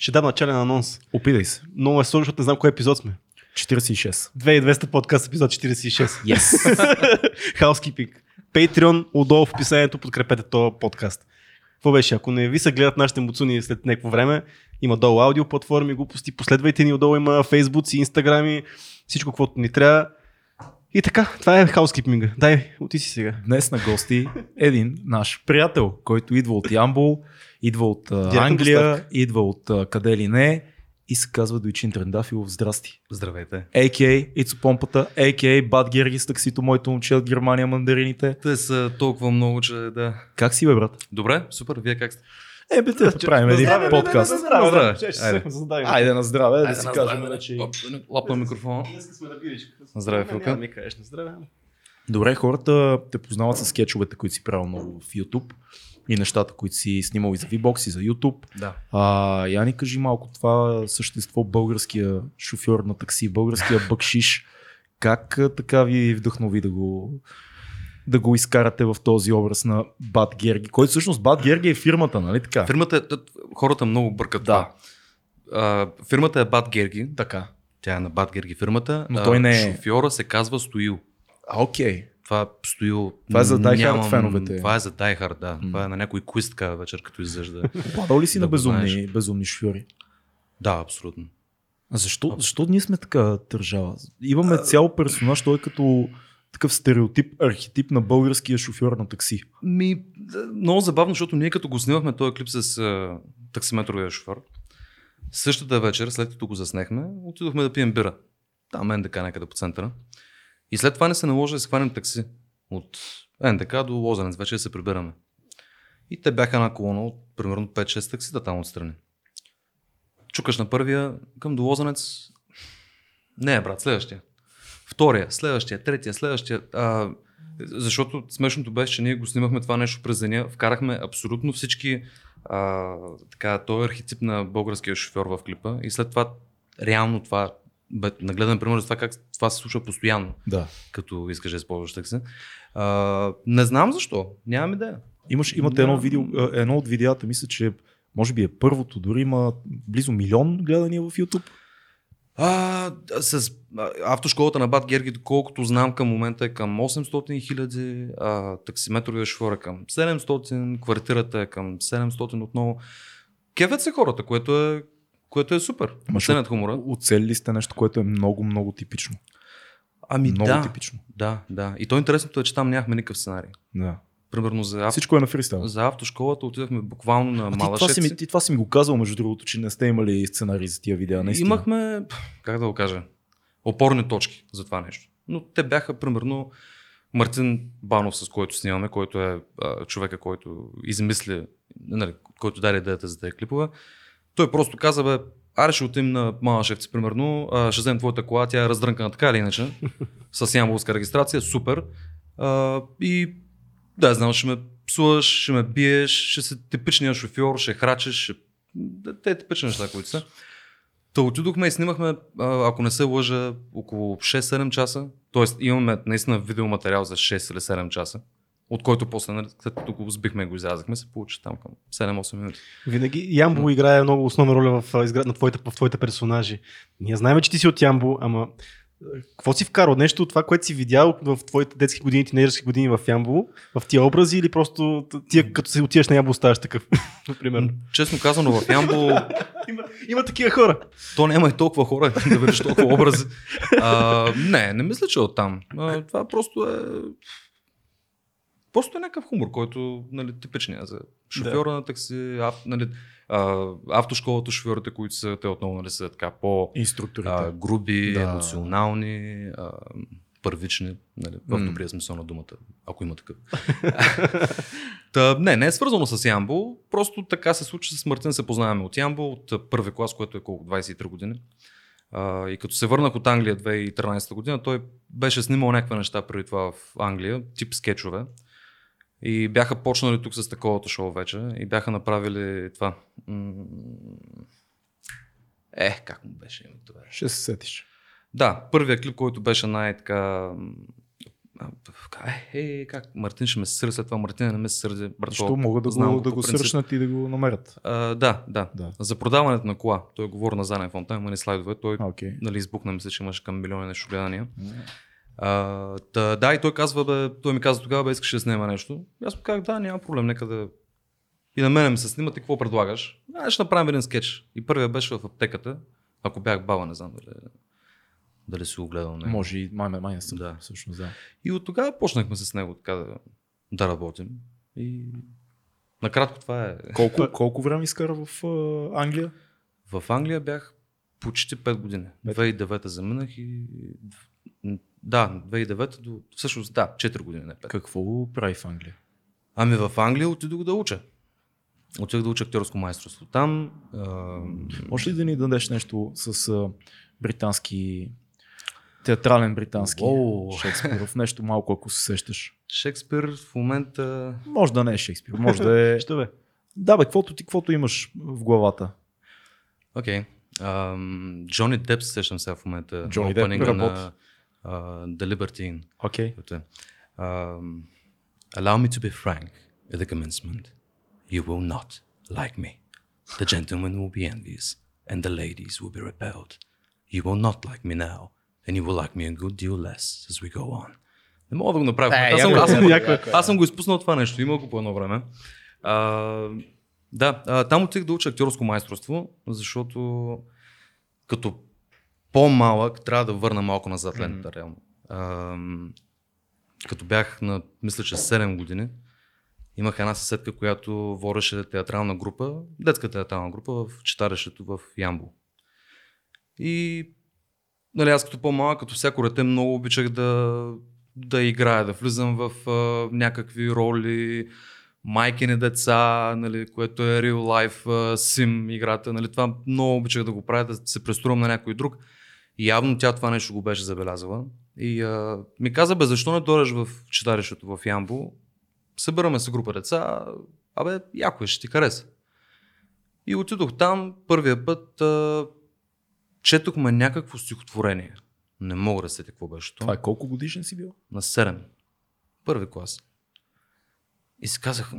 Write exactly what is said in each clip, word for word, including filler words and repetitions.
Ще дам начален анонс. Опитай се. Много е сложно, защото не знам кой епизод сме. четиридесет и шест. две хиляди и двеста подкаст, епизод четиридесет и шест. Yes. Housekeeping. Patreon, отдолу в описанието, подкрепете този подкаст. Какво беше? Ако не ви се гледат нашите муцуни след някакво време, има долу аудио платформи, глупости, последвайте ни, отдолу има фейсбуци, инстаграми, всичко, каквото ни трябва. И така, това е housekeeping. Дай, оти си сега. Днес на гости един наш приятел, който идва от Ямбол, идва от uh, Англия, Директор. идва от uh, къде ли не и се казва Дойчин Трендафилов. Здрасти. Здравейте. а ка а. Ицопомпата, а ка а. Бат Гергис, таксито, моето момче от Германия, мандарините. Те са толкова много, че да. Как си бе, брат? Добре, супер. Вие как сте? Е, бе, те правим един подкаст. На здраве, че ще се задавим. Айде на здраве, да си кажем. Лапна микрофона. На здраве, Филка. Добре, хората те познават с скетчовете, които си правил много в YouTube. И нещата, които си снимал и за V-Box, и за YouTube. Да. А, я ни кажи малко това същество, българския шофьор на такси, българския бъкшиш. Как така ви вдъхнови да го, да го изкарате в този образ на Бат Герги? Който всъщност Бат Герги е фирмата, нали така? Фирмата, хората много бъркат. Да. А, фирмата е Бат Герги. Така. Тя е на Бат Герги фирмата. Но той не е. Шофьора се казва Стоил. А, окей. Това, стоил, това е за Die феновете. Това е за Die Hard, да. Mm. Това е на някой квист така вечер, като изъжда. Падал ли си да на безумни, безумни шофьори? Да, абсолютно. А защо, защо ние сме така държава? Имаме а... цял персонаж, той е като такъв стереотип, архетип на българския шофьор на такси. Ми, много забавно, защото ние като го снимахме този клип с а, таксиметровия шофьор, същата вечер, след като го заснехме, отидохме да пием бира. Там НДК някъде по центъра. И след това не се наложи да схванем такси от НДК до Лозанец, вече да се прибираме. И те бяха една колона от примерно пет-шест таксита там отстрани. Чукаш на първия към до Лозанец. Не, брат, следващия. Втория, следващия, третия, следващия. А, защото смешното беше, че ние го снимахме това нещо през деня. Вкарахме абсолютно всички а, така, той архетип на българския шофьор в клипа и след това реално това нагледен пример за това как това се случва постоянно, да. Като искаш да използваш такси. А, не знам защо, нямам идея. Имаш, имате едно, видео, едно от видеята, мисля, че може би е първото, дори има близо милион гледания в YouTube. А, с автошколата на Бат Герги, доколкото знам към момента е към осемстотин хиляди, таксиметровия шофьор е към седемстотин, квартирата е към седемстотин отново. Кефят се хората, което е Което е супер. Ценят хумора. Оцелили сте нещо, което е много, много типично. Ами много да, типично. Да, да. И то интересното е, че там нямахме никакъв сценарий. Да. Примерно за авто... Всичко е на фристайл. За автошколата отидахме буквално на Малашевци. Ти, ти това си ми го казал, между другото, че не сте имали сценарий за тия видеа. Наистина. Имахме, как да го кажа, опорни точки за това нещо. Но те бяха, примерно, Мартин Банов, с който снимаме, който е а, човека, който измисли, нали, който даде идеята за тези клипове. Той просто каза, бе, аре ще отим на Малашевци, примерно, а, ще вземем твоята кола, тя е раздрънкана така или иначе, с ямболска регистрация, супер. А, и да, знам, ще ме псуваш, ще ме биеш, ще си типичният шофьор, ще храчеш, ще... те е типични неща, които са. Та отидохме и снимахме, ако не се лъжа, около шест-седем часа, т.е. имаме наистина видеоматериал за шест или седем часа. От който после, след като го сбихме и го излязахме, се получи там към седем-осем минути. Винаги Ямбо mm. играе много основна роля в изграда на твоите, в твоите персонажи. Ние знаем, че ти си от Ямбо, ама какво си вкарал? Нещо от това, което си видял в твоите детски години, тинейджерски години в Ямбо, в тия образи или просто тия, като се отиваш на Ямбо, ставаш такъв? Примерно. Честно казано, в Ямбо... Има, има такива хора. То няма и толкова хора, да видиш толкова образи. А, не, не мисля, че оттам. А, това просто е... Просто е някакъв хумор, който нали, типичният за шофьора да. На такси, ав, нали, а, автошколата, шофьорите, които са те отново нали, са така по-груби, да. Емоционални, а, първични, нали, в добрия смисъл на думата, ако има такъв. Та, не, не е свързано с Ямбол, просто така се случи с Мартин, се познаваме от Ямбол, от първи клас, което е колко двайсет и три години. Uh, и като се върнах от Англия две хиляди и тринайсета година, той беше снимал някакви неща преди това в Англия, тип скетчове. И бяха почнали тук с таковото шоу вече и бяха направили това. Mm... Ех, как му беше името? Ще се сетиш. Да, първият клип, който беше най-така Е, как? Мартин ще ме сърди, след това Мартин не ме сърди. Защо могат да го, да го сръчнат и да го намерят? А, да, да, да. За продаването на кола. Той говори на заден фон, там има ни слайдове. Той okay. нали, избухна, мисля, че имаше към милиони нещо гледания. Yeah. А, та, да, и той казва, бе, той ми каза тогава, бе, искаш да снима нещо. Аз му казах, да, няма проблем, нека да... И на мене ми се снимат и какво предлагаш? А, ще направим един скетч. И първия беше в аптеката, ако бях баба, не знам дали... Дали си го гледал? Не? Може и майна май, май, съм, да. Всъщност, да. И от тогава почнахме с него така да, да работим. И накратко това е. Колко, колко време изкара в а, Англия? В Англия бях почти пет години. две хиляди и девета заминах и... Да, две хиляди и девета до... Всъщност да, четири години, не пет. Какво го прави в Англия? Ами в Англия отидох да уча. Отидох да уча актьорско майсторство. Там... А... Може ли да ни дадеш нещо с а, британски... Театрален британски oh. Шекспиров, нещо малко, ако се сещаш. Шекспир в момента... Може да не е Шекспир, може да е... Ще бе. Да бе, каквото ти, каквото имаш в главата. Окей. Okay. Um, Джони Деп се сещам сега в момента. Джони Деп работи. Uh, The Libertine. Окей. Okay. Um, Allow me to be frank at the commencement. You will not like me. The gentlemen will be envious and the ladies will be repelled. You will not like me now. And you will like me a good deal less as we go on. Не мога да го направя. Е, аз, съм, яко, аз, съм, яко, яко. Аз съм го изпуснал това нещо. Има го по едно време. А, да, а, там отих да уча актьорско майсторство, защото като по-малък трябва да върна малко назад лентата, mm-hmm. реално. А, като бях на, мисля, че седем години, имах една съседка, която водеше театрална група, детска театрална група в читалището в Ямбол. И нали, аз като по-малък, като всяко дете, много обичах да, да играя, да влизам в а, някакви роли, майкини деца, нали, което е real life sim играта. Нали, това много обичах да го правя, да се преструвам на някой друг. И явно тя това нещо го беше забелязала. И а, ми каза, бе, защо не дойдеш в читалището в Ямбол? Събираме се група деца, абе, яко е, ще ти хареса. И отидох там, първия път... А, четохме някакво стихотворение. Не мога да се какво беше това. Това е колко годишен си бил? На седем. Първи клас. И си казах,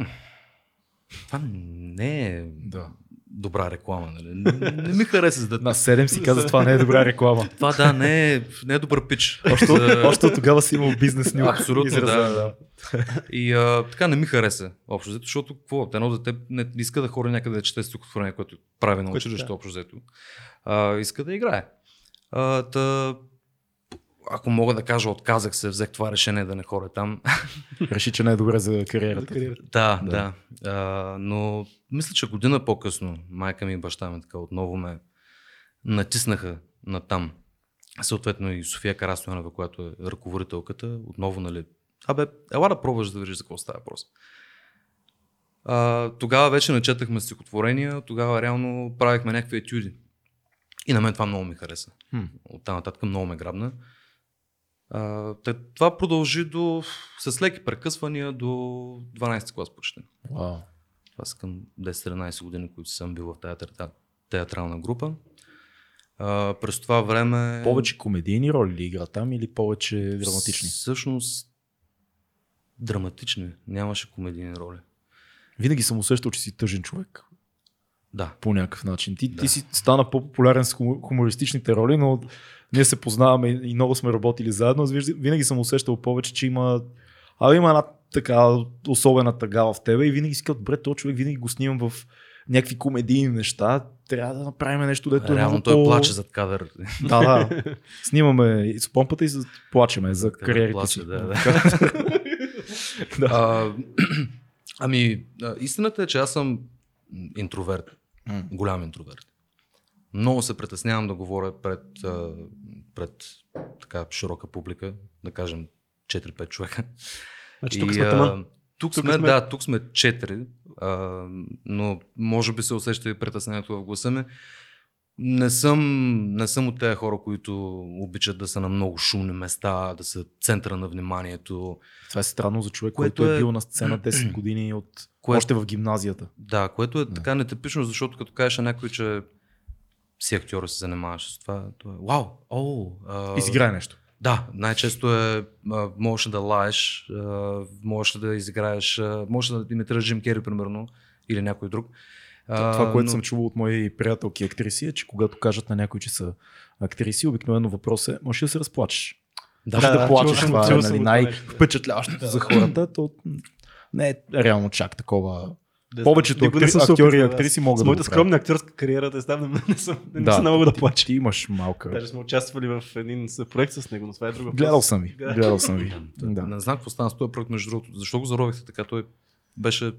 това не е да. Добра реклама. Нали? Не, не ми хареса. Да... На седем си каза, това не е добра реклама. Това да, не е, не е добър пич. Още, още тогава си имал бизнес нюк. Абсолютно, изразен, да. да. И а, така не ми хареса общо взето, защото какво? Едно дете не иска да ходи някъде да чете стихотворение, което прави на училище да. Общо взето. А, иска да играе. А, та, ако мога да кажа, отказах се, взех това решение да не ходя там. Реши, че не е добре за кариерата. Да, да. да. А, но мисля, че година по-късно майка ми и баща ми така отново ме натиснаха на там. Съответно и София Карастанова, която е ръководителката, отново, нали, абе, ела да пробваш да видиш за какво става просто. А, тогава вече начетахме стихотворения, тогава реално правихме някакви етюди. И на мен това много ми хареса. Hmm. Оттам нататък много ме грабна. А, това продължи до, с леки прекъсвания до дванайсети клас почти. Wow. Това са към десет-седемнайсет години, които съм бил в тази театрална група. А, през това време... Повече комедийни роли ли игра там или повече драматични? Всъщност драматични. Нямаше комедийни роли. Винаги съм усещал, че си тъжен човек. Да. По някакъв начин. Ти, да. Ти си стана по-популярен с хумористичните роли, но ние се познаваме и много сме работили заедно. Винаги съм усещал повече, че има, а, има една така особена тъга в тебе и винаги си казват, бре, този човек винаги го снимам в някакви комедийни неща. Трябва да направим нещо, дето е много по... той по... плаче зад кадър. Да, да. Снимаме с помпата и зад... плачеме за кариерите си. Да, да. да. А, ами, истината е, че аз съм интроверт. Mm. Голям интроверт. Много се притеснявам да говоря пред, пред така широка публика, да кажем четири-пет човека. Значи тук сме тъма? Тук, тук сме, сме, да, тук сме четири, а, но може би се усеща и притеснението в гласа ми. Не съм, не съм от тези хора, които обичат да са на много шумни места, да са центъра на вниманието. Това е странно за човек, което който е бил на сцена десет години от което... още в гимназията. Да, което е да. Така нетипично, защото като кажеш на някой, че си актьор се занимаваш с това, това е вау, оу. А... Изиграй нещо. Да, най-често е, можеш да лаеш, можеш да изиграеш, можеш да имитираш Джим Кери, примерно, или някой друг. Това, което но... съм чувал от мои приятелки актриси е, че когато кажат на някой, че са актриси, обикновено въпрос е, можеш да се разплачеш. Да, да, да, да плачеш, това е нали, най-впечатляващото за хората, то не е реално чак такова. Да, повечето актриси, актьори и актриси да, могат да го правят. С моята скромна актьорска кариера, те ставам, не съм, не да, съм много да плача. Ти имаш малка. Даже сме участвали в един проект с него, но това е друга. Гледал съм ви. Да. Гледал съм ви. Да. Не знам какво стана с този проект, между другото. Защо го заровихте така? Той беше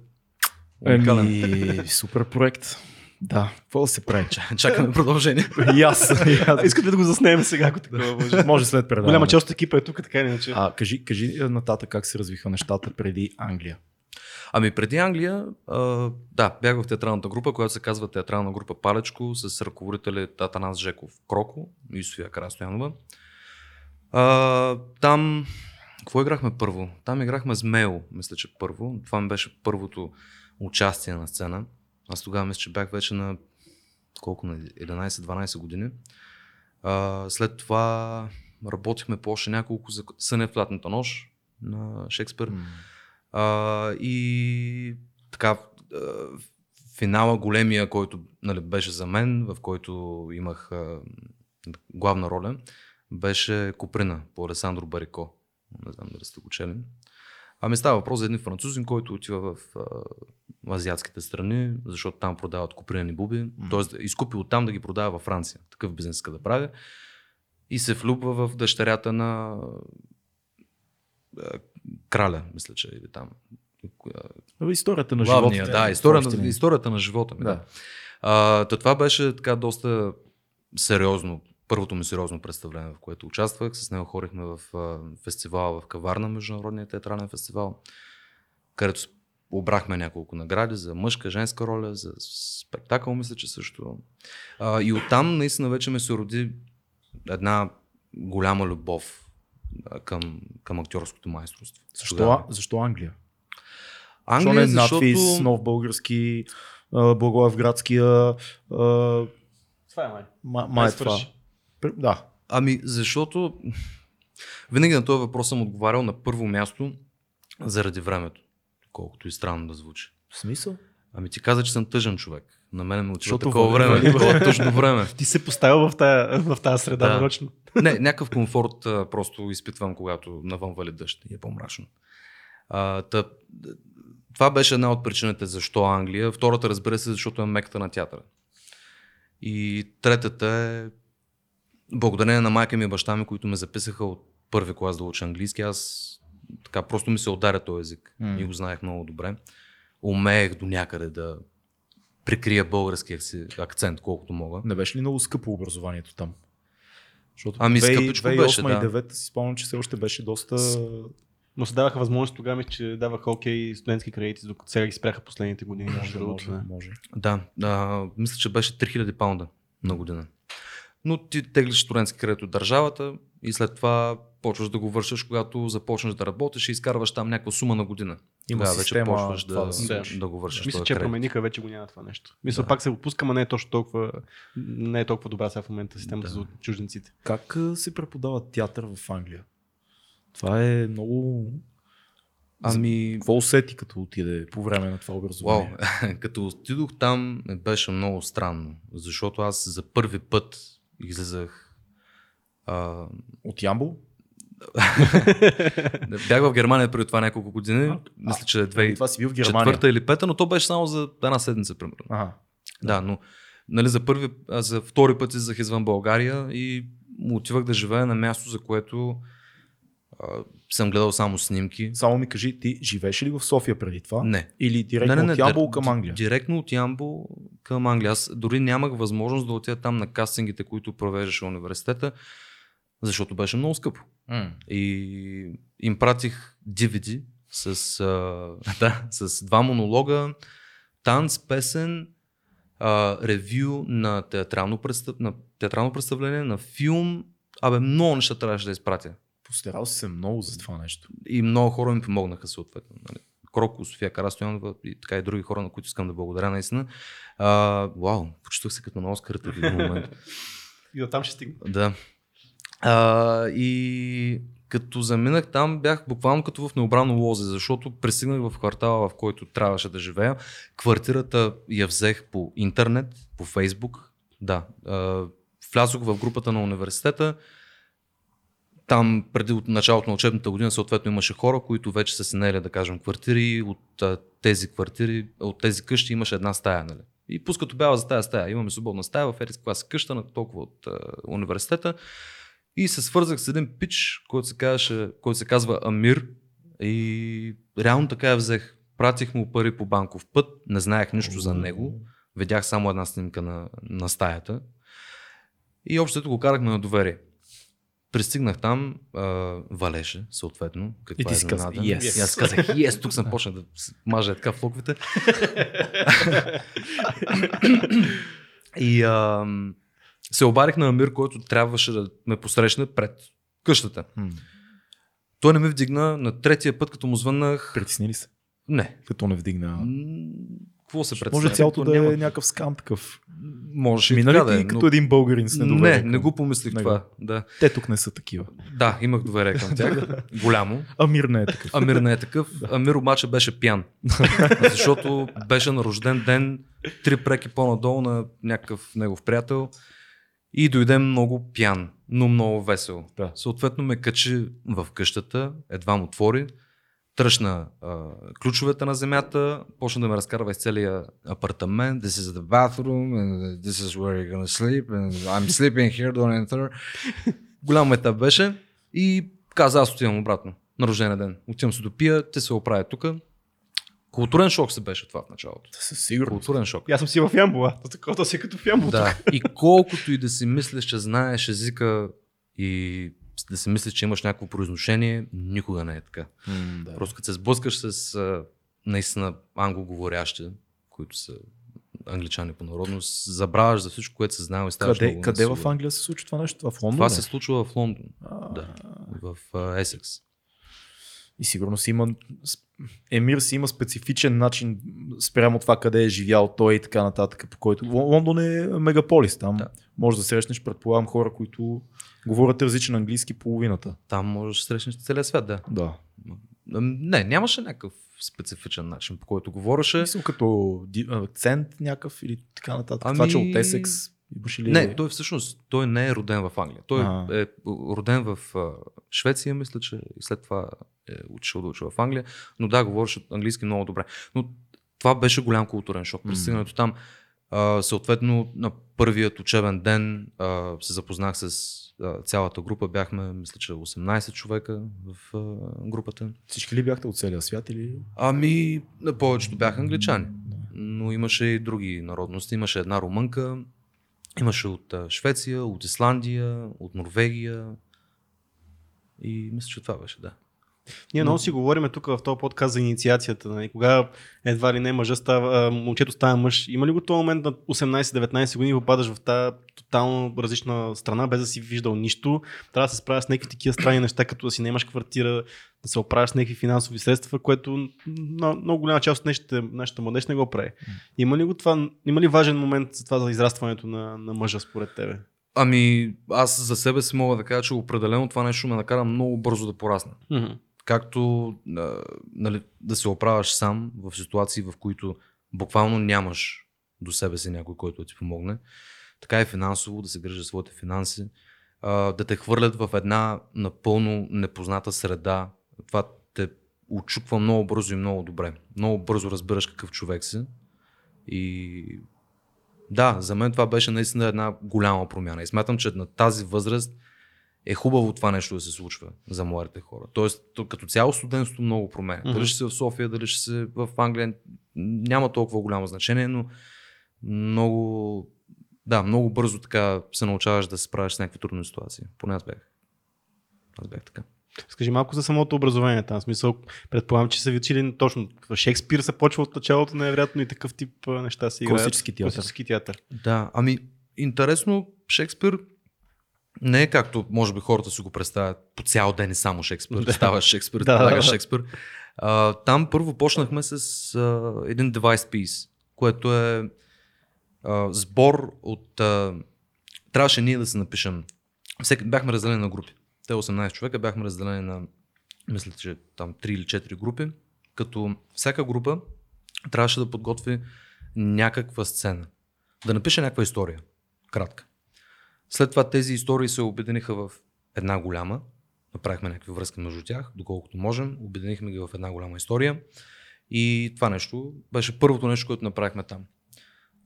уникален. Еми, супер проект. Да, какво да се прави? Чакаме продължение. И аз. Искате да го заснеем сега, ако такова може. Може след предаване. Голяма част от екипа е тук, така или иначе. А, кажи, кажи нататък как се развиха нещата преди Англия. Ами преди Англия, а, да, бях в театралната група, която се казва театрална група Палечко, с ръководители Атанас Жеков Кроко и София Карастанова. А, там, какво играхме първо? Там играхме Змео, мисля, че първо. Това ми беше първото участие на сцена. Аз тогава мисля, че бях вече на колко, на единайсет-дванайсет години. А, след това работихме по още няколко за Съня в лятната нощ на Шекспир. Mm. Uh, и така uh, финала големия, който нали, беше за мен, в който имах uh, главна роля, беше Куприна по Алесандро Барико. Не знам дали сте го чели. Ами става въпрос за един французин, който отива в uh, азиатските страни, защото там продават купринени буби. Mm. Тоест изкупи оттам да ги продава във Франция. Такъв бизнес иска да прави. И се влюбва в дъщерята на uh, краля, мисля, че или там. Историята на главния, живота. Да, историята, на, историята на живота ми. Да. А, това беше така доста сериозно, първото ми сериозно представление, в което участвах. С него хорихме в фестивала в Каварна, Международния театрален фестивал, където обрахме няколко награди за мъжка, женска роля, за спектакъл, мисля, че също. А, и оттам наистина вече ми се роди една голяма любов Към, към актьорското майсторство. Защо, защо Англия? Англия, защо не защото... Надфис, Нов български, Благоевградския... Това е май. Май, май това. Да. Ами защото винаги на този въпрос съм отговарял на първо място заради времето. Колкото и странно да звучи. В смисъл? Ами ти каза, че съм тъжен човек. На мен ме отива такова време, такова тъжно време. Ти се поставил в тази в тая среда, да. Нарочно. Не, някакъв комфорт а, просто изпитвам, когато навън вали дъжд и е по-мрачно. А, тъп, това беше една от причините защо Англия. Втората, разбира се, защото е меката на театъра. И третата е благодарение на майка ми и баща ми, които ме записаха от първи клас да уча английски. Аз така просто ми се ударя този език mm. и го знаех много добре. Умеех до някъде да прикрия българския си акцент, колкото мога. Не беше ли много скъпо образованието там? Защото ами скъпичко беше, да. две хиляди и осма и две хиляди и девета си спомням, че все още беше доста... Но се даваха възможност тогава, че даваха окей студентски кредити, докато сега ги спряха последните години. Може, може, може. Да, а, мисля, че беше три хиляди паунда на година. Но ти теглиш студентски кредит от държавата и след това почваш да го вършиш, когато започнеш да работиш и изкарваш там някаква сума на година. Има да, система, вече почваш да, да, да го вършиш. Мисля, че край. Промениха, вече го няма това нещо. Мисля, да. Пак се отпуска, но не е точно толкова, не е толкова добра сега в момента системата да. За чужденците. Как се преподава театър в Англия? Това е много... Ами... Какво усети като отиде по време на това образование? Wow. Като отидох там беше много странно, защото аз за първи път излезах... А... От Ямбол? Бях в Германия преди това няколко години, а, мисля, че две хиляди и четвърта или пета, но то беше само за една седмица, примерно. Ага. Да, но нали, за, първи, за втори път излезах извън България и отивах да живея на място, за което а, съм гледал само снимки. Само ми кажи, ти живееш ли в София преди това? Не. Или директно не, не, не, от Ямбол към Англия? Директно от Ямбол към Англия. Аз дори нямах възможност да отида там на кастингите, които провеждаше университета, защото беше много скъпо. Mm. И им пратих ди ви ди с, а, да, с два монолога, танц, песен, а, ревю на театрално, представ... на театрално представление, на филм. Абе, много неща трябваше да изпратя. Постарал си се много за това нещо. И много хора ми помогнаха съответно. Нали? Кроко, София Карастоянова и така и други хора, на които искам да благодаря наистина. А, вау, почувствах се като на Оскарите в един момент. И оттам ще стигна. Да. А, и като заминах там, бях буквално като в необрано лозе, защото пристигнах в квартала, в който трябваше да живея. Квартирата я взех по интернет, по Фейсбук. Да, а, влязох в групата на университета. Там преди от началото на учебната година съответно имаше хора, които вече са си наели, да кажем, квартири. От а, тези квартири, от тези къщи имаше една стая, нали? И пускат обява за тая стая. Имаме свободна стая в Ерис Класа къща, на толкова от а, университета. И се свързах с един пич, който се, казаше, който се казва Амир, и реално така я взех. Пратих му пари по банков път, не знаех нищо за него, видях само една снимка на, на стаята и общото го карахме на доверие. Пристигнах там, а, валеше съответно, каква е изненада. Yes. Yes. И аз казах, yes, тук съм почнах да мажа така в локвите. и а, се обадих на Амир, който трябваше да ме посрещне пред къщата. Hmm. Той не ме вдигна на третия път, като му звъннах. Притесни ли се? Не. Като не вдигна... Какво се представя? Може цялото да няма... е някакъв скам такъв. Можеше и така да е. Като но... един българин с недоверие. Не, към... не го помислих не, това. Да. Те тук не са такива. Да, имах доверие към тях. Голямо. Амир не е такъв. Амир не е такъв. Амир обаче беше пиян. Защото беше на рожден ден, три преки по-надолу на някакъв негов приятел. И дойде много пиян, но много весело. Да. Съответно ме качи в къщата, едва му отвори, тръщна а, ключовете на земята, почна да ме разкарва из целия апартамент. This is the bathroom, and this is where you're gonna sleep, and I'm sleeping here, don't enter. Голям етап беше и каза, аз отивам обратно на рождения ден. Отивам се допия, те се оправят тук. Културен шок се беше това в началото. Със сигурност. Културен шок. Аз съм си в Ямбол, а такова си като в Ямбол. Да. И колкото и да си мислиш, че знаеш езика и да си мислиш, че имаш някакво произношение, никога не е така. М, да. Просто като се сблъскаш с а, наистина англоговорящи, които са англичани по народност, забравяш за всичко, което се знае и ставаш много несигурен. Къде в Англия се случва това нещо? Това в Лондон? Това не? Се случва в Лондон, а... да, в а, Есекс. И сигурно си има... Емир си има специфичен начин спрямо това къде е живял той и така нататък, по който... Лондон е мегаполис, там да. Може да срещнеш, предполагам, хора, които говорят различен английски половината. Там можеш да срещнеш целия свят, да. Да. Не, нямаше някакъв специфичен начин, по който говореше. Мисля, като акцент някакъв или така нататък, ами... това че от Есекс... Ли... Не, той всъщност той не е роден в Англия. Той а-а. Е роден в Швеция, мисля, че и след това е учил да учи в Англия, но да, говореше английски много добре. Но това беше голям културен шок. Пристигането там, а, съответно на първият учебен ден а, се запознах с а, цялата група. Бяхме, мисля, че осемнайсет човека в а, групата. Всички ли бяхте от целия свят или? Ами, повечето бяха англичани, но имаше и други народности. Имаше една румънка, имаше от Швеция, от Исландия, от Норвегия и мисля, че това беше, да. Ние много си говориме тук в този подкаст за инициацията. Нали? Кога едва ли не мъжа става, момчето става мъж. Има ли го този момент на осемнайсет-деветнайсет години попадаш в тази тотално различна страна, без да си виждал нищо? Трябва да се справя с някакви такива странни неща, като да си наемаш квартира, да се оправяш с някакви финансови средства, което много голяма част от нашата, нашата младеж не го прави. Има ли го това, има ли важен момент за това за израстването на, на мъжа според тебе? Ами аз за себе си мога да кажа, че определено това нещо ме накара много бързо да порасна. Mm-hmm. Както нали, да се оправяш сам в ситуации, в които буквално нямаш до себе си някой, който ти помогне, така и финансово, да се грижа своите финанси, да те хвърлят в една напълно непозната среда. Това те очуква много бързо и много добре. Много бързо разбираш какъв човек си. И да, за мен това беше наистина една голяма промяна. И смятам, че на тази възраст е хубаво това нещо да се случва за младите хора. Тоест, като цяло студентството много променя. Mm-hmm. Дали ще си в София, дали ще си в Англия, няма толкова голямо значение, но много, да, много бързо така се научаваш да се справиш с някакви трудни ситуации. Поне аз бях. Аз бях така. Скажи малко за самото образование там. В смисъл, предполагам, че са ви учили точно. Шекспир се почва от началото, невероятно и такъв тип неща се играят. Класически театър. Класически театър. Да, ами интересно, Шекспир не е както, може би, хората си го представят по цял ден и само Шекспир. Да. Става Шекспир, да. Шекспир. А, там първо почнахме с а, един device piece, което е а, сбор от... А, трябваше ние да се напишем всеки, бяхме разделени на групи. Те осемнайсет човека бяхме разделени на, мисля, че там три или четири групи, като всяка група трябваше да подготви някаква сцена. Да напише някаква история. Кратка. След това тези истории се обединиха в една голяма. Направихме някакви връзки между тях, доколкото можем. Обединихме ги в една голяма история. И това нещо беше първото нещо, което направихме там.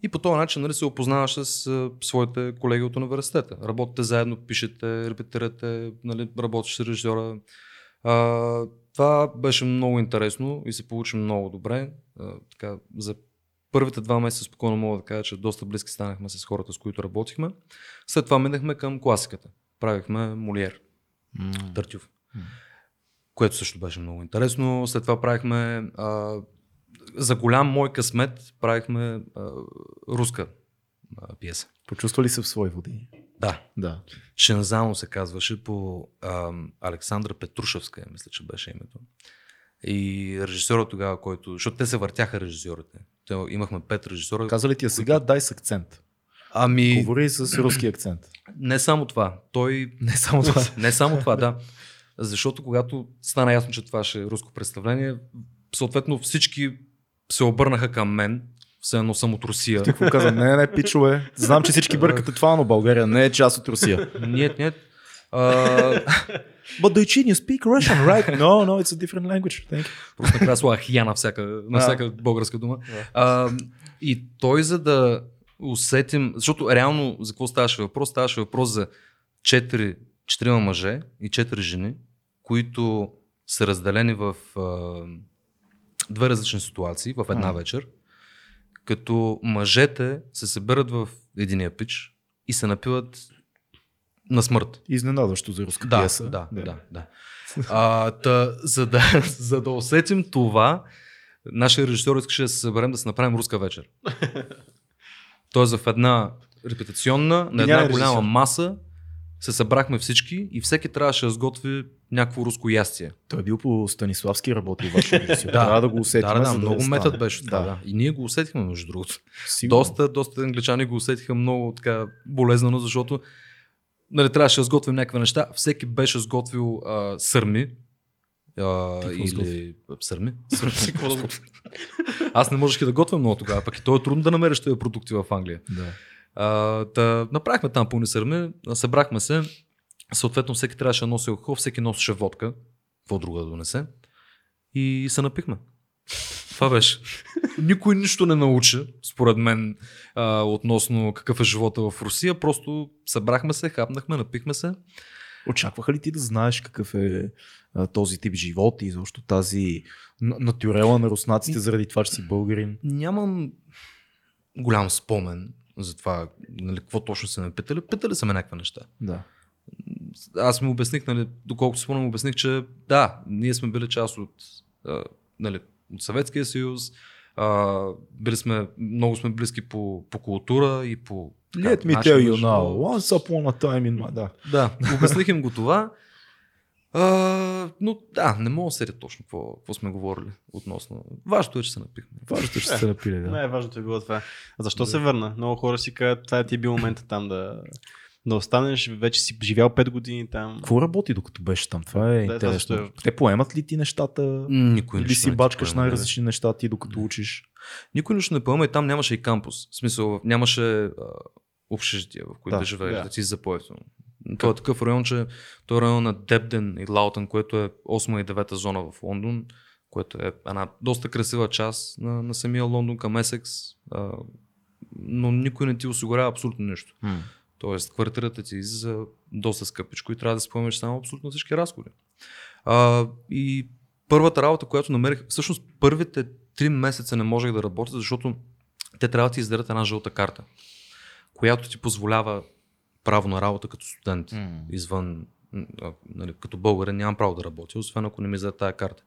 И по този начин, нали, се опознаваш с а, своите колеги от университета. Работите заедно, пишете, репетирате, нали, работиш с режисьора. А, това беше много интересно и се получи много добре. А, така, за първите два месеца спокойно мога да кажа, че доста близки станахме с хората, с които работихме. След това минахме към класиката. Правихме Молиер, mm. Търтюв, mm. което също беше много интересно. След това правихме... А, за голям мой късмет правихме а, руска а, пиеса. Почувствали се в свои води? Да. да. Шензано се казваше по а, Александра Петрушевска, мисля, че беше името. И режисьора тогава, който... Защото те се въртяха режисьорите. Те имахме пет режисьора. Каза ли ти я сега, дай с акцент. Ами... Говори с руски акцент. Не само това. Той... Не само това. Не само това, да. Защото когато стана ясно, че това ще е руско представление, съответно всички се обърнаха към мен, все едно съм от Русия. Ти какво каза? Не, не, пичове. Знам, че всички бъркате това, но България не е част от Русия. Нет, нет. Uh... But Dojchin, you speak Russian, right? No, no, it's a different language. Thank you. Просто накрая слага хия на всяка, на всяка yeah. българска дума. Yeah. Uh, и той, за да усетим, защото реално за какво ставаше въпрос? Ставаше въпрос за четири мъже и четири жени, които са разделени в... Uh, две различни ситуации в една mm. вечер, като мъжете се съберат в единия пич и се напиват на смърт. Изненадващо за руска да, пиеса. Да, yeah. да, да. А, та, за да. За да усетим това, нашия режисьор искаше да се съберем да се направим руска вечер. Тоест в една репетиционна, на една голяма маса се събрахме всички и всеки трябваше да сготви някакво руско ястие. Той е бил по Станиславски работи, ваше режисьор. Да, трябва да го усетим. Да, да, да много да метът беше. Да. Да. И ние го усетихме, между другото. Сигурно. Доста, доста англичани го усетиха много така болезнено, защото, нали, трябваше да сготвим някакви неща. Всеки беше сготвил а, сърми. А, или... Сготви? Сърми? Сърми. Аз не можех да готвя много тогава, пък и то е трудно да намериш тези продукти в Англия. Да. А, да, направихме там пълни сърми, събрахме се, съответно всеки трябваше да носи алкохол, всеки носеше водка, какво друго да донесе, и се напихме. Това беше. Никой нищо не научи, според мен, а, относно какъв е живота в Русия, просто събрахме се, хапнахме, напихме се. Очакваха ли ти да знаеш какъв е а, този тип живот и защо тази натюрела на руснаците заради това, че си българин? Нямам голям спомен за това, нали, какво точно са ме питали. Питали са ме някакви неща. Да. Аз му обясних, нали, доколкото спомням, му обясних, че да, ние сме били част от, нали, от Съветския съюз, а, били сме, много сме близки по, по култура и по... Така, Let me tell you now, once upon a time in my... Да, да, обясних им го това, а, но да, не мога да седя точно какво, какво сме говорили относно. Важното е, че се напихме. Важното е, че се напили, да. Най-важното е било това. А защо да. се върна? Много хора си казват, това ти е бил момента там да... Да останеш, вече си живял пет години там. Какво работи докато беше там? Това е интересно. Е... Те поемат ли ти нещата? Никой Или си не бачкаш поема, най-различни не. неща ти докато не. учиш? Никой нищо не поема и там нямаше и кампус. В смисъл, нямаше общежития, в които да, живееш, да, да ти си запоевтено. Той е такъв район, че той е район на Дебден и Лаутън, което е осма и девета зона в Лондон, което е една доста красива част на, на самия Лондон към Есекс, а, но никой не ти осигурява абсолютно нищо. М. Тоест, квартирата ти излиза доста скъпичко и трябва да спомнеш само абсолютно всички разходи. А, и първата работа, която намерих, всъщност първите три месеца не можех да работя, защото те трябва да ти издадат една жълта карта, която ти позволява право на работа като студент. Mm. Извън, нали, като българин нямам право да работя, освен ако не ми издадат тая карта.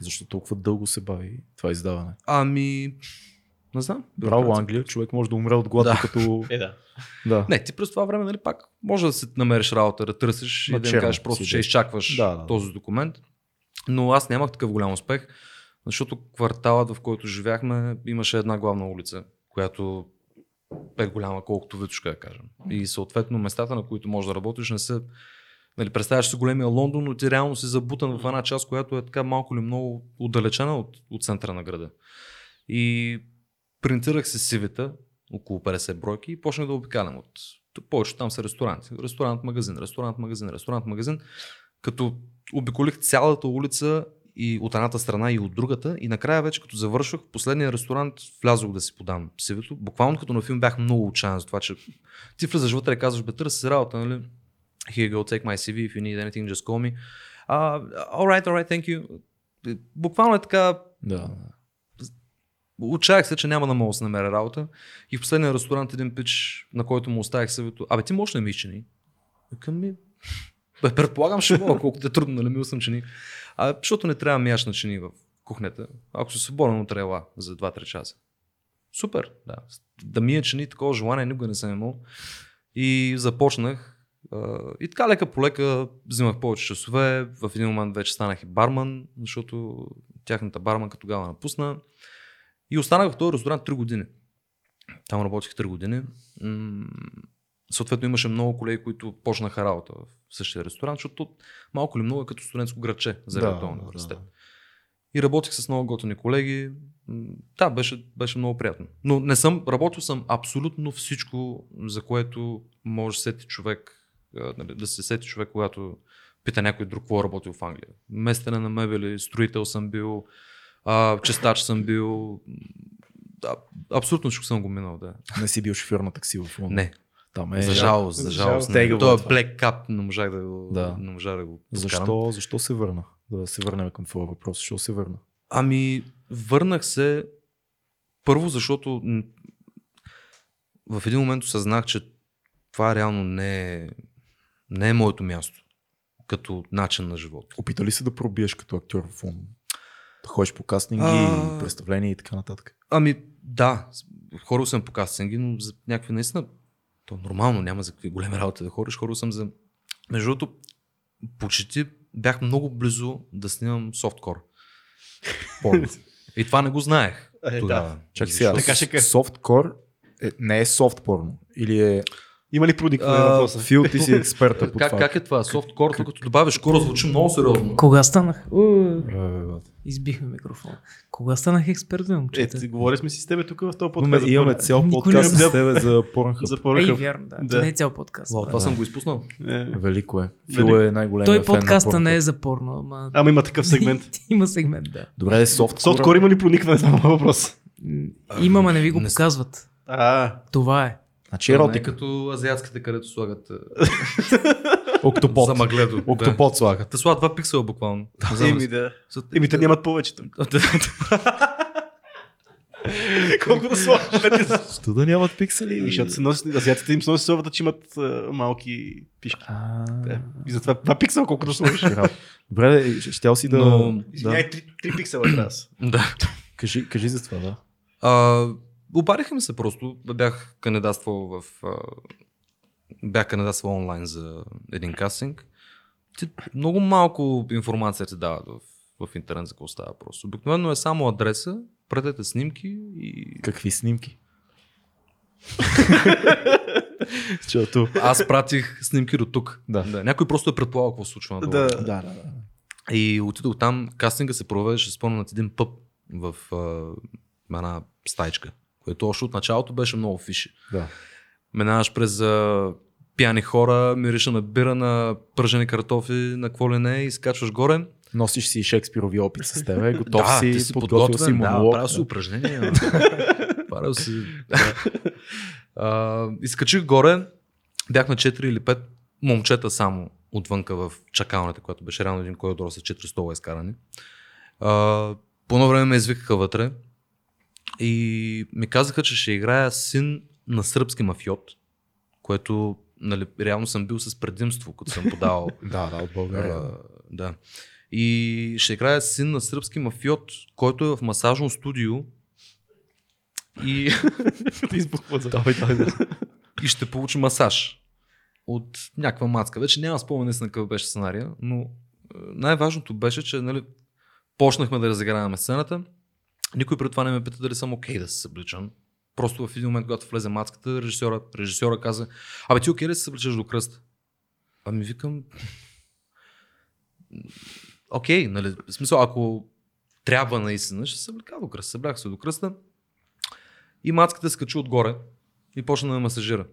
Защо толкова дълго се бави това издаване? Ами... Не знам. Браво, Англия, човек може да умре от глад, да. като... Е, да. да. Не, ти през това време, нали, пак може да се намериш работа, да търсиш на и да им кажеш просто, че изчакваш да, да, този документ. Но аз нямах такъв голям успех, защото кварталът, в който живяхме, имаше една главна улица, която пет голяма, колкото витушка, да кажем. И съответно местата, на които можеш да работиш, не са... Нали, представяш си големия Лондон, но ти реално си забутан в една част, която е така малко или много отдалечена от, от центъра на града. И принтирах се сивита, около петдесет бройки, и почнах да обикалям от... Повечето там са ресторанти. Ресторант, магазин, ресторант, магазин, ресторант, магазин. Като обиколих цялата улица и от едната страна и от другата, и накрая вече като завършвах в последния ресторант, влязох да си подам сивито. Буквално като на филм бях много отчаян за това, че ти влизаш вътре и казваш, бе, търси работа, нали? Here you go, take my си ви, if you need anything, just call me. Uh, all right, all right, thank you. Буквално е така... Да. Отчаях се, че няма да мога да се намеря работа. И в последния ресторант един пич, на който му оставих съвето, абе ти можеш ли ми изчини? Към ми... Бе, предполагам, ще мога, колкото е трудно, нали мил съм чини. А, защото не трябва мияш на чини в кухнята, ако си свободен от рела за два-три часа. Супер, да. Да мия чини, такова желание никога не съм имал. И започнах. И така лека по лека взимах повече часове. В един момент вече станах и барман, защото тяхната барманка тогава напусна. И останах в този ресторант три години. Там работих три години. М- съответно имаше много колеги, които почнаха работа в същия ресторант, защото малко ли много е като студентско градче за Рентон университет. Да, да. И работих с много готини колеги. Да, беше, беше много приятно. Но не съм, работил съм абсолютно всичко, за което може сети човек, да се сети човек, когато пита някой друг, кой е работил в Англия. Местене на мебели, строител съм бил, Uh, честач съм бил, да, абсолютно всичко съм го минал, да. Не си бил шофьор на такси в Лондон? Не, там е... за жалост, за жалост. Той е Black Cup, не можах да го, да. Не можах да го защо, защо се върна? Да се върнем към твоя въпрос, защо се върна? Ами, върнах се първо, защото в един момент осъзнах, че това реално не е, не е моето място, като начин на живот. Опита ли се да пробиеш като актьор в Лондон? Да ходиш по кастинги, а... представления и така нататък. Ами да, хорил съм по кастинги, но за някакви наистина, то нормално, няма за какви големи работи да ходиш, хорил съм за... Между другото, почти бях много близо да снимам софткор. И това не го знаех. Е, да. Чак сега, софткор е, не е софтпорно или е... Има ли продиктване на въпроса? Фил, ти си експерта по това. Как, как е това? Софткор, като добавиш кора, звучи много сериозно. Кога станах? Избихме микрофона. Кога станах експерт, момчета? Е, говорили сме си с тебе тук в този подкаст. Имаме цял подкаст с тебе за Pornhub. Ей, вярно, да. да. Не е цял подкаст. Ло, това съм го изпуснал. Е. Велико е. Фил е най-големия фен на Pornhub. Той подкаста не е за порно. Ама... ама има такъв сегмент. Има сегмент, да. Добре, е софткор. Софткор има ли проникване на въпрос? Имаме, не ви го показват. Това е. Значи еротика. Не като азиатските, където слагат октопод. За магледо. Октопод слагат. Те слагат два пиксела буквално. Еми да. Еми те нямат повечето. Колко да слагат? Що да нямат пиксели? Азиатите им сносят словата, че имат малки пишки. И затова два пиксела колко да сложиш. Добре, щял си да... Извиняй, три пиксела трябва. Да. Кажи за това, да. Обадиха ми се просто, бях кандидатствал в... Бях кандидатствал онлайн за един кастинг. Ти, много малко информация ти дават в, в интернет за какво става просто. Обикновено е само адреса, пратете снимки и... Какви снимки? Аз пратих снимки до тук. Да. Да, някой просто е предполагал какво се случва надолу. Да. Да, да, да. И отидох там, кастинга се провеждаше, спомням, над един пъп в а, една стайчка, което още от началото беше много фиши. Да. Минаваш през а, пияни хора, мириша на бира, на пържени картофи, на какво ли не, и скачваш горе. Носиш си Шекспирови опит с тебе, готов да, си, си подготвил си монолог. Да, правил си упражнения. Правил си... Да. А, изкачих горе, бях на четири или пет момчета само отвънка в чакалната, която беше реално един коридор с четири стола изкарани. А, по едно време ме извикаха вътре. И ми казаха, че ще играя син на сръбски мафиот, което, нали, реално съм бил с предимство, като съм подавал. Да, да, от България. А, да. И ще играя син на сръбски мафиот, който е в масажно студио. И и ще получи масаж от някаква мацка. Вече няма спомен на какъв беше сценария, но най-важното беше, че, нали, почнахме да разиграваме сцената. Никой при това не ме пита дали съм окей да се събличам. Просто в един момент, когато влезе мацката, режисьора, режисьора каза: "Абе, ти окей ли се събличаш до кръст?" Ами викам... Окей, okay, нали, в смисъл, ако трябва наистина, ще се съблека до кръст. Съблях се до кръста и мацката скачи отгоре и почна да ме масажира.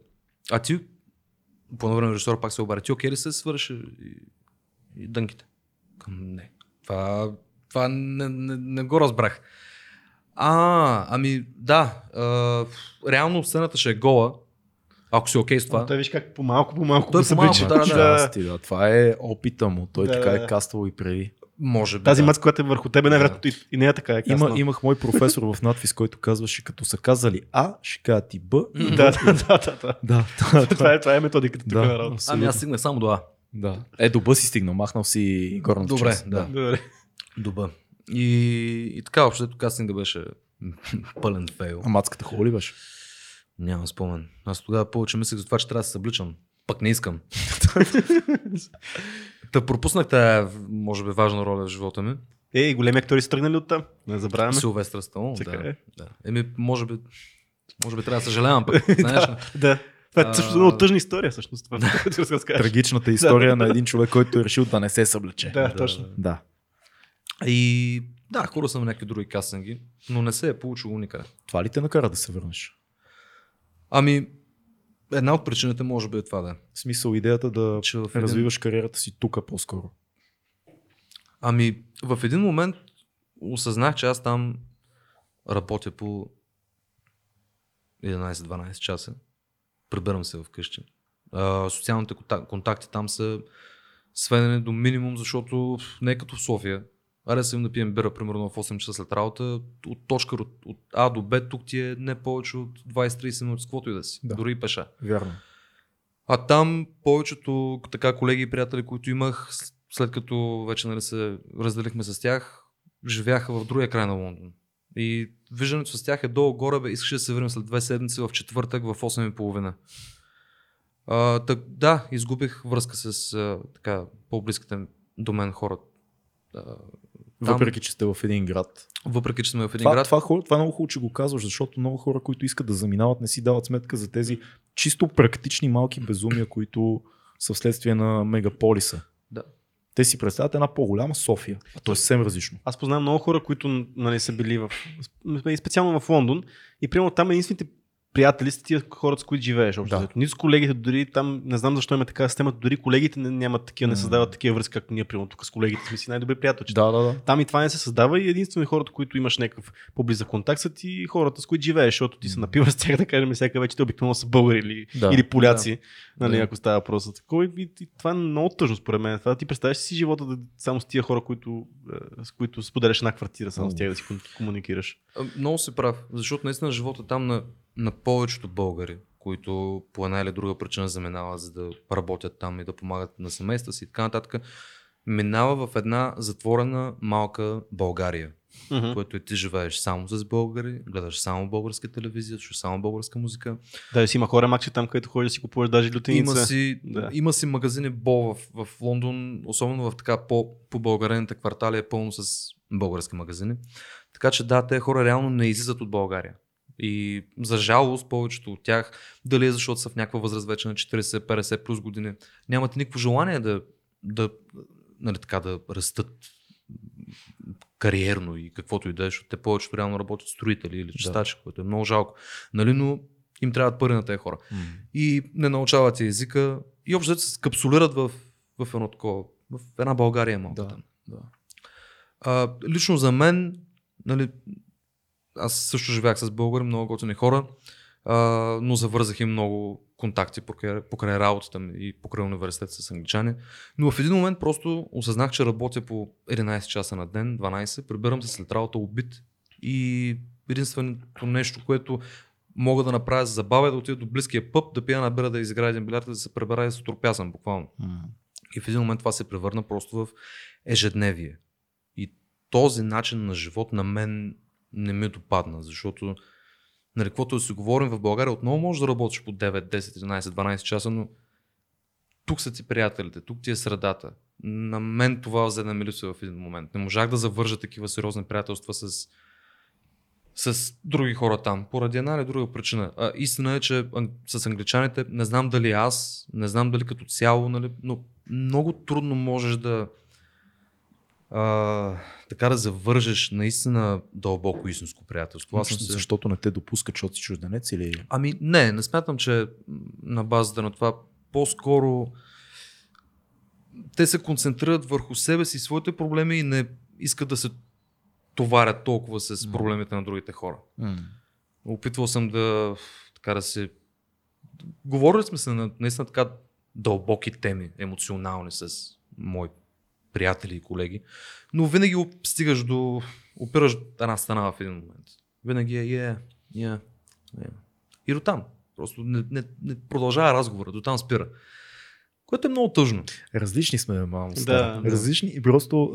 А ти, по време режисьора пак се обади: "Ти окей ли се свърши и, и дънките?" Към не, това, това не, не, не го разбрах. А, ами да, е, реално сцената ще е гола, ако си окей с това. Той виж как по-малко, по-малко да се облича. Да, да, да. Това е опита му, той да, така е каствал и преди. Може би, тази да. Маска, която е върху тебе, най-вероятно да. И не е така е касна. Има, имах мой професор в надфис, който казваше, като са казали А, ще кажат и Б. Да, да, да, да. Да, да, това, е, това е методиката тук да, на работа. Ами аз стигнах само до А. Да. Е, до Б си стигнал, махнал си горната добре, част. Да. Добре, до Б. И, и така, общото кастинг да беше пълен фейл. А мацката хубава ли беше? Нямам спомен. Аз тогава повече мислех за това, че трябва да се събличам. Пък не искам. Та пропуснах тая, може би, важна роля в живота ми. Ей, големи актори са тръгнали оттам. Не забравяме. Силвестър Сталон, да, да. Еми, може би, може би трябва да съжалявам пък. Знаеш, да. Това е също много тъжна история, всъщност. Трагичната история на един човек, който е решил да не се съблече. Да, точно. Да. И да, хора съм някакви други кастинги, но не се е получило никъде. Това ли те накара да се върнеш? Ами, една от причините може би е това да е. В смисъл идеята да че в един... развиваш кариерата си тука по-скоро. Ами, в един момент осъзнах, че аз там работя по единайсет-дванайсет часа. Прибирам се вкъщи. А, социалните контакти там са сведени до минимум, защото не е като в София. Аре съм да пием бира, примерно в осем часа след работа, от точка от, от А до Б тук ти е не повече от двайсет-трийсет минути, с каквото и да си, да. Дори и пеша. Вярно. А там повечето така колеги и приятели, които имах, след като вече нали, се разделихме с тях, живяха в другия край на Лондон. И виждането с тях е долу-горе, бе, искаше да се видим след две седмици в четвъртък в осем и половина. А, так, да, изгубих връзка с а, така, по-близките до мен хора. Там, въпреки, че сте в един град. Въпреки, че сме в един това, град. Това, това, това е много хубаво, че го казваш, защото много хора, които искат да заминават, не си дават сметка за тези чисто практични малки безумия, които са вследствие на мегаполиса. Да. Те си представят една по-голяма София, а то е съвсем различно. Аз познавам много хора, които нали, са били в... специално в Лондон и примерно там единствените приятели са тия хората, с които живееш. Да. Нито с колегите, дори там, не знам защо има така система, дори колегите не, нямат такива, не създават такива връзки, както ние, примерно тук с колегите сме си най-добри приятели. Да, да, да. Там и това не се създава и единствено хората, които имаш някакъв по-близък контакт са ти хората, с които живееш, защото ти се напиваш с тях, да кажем, всяка вече те обикновено са българи или, да, или поляци, да, нали, да. Ако става въпрос за такова. И, и това е много тъжно според мен. Това да ти представяш си живота да, само с тия хора, които, с които споделяш една квартира, само с тях да си комуникираш. Много си прав, защото наистина живота там на. На повечето българи, които по една или друга причина заминават, за да работят там и да помагат на семейства си и така нататък, минава в една затворена малка България, uh-huh. Което и ти живееш само с българи, гледаш само българска телевизия, слушаш само българска музика. Да, си има хора макче там, където ходиш да си купуваш даже лютеница. Има си, да. Има си магазини Бол в, в Лондон, особено в така по-българените квартали е пълно с български магазини. Така че да, те хора реално не излизат от България. И за жалост повечето от тях, дали е защото са в някаква възраст вече на четирийсет-петдесет плюс години, нямат никакво желание да, да, нали, така, да растат кариерно и каквото и да е, защото те повечето реално работят строители или чистачи, да. Което е много жалко, нали, но им трябват пари на тези хора. Mm. И не научават езика и общо да се скапсулират в, в, едно такова, в една България малко. Да, да. А, лично за мен, нали, аз също живях с българи, много готини хора, а, но завързах и много контакти покрай, покрай работата ми и покрай университет с англичани. Но в един момент просто осъзнах, че работя по единайсет часа на ден, дванайсет, прибирам се след работа убит и единственото нещо, което мога да направя за забава е да отида до близкия пъб, да пия на бира, да изиграя един билярд, да се прибера и да се отропясам буквално. Mm. И в един момент това се превърна просто в ежедневие. И този начин на живот на мен не ми допадна, защото нали, каквото да си говорим в България, отново можеш да работиш по девет, десет, единайсет, дванайсет часа, но тук са ти приятелите, тук ти е средата. На мен това взе да ми липсва в един момент. Не можах да завържа такива сериозни приятелства с, с други хора там, поради една или друга причина. А, истина е, че с англичаните, не знам дали аз, не знам дали като цяло, нали, но много трудно можеш да а, така да завържеш наистина дълбоко истинско приятелство. Аз, защото не те допуска, защото си чужденец или... Ами не, не смятам, че на базата на това по-скоро те се концентрират върху себе си, своите проблеми и не искат да се товарят толкова с mm. проблемите на другите хора. Mm. Опитвал съм да така да се... Говорили сме се на наистина така дълбоки теми, емоционални с мои приятели и колеги, но винаги стигаш до... опираш една стена в един момент. Винаги е, е, е, е. И до там. Просто не, не, не продължава разговора, до там спира. Което е много тъжно. Различни сме малко. Да, да. Различни и просто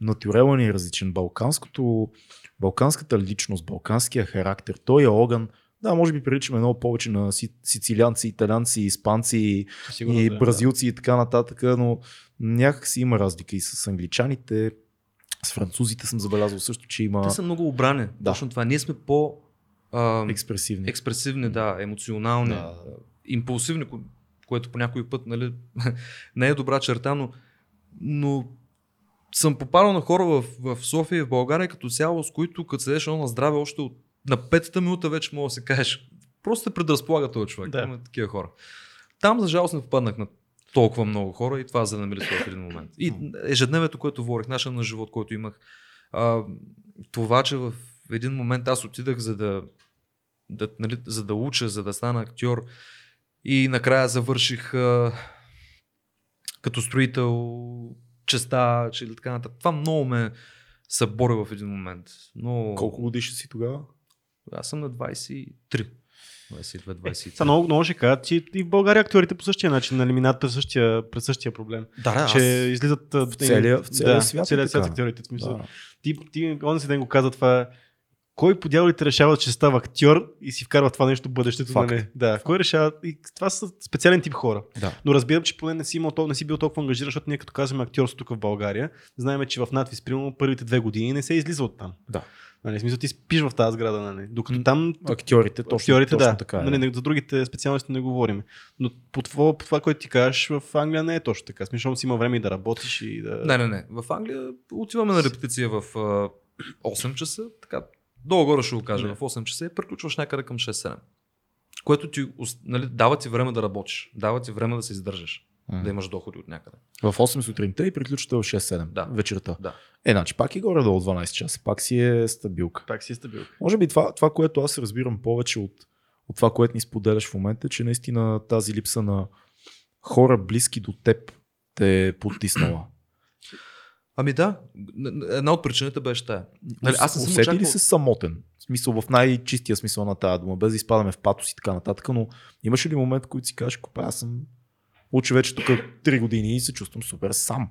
натюрелът ни е различен. Балканското, балканската личност, балканския характер, той е огън. Да, може би приличаме много повече на си, сицилианци, италианци, испанци, сигурно, и да, бразилци, да, и така нататък, но някак си има разлика и с англичаните, с французите съм забелязал също, че има... Те са много обрани, да, точно това. Ние сме по... А, експресивни. Експресивни, да, емоционални, да, импулсивни, което по някой път, нали, не е добра черта, но, но съм попадал на хора в, в София и в България като цяло, с които като седеш на здраве, още от, на петата минута вече мога да се кажеш, просто те предразполага този човек, да, има такива хора. Там за жалост не попаднах на толкова много хора и това за да намери в един момент. И ежедневието, което говорих, нашия на живот, който имах, а, това, че в един момент аз отидах за да, да, нали, за да уча, за да стана актьор, и накрая завърших а, като строител, честач или така нататък. Това много ме събори в един момент. Но... Колко годишен си тогава? Аз съм на двайсет и три. двайсет и две двайсет и три. Е, много, много ще кажа, че и в България актьорите по същия начин, нали, минат през същия, през същия проблем. Да, да, че излизат в целия, в целия, да, свят, в целия свят актьорите. Да. Ти, ти он си ден го каза това. Кой по дяволите решава, че става актьор и си вкарва това нещо в бъдещето? Факт. Не? Да. Кой решава? И това са специален тип хора. Да. Но разбирам, че поне не си, имал, не си бил толкова ангажиран, защото ние като казваме актьорство тук в България, знаем, че в надвис, примерно, първите две години не се излиза от там. Да. Нали, в смисъл, ти спиш в тази сграда, нали. Докато там. Актьорите, точно, актьорите, точно, да, така е. Нали, за другите специалности не говорим. Но по това, по това, което ти кажеш, в Англия не е точно така. Смисъл, си има време и да работиш и да. Не, не, не. В Англия отиваме на репетиция в осем часа, така. Долу горе ще го кажа, yeah, в осем часа и приключваш някъде към шест седем. Което ти, нали, дава ти време да работиш, дава ти време да се издържаш, mm, да имаш доходи от някъде. В осем сутринта и приключвате в шест седем, да, вечерта. Да. Е, значи пак е горе долу дванайсет часа, пак си е стабилка. Пак си е стабилка. Може би това, това, което аз разбирам повече от, от това, което ни споделяш в момента, е, че наистина тази липса на хора близки до теб те е потиснала. Ами да, една от причините беше тая. Нали, аз не съм усети ли се самотен? В смисъл, в най-чистия смисъл на тази дума, без да изпадаме в патос и така нататък, но имаш ли момент, който си кажеш, копа, аз съм уча вече тук три години и се чувствам супер сам?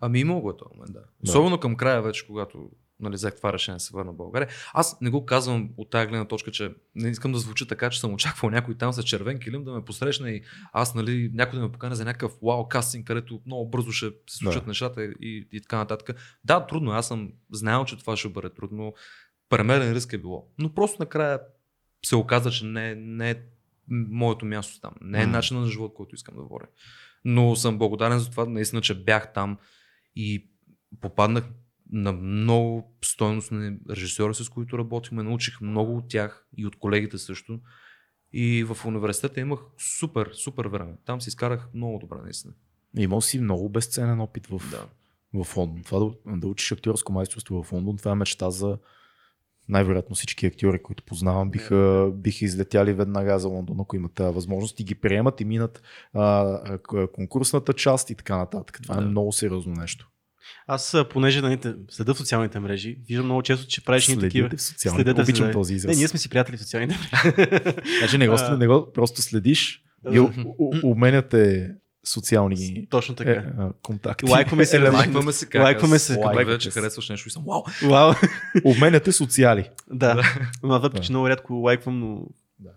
Ами имало го е този момент, да, да. Особено към края вече, когато, нали, взех това решение да се върна в България. Аз не го казвам от тази гледна точка, че не искам да звучи така, че съм очаквал някой там с червен килим да ме посрещне и аз, нали, някой да ме покане за някакъв вау кастинг, където много бързо ще се случат, да, нещата и, и така нататък. Да, трудно, аз съм знаел, че това ще бъде трудно. Премерен риск е било. Но просто накрая се оказа, че не, не е моето място там. Не е начинът на живот, който искам да говоря. Но съм благодарен за това, наистина, че бях там и попаднах на много стойностни режисьори, с които работихме, научих много от тях и от колегите също. И в университета имах супер, супер време. Там си изкарах много добре, наистина. Имал си много безценен опит в, да, в Лондон. Това да, да учиш актьорско майсторство в Лондон, това е мечта за най-вероятно всички актьори, които познавам, биха, биха излетяли веднага за Лондон, ако имат тази възможност и ги приемат и минат а, конкурсната част и така нататък. Това да, е много сериозно нещо. Аз, понеже да следа в социалните мрежи, виждам много често, че правиш ни такива. Следете, обичам да... този израз. Не, ние сме си приятели в социалните мрежи. Значи не го, а... не го просто следиш и обменяте социални точно така. Е, контакти. Лайкваме се, лайкваме се, лайкваме се. Вече харесваш нещо и съм вау. Вау. Обменяте социали. Да. Въпреки че много рядко лайквам, но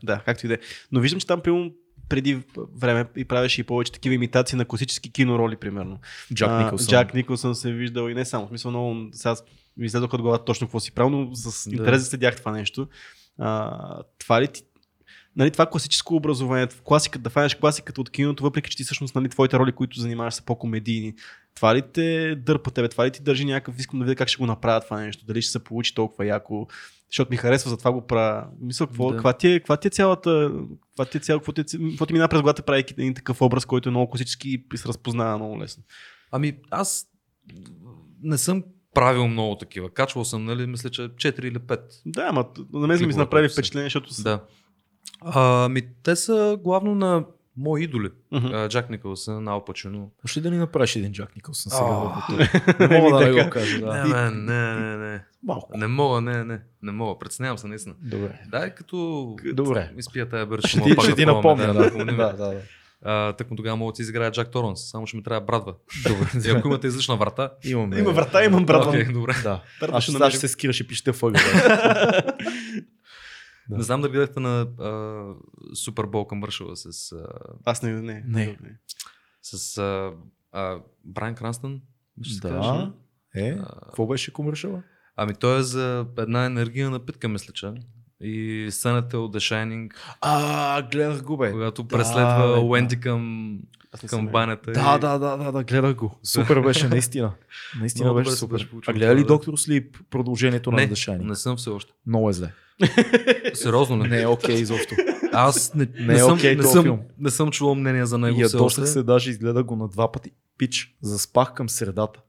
да, както и да е. Но виждам, че там примерно преди време и правеше и повече такива имитации на класически кинороли, примерно. Джак Николсън. Джак Николсън се виждал и не само. В смисъл, много, сега ми излязоха от главата точно какво си правил, но с интерес да следях това нещо. А, това ли ти, нали, това класическо образование, класиката, да фанеш класиката от киното, въпреки че ти всъщност, нали, твоите роли, които занимаваш, са по-комедийни. Това ли те дърпа тебе? Това ли ти държи някакъв, искам да видя как ще го направя това нещо? Дали ще се получи толкова яко? Защото ми харесва, затова го правя. Мисля, какво, да. Каква ти е, каква ти е цялата, каква ти е цяло, какво ти, какво ти мина през главата, правейки един такъв образ, който е много класически и се разпознава много лесно? Ами аз не съм правил много такива. Качвал съм, нали, мисля, че четири или пет. Да, ама на мен ми се направи впечатление, защото са... Да. Ами те са главно на мои идоли. Uh-huh. Джак Николсън, Ал Пачино. Ще да ни направиш един Джак Николсън сега? Oh. Не мога да не го кажа. Да. Не, не, не, не. Малко. Не мога, не, не. Не мога. Предснявам се наистина. Добре. Дай като Добре. изпия тая бърш. Ще, ще, ще ти напомня. Да, да, да, да. Uh, Тъкмо тогава мога да ти изиграя Джак Торънс, само ще ми трябва брадва. Добре. И ако имате излишна врата, имаме. Има врата, имам брадва. Okay, добре. Да. Аз ще се скираш и пишете фъгъл. Да. Не знам да гледахте на Супербол Камършала с... А... Аз не, не. не. С а, а, Брайан Кранстън, ще да. Кажа. Е, какво а... беше Камършала? Ами той е за една енергийна напитка, мисля, че. И сцената от The Shining. А, гледах го, бе. Когато да, преследва Уенди да. към, към банята. Да, и... да, да, да, да, гледах го. Супер беше, наистина. Наистина много беше супер. А гледа ли Доктор Слип продължението на The Shining? Не, не съм все още. Много е зле. Сериозно не? Не е окей okay, изобщо. Аз не, не, не, съм, okay, не, съм, не съм чувал мнение за него. Ядосах се, даже изгледах го на два пъти. Пич, заспах към средата.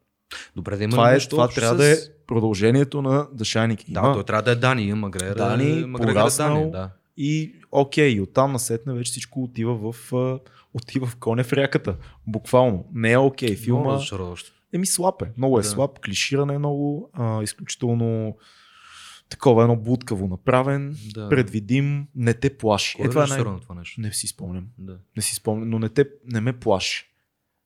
Добре, да има това е, това трябва с... да е продължението на The Shining. Да, той трябва да е Дани, има Грегер. Дани, погаснал да. И окей, оттам насетне вече всичко отива в, отива в коне в ряката. Буквално. Не е окей филма. Еми слаб е, много е да. слаб, клиширане е много, а, изключително такова едно блудкаво направен, да. Предвидим, не те плаши. Е, е това, най... това нещо? Не си спомням, да. не си спомням, но не, те, не ме плаши.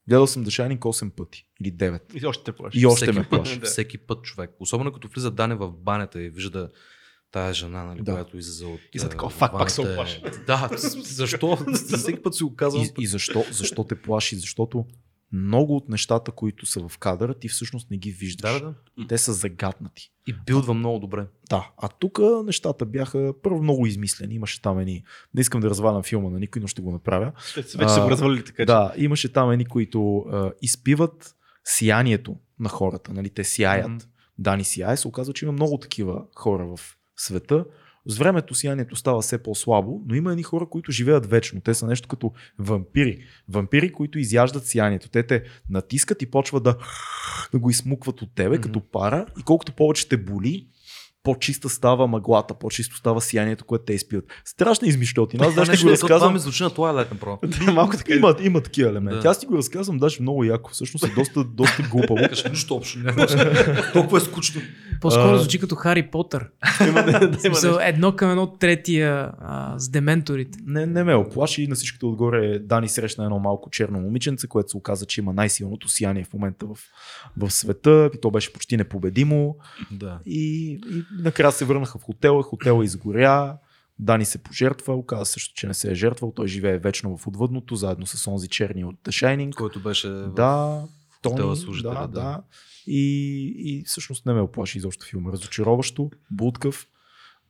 Гледал съм The Shining осем пъти или девет. И още те плаши. И още всеки ме плаши. Всеки път човек. Особено като влиза Дани в банята и вижда тая жена, нали, да. Която излиза от банята. И за такова, фак, пак се оплаши. Да, защо? Всеки път си го казвам. И, и защо, защо те плаши? Защото много от нещата, които са в кадъра, ти всъщност не ги виждаш. Да, да. Те са загатнати. И билдва много добре. Да, а тук нещата бяха първо много измислени. Имаше там едни... Не искам да развалям филма на никой, но ще го направя. Вече а, са го развалили така. Да, че. Имаше там едни, които а, изпиват сиянието на хората. Нали? Те сияят. Mm-hmm. Дани сияе. Се оказва, че има много такива хора в света. С времето сиянието става все по-слабо, но има едни хора, които живеят вечно. Те са нещо като вампири. Вампири, които изяждат сиянието. Те те натискат и почват да, да го измукват от тебе, mm-hmm. като пара. И колкото повече те боли, по-чиста става мъглата, по-чисто става сиянието, което те изпиват. Страшна измишлотина. Аз даже ти го разказвам. Това ми звучи на тоалетна про. Има такива елементи. Аз ти го разказвам даже много яко. Всъщност е доста, доста глупаво. Нищо общо. Толкова е скучно. По-скоро звучи като Хари Потър. Едно към едно третия с дементорите. Не, не ме оплаши. На всичкото отгоре Дани срещна едно малко черно момиченце, което се оказа, че има най-силното сияние в момента в света. И то беше почти непобедимо. И накрая се върнаха в хотела, хотела изгоря, Дани се пожертва, оказа също, че не се е жертвал, той живее вечно в отвъдното, заедно с онзи черни от The Shining. Който беше да, в хотела служителя. Да, да. да. И, и всъщност не ме оплаши изобщо филма. Разочароващо, будкав,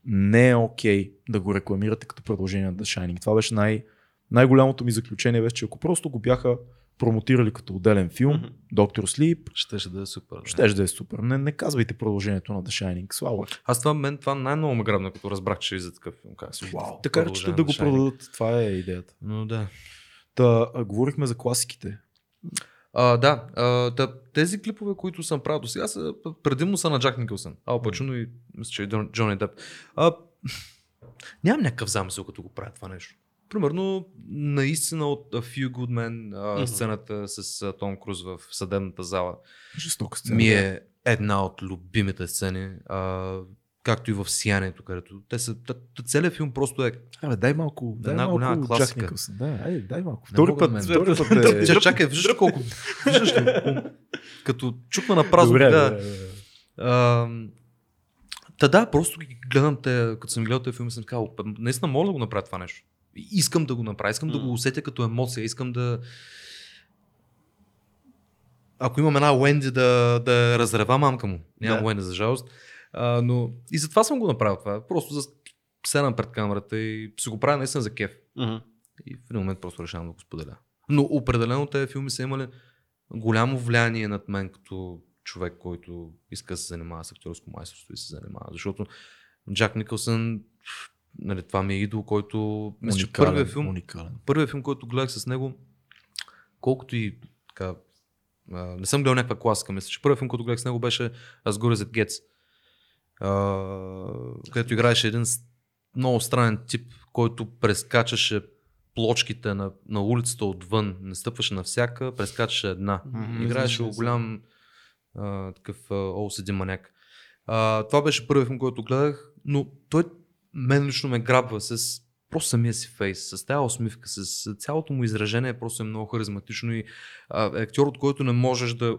не е окей да го рекламирате като продължение на The Shining. Това беше най- най-голямото ми заключение, беше, че ако просто го бяха промотирали като отделен филм, Доктор Слип. Щеше да е супер. Щеше да е супер. Не, не казвайте продължението на The Shining. Слава. Аз това мен това най-много ме грабна, като разбрах, че е за такъв филм. Wow. Така речете да го продадат. Това е идеята. Но да. Та, а, говорихме за класиките. А, да. А, да. Тези клипове, които съм правил до сега, предимно са на Джак Николсън. Ал Пачино и мисля, че и Джони Деп. А, нямам някакъв замисъл, като го правя това нещо. Примерно, наистина от A Few Good Men, mm-hmm. сцената с Том Круз в съдебната зала. Жестока сцена. Ми е една от любимите сцени, а, както и в Сиянието, където те са, целият филм просто е... Абе, дай малко, дай една малко голяма класика. Джак Николсън, да, айде, дай малко. Втори път, мен, втори път е... Чакай, виждаш колко... Виждаш ли? Като чукна на празно. Добре, да, добре, добре. А, та да, просто гледам те, като съм гледал тези филми, съм казал, наистина мога да го направя това нещо. Искам да го направя, искам mm. да го усетя като емоция, искам да... ако имам една Уенди да, да разрева мамка му. Нямам да. Уенди за жалост. А, но и затова съм го направил това. Просто за седам пред камерата и се го правя наистина за кеф. Uh-huh. И в един момент просто решавам да го споделя. Но определено тези филми са имали голямо влияние над мен като човек, който иска да се занимава с актьорско майсторство и се занимава. Защото Джак Николсън, нали, това ми е идол, който... Мисля, че първият филм, първият филм, който гледах с него, колкото и така... Не съм гледал някаква класика, мисля, че първият филм, който гледах с него беше As Good As It Gets, а, където играеше един много странен тип, който прескачаше плочките на, на улицата отвън, не стъпваше на всяка, прескачаше една. Mm-hmm. Играеше mm-hmm. голям а, такъв о си ди маняк. А, това беше първият филм, който гледах, но той мен лично ме грабва с просто самия си фейс, с тази усмивка, с цялото му изражение, просто е много харизматично и а, актьор, от който не можеш да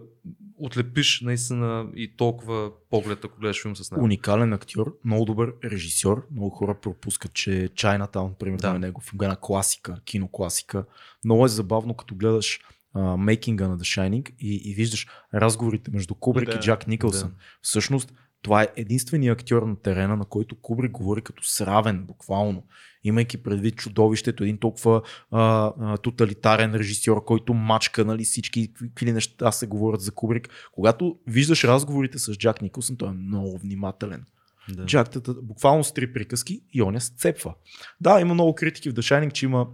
отлепиш наистина и толкова поглед, ако гледаш филм с него. Уникален актьор, много добър режисьор, много хора пропускат, че Чайнатаун, примерно, да. Е него филм, една класика, кинокласика. Много е забавно, като гледаш а, мейкинга на The Shining и, и виждаш разговорите между Кубрик да. И Джак Николсън. Да. Всъщност, това е единственият актьор на терена, на който Кубрик говори като сравен, буквално. Имайки предвид чудовището, един толкова а, а, тоталитарен режисьор, който мачка, нали, всички какви неща се говорят за Кубрик. Когато виждаш разговорите с Джак Николсън, той е много внимателен. Да. Джак буквално с три приказки и он я сцепва. Да, има много критики в The Shining, че има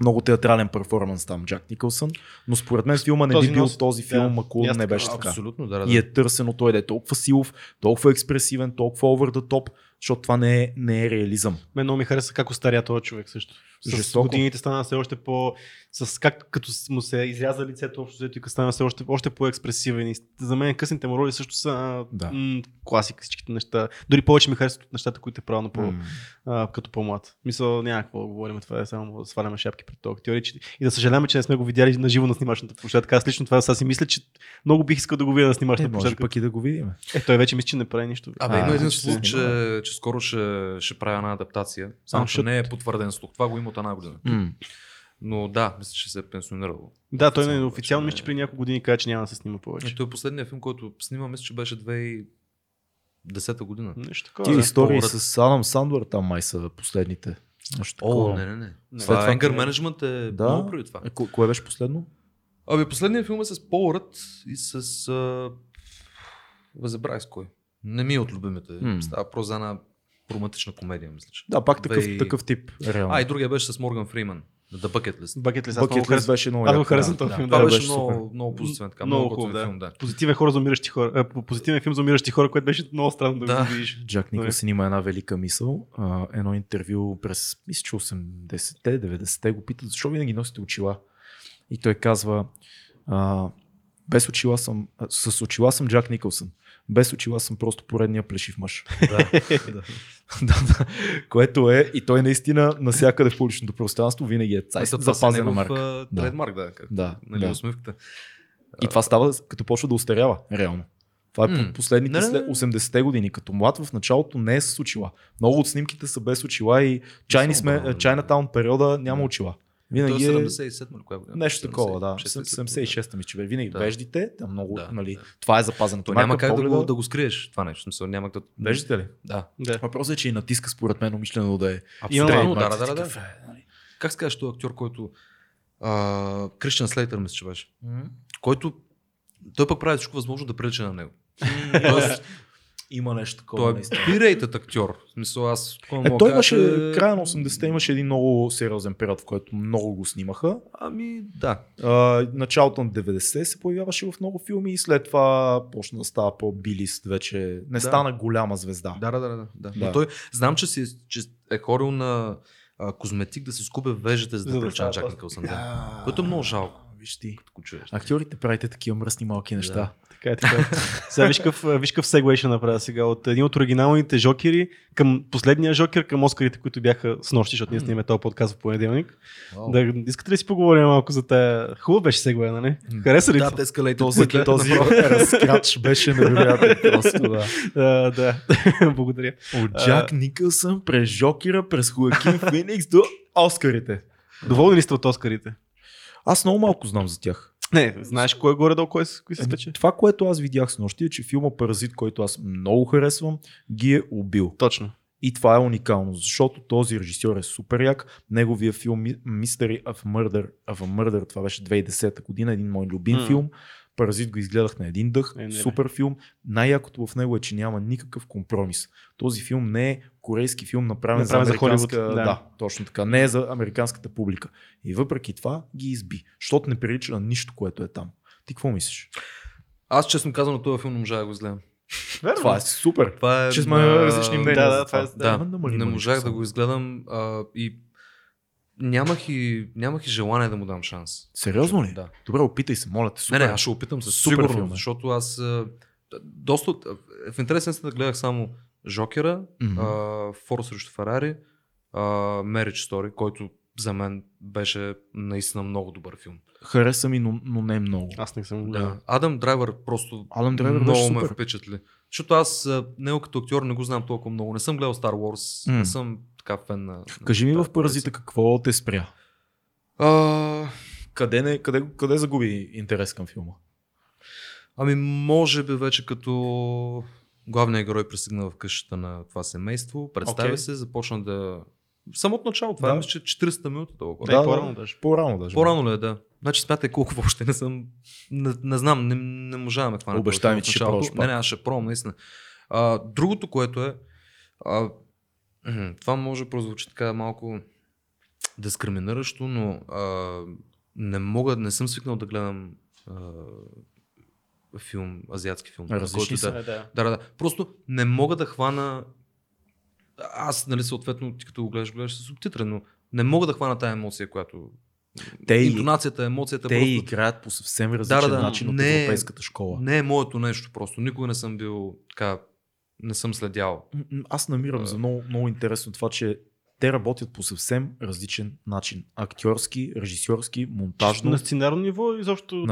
много театрален перформанс там, Джак Николсън, но според мен филма не този би бил нос... този филм, да, ако не беше така. Абсолютно, да, да. И е търсено той да е толкова силов, толкова експресивен, толкова over the top, защото това не е, не е реализъм. Мен много ми хареса как остаря този човек също. С Жестоко. Годините стана все още по... С как като му се изряза лицето, общо взето и стана все още, още по-експресивен. И за мен късните му роли също са да. м- класика, всичките неща. Дори повече ми харесват от нещата, които е правил по, mm. а, като по-млад. Мисля, няма какво да говорим, това е само да сваляме шапки пред този актьор. И да съжаляваме, че не сме го видяли на живо на снимачната площадка. Аз лично това сега си мисля, че много бих искал да го видя на снимачната е, площадка. Пък и да го видим. Е, той вече мисли, че не прави нищо. Абе, има един слух, че, че скоро ще, ще правя една адаптация. Само ще не е потвърден слух. Това го има от една година. Mm. Но да, мисля, че се е пенсионирало. Да, той не е официално, мисля, че при няколко години каза, че няма да се снима повече. И той е последният филм, който снима, мисля, че беше две хиляди и десета година. Нещо такова. Ти да, истории по-врат. С Адам Сандвър там май са последните. Нещо О, такова. не, не, не. Anger Management е да? Много преди това. Е, ко- кое беше последно? Абе, последният филм е с Пол Ръд и с... А... Възебрах с кой. Не ми е от любимите. Mm. Става просто за една романтична комедия, мисля. Че. Да, пак такъв, Бей... такъв тип. Реално. А, и другия беше с Морган Фриман. The Bucket List. Bucket List, Bucket List беше много яко. Да, това да, да, беше много, много позитивен, така, много, много хубав да. Филм. Да. Позитивен, хора за умиращи хора, позитивен филм за умиращи хора, което беше много странно да, да го видиш. Джак Николсън има една велика мисъл. А, едно интервю през, мисля, че осемдесетте, деветдесетте го питат, защо винаги носите очила? И той казва, а, без очила съм, а, с очила съм Джак Николсън. Без очила съм просто поредния плешив мъж. Да, да. да. Което е, и той наистина насякъде в публичното пространство винаги е цай, запазена марка. Това е трейдмарк, да, как, да, нали, да. Усмивката. И това става като почва да остарява, реално. Това е mm. последните не, след осемдесетте години, като млад в началото не е с очила. Много от снимките са без очила и Чайнатаун периода няма очила. Винаги е седемдесет и седма или коя година? Нещо такова, да. седемдесет и шеста ми, че бе. Винаги да. Веждите, да, много, да, нали, да. Това е запазено. То няма как погледа... да, го, да го скриеш това нещо. Мисъл, няма да... Веждите ли? Да. да. Въпросът е, че и натиска според мен умишлено да е. Абсолютно, да, да, да. Как скажеш този актьор, който... Кристиан Слейтър, мисля, че беше. Mm-hmm. Който... Той пък прави всичко възможно да прилича на него. Тоест... Има нещо такова. Той е пирейтът актьор. В смисъл, аз... Е, той имаше, е... края на осемдесетте имаше един много сериозен период, в който много го снимаха. Ами да. А, началото на деветдесетте се появяваше в много филми и след това почна да става по-билист вече. Не да. Стана голяма звезда. Да, да, да. да. да. Но той, знам, че, си, че е хорил на а, козметик да се скубе вежите, за да прилича на Джак Николсън. Което е много жалко. Актьорите правите такива мръсни малки неща. Да. Така е, така е. Сега виж къв, виж къв сегуей ще направя сега. От един от оригиналните Жокери към последния Жокер, към Оскарите, които бяха с нощи, защото ние снимаме този подкаст в понеделник. Wow. Да, искате ли си поговорим малко за тая? Хубава беше сегуея, нали? Хареса ли? Да, те скалей този, този разкрач беше невероятен. Просто, да. А, да. Благодаря. От Джак Николсън през Жокера, през Хоакин Феникс до Оскарите. Доволни ли сте от Оскарите? Аз много малко знам за тях. Не, знаеш кой е горе-долу, кой се спече? Това, което аз видях снощи, е, че филма Паразит, който аз много харесвам, ги е убил. Точно. И това е уникално, защото този режисьор е супер як. Неговия филм Mystery of Murder, of a Murder, това беше две хиляди и десета година, един мой любим mm. филм. Паразит го изгледах на един дъх, е, не, супер филм. Най-якото в него е, че няма никакъв компромис. Този филм не е корейски филм, направен, направен за американска... За да. да, точно така. Не е за американската публика. И въпреки това ги изби, защото не прилича на нищо, което е там. Ти какво мислиш? Аз честно казвам, този филм не можа да го изгледам. Верно. Това е супер. Това е, че сме а... различни мнения. Да, да, това е, да. Да. Да. Не можах да го изгледам а, и... Нямах и, нямах и желание да му дам шанс. Сериозно ли? Да. Добре, опитай се, моля те. Супер. Не, не, аз ще опитам със супер сигурно, филм, защото аз доста... В интересен се да гледах само Жокера, mm-hmm. Форд срещу Ферари, Marriage Story, който за мен беше наистина много добър филм. Хареса ми, но, но не много. Аз не съм гледал. Да. Адам Драйвър просто Адам Драйвър много ме впечатли. Защото аз него като актьор не го знам толкова много. Не съм гледал Star Wars, mm. не съм... Фен на, кажи ми в Паразита какво те спря? А... Къде, не, къде, къде загуби интерес към филма? Ами може би вече като главният герой пристигна в къщата на това семейство, представя okay. се, започна да... Само от начало, това да. Е мисля, че четиристата минута толкова. Да, да, по-рано даже. По-рано даже. По-рано ли е, да. Значи смятай колко въобще не съм... Не, не знам, не, не можаваме това. Обещай ми, че ще пробваш. Не, не, аз ще пробвам, наистина. А, другото, което е... А, това може да прозвучи така малко дискриминиращо, но а, не мога, не съм свикнал да гледам а, филм, азиатски филм. Различни са, да, да. Да, да. Просто не мога да хвана, аз нали съответно, ти като го гледаш, гледаш със субтитри, но не мога да хвана тая емоция, която... Те интонацията, емоцията... Те просто... играят по съвсем различен да, да, начин от не, европейската школа. Не е моето нещо просто, никога не съм бил така... Не съм следял. Аз намирам за много, много интересно това, че те работят по съвсем различен начин. Актьорски, режисьорски, монтажно. На сценарно ниво и защо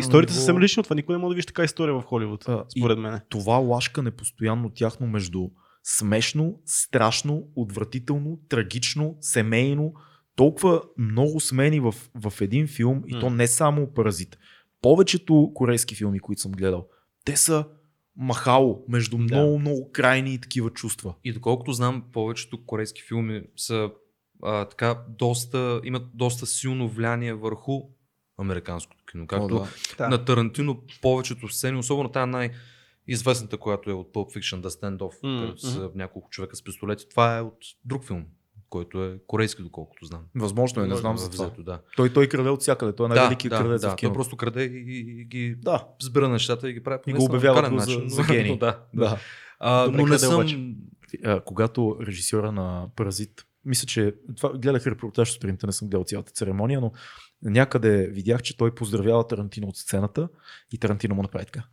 историята съвсем лични от това. Никой не може да вижда така история в Холивуд, според мен. Това лашкане постоянно тяхно между смешно, страшно, отвратително, трагично, семейно. Толкова много смени в, в един филм и м. то не само Паразит. Повечето корейски филми, които съм гледал, те са махало между много, да. много крайни и такива чувства. И доколкото знам, повечето корейски филми са а, така доста, имат доста силно влияние върху американското кино. Както О, да. на Тарантино повечето сцени, особено тая най-известната, която е от Pulp Fiction, The Standoff, mm-hmm. където са няколко човека с пистолети. Това е от друг филм, който е корейски, доколкото знам. Възможно е, не знам за това. Взето, да. Той, той краде от всякъде, той е най-велики да, краде да, в кино. Той просто краде и, и ги да. сбира нещата и ги прави по обявява начин. За, за гений. Да, да. А, но не съм... А, когато режисьора на Паразит, мисля, че това, гледах репортаж сутринта, не съм гледал цялата церемония, но някъде видях, че той поздравява Тарантино от сцената и Тарантино му направи така.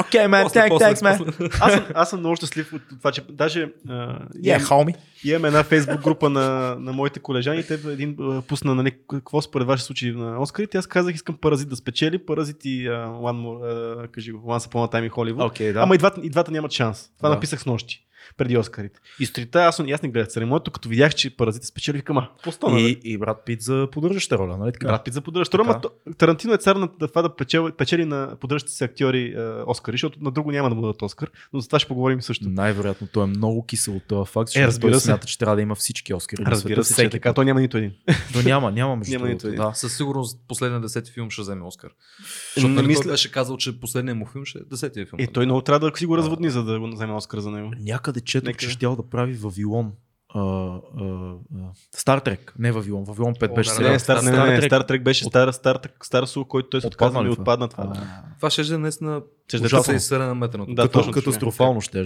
Окей, мен, thanks, man. Аз съм много щастлив от това, че даже имам една фейсбук група на моите колежани, те един пусна какво според вас ще случи на Оскарите, аз казах искам Паразит да спечели, Паразит и Once Upon a Time in Hollywood, ама и двата нямат шанс, това написах снощи. Преди Оскарите. И сутринта аз не гледах церемонията, като видях, че Паразите спечели към постана. И, и Брат Пит за поддържаща роля, нали така? Брат Пит за поддържаща роля, но Тарантино е цар на това да печели, печели на поддържащи се актьори е, Оскари, защото на друго няма да му дадат Оскар, но за това ще поговорим също. Най-вероятно, той е много кисел от този факт, защото е, разбира той се. смята, че трябва да има всички Оскари. Разбира се, че така, той няма нито един. То няма, няма между другото. Да. Със сигурност последния десети филм ще вземе Оскар. Защото не, нали, мисля... той беше казал, че последният му филм ще е десетия филм. Е, той много трябва да си го разводни, за да го вземе Оскар за него. Някъде четох, Нека... че щял да прави Вавилон. Стар Трек. Не Вавилон. Вавилон пет О, беше сега. Не, Стар, не, не, не, Стар Трек беше стар, стар, стар сул, който той се отказва и отпадна това. Това ще е наистина ужасно и сърена метеното. Да, като, катастрофално ще е.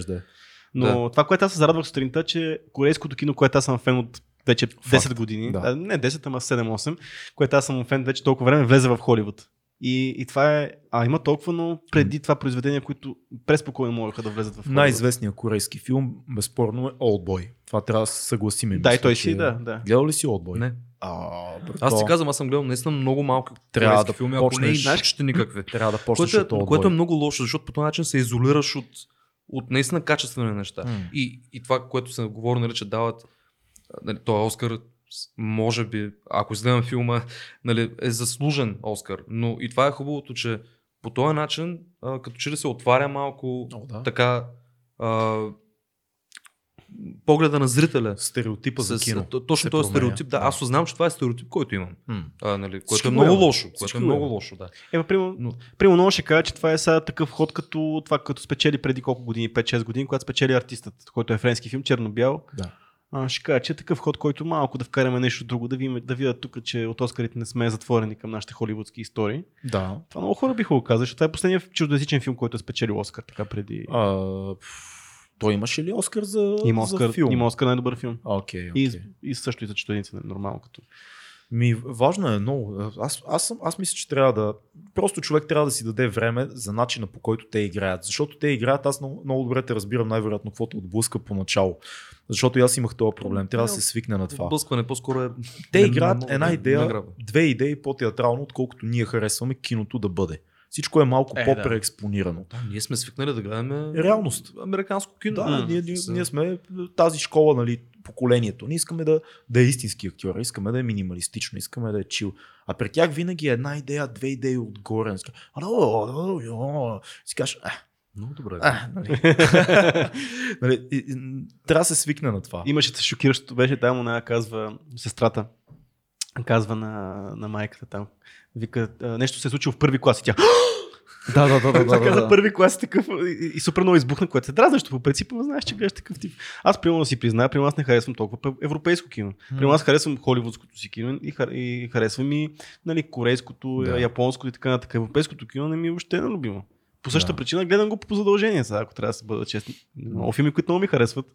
Но да. това, което аз се зарадвах сутринта, че корейското кино, което аз съм фен от вече десет Факт. години, да. не десет, ама седем-осем, което аз съм фен вече толкова време, влезе в Холивуд. И, и това е. А има толкова, но преди това произведения, които преспокойно можеха да влезат в Холивуд. Най-известният корейски филм, безспорно, е Олдбой. Това трябва да се съгласиме. Да, и той си, да, да. Гледал ли си Олдбой? Не. А, аз ти казвам, аз съм гледал наистина много малки трябва да филми, ако не и нашите никакви. Трябва да почнеш което, от Олдбой. Което е много лошо, защото по този начин се изолираш от, от наистина качествени неща. Mm. И, и това, което се говори, нали, че дават, нали, той Оскар може би, ако изгледам филма, нали, е заслужен Оскар. Но и това е хубавото, че по този начин, а, като че ли се отваря малко О, да. така а, погледа на зрителя. Стереотипа за кино. Точно този стереотип. Да, аз знам, че това е стереотип, който имам. Mm. А, нали, което е много лошо. Което е много лошо, да. Е, примерно, много ще кажа, че това е сега такъв ход, като това, като спечели преди колко години, пет-шест години, когато спечели Артистът, който е френски филм, черно-бял. Да. А, ще кажа, че е такъв ход, който малко да вкараме нещо друго, да видят да тук, че от Оскарите не сме затворени към нашите холивудски истории. Да. Това много хора биха го казали, защото това е последният чуждоязичен филм, който е спечелил Оскар така преди. А, той имаше ли Оскар за, има Оскар, за филм? Има Оскар най-добър филм. Okay, okay. И, и също и за чужденци, нормално като. Ми, важно е много. Аз, аз, аз мисля, че трябва да... Просто човек трябва да си даде време за начина, по който те играят. Защото те играят, аз много, много добре те разбирам най-вероятно каквото отблъска поначало. Защото и аз имах този проблем. Трябва да се свикне на това. Отблъскване по-скоро е... Те играят една идея, две идеи по-театрално, отколкото ние харесваме киното да бъде. Всичко е малко е, по-преекспонирано. Да, ние сме свикнали да гледаме... Реалност. Американско кино. Да, да, ние, с... ние сме тази школа, нали... поколението. Не искаме да, да е истински актьор, искаме да е минималистично, искаме да е чил. А при тях винаги е една идея, две идеи отгоре. Си кажеш, а, много добре. А, нали. нали, и, и, трябва да се свикне на това. Имаше шокиращото беше там, она казва сестрата, казва на, на майката там. Вика, нещо се е случило в първи клас и тя... Да, да, да, да, да, да, да. Първи клас е такъв и, и супер много избухна, което се дразна, защото по принцип, знаеш, че гледаш такъв тип. Аз примерно си призная, примерно аз не харесвам толкова европейско кино. Примерно аз харесвам холивудското си кино и, хар... и харесвам и нали, корейското, да. японското и така нататък. Европейското кино не ми въобще е любимо. По същата да. причина гледам го по задължение сега, ако трябва да се бъда честен. Много филми, които много ми харесват.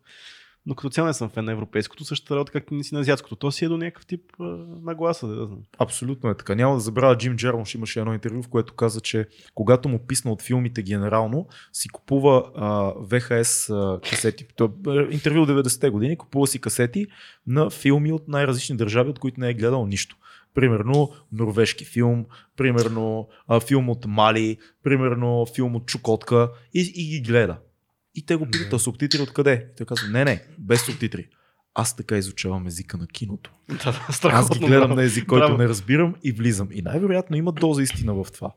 Но като цяло не съм фен на европейското, същата работа, както не си на азиатското. То си е до някакъв тип а, нагласа, да знам. Абсолютно е така. Няма да забравя, Джим Джермуш имаше едно интервю, в което каза, че когато му писна от филмите генерално, си купува а, ви ейч ес а, касети. То, интервю деветдесетте години, купува си касети на филми от най-различни държави, от които не е гледал нищо. Примерно норвежки филм, примерно а, филм от Мали, примерно филм от Чукотка и, и ги гледа. И те го питат, а субтитри откъде? Той казва, не, не, без субтитри. Аз така изучавам езика на киното. Аз ги гледам на език, който Браво. не разбирам и влизам. И най-вероятно има доза истина в това.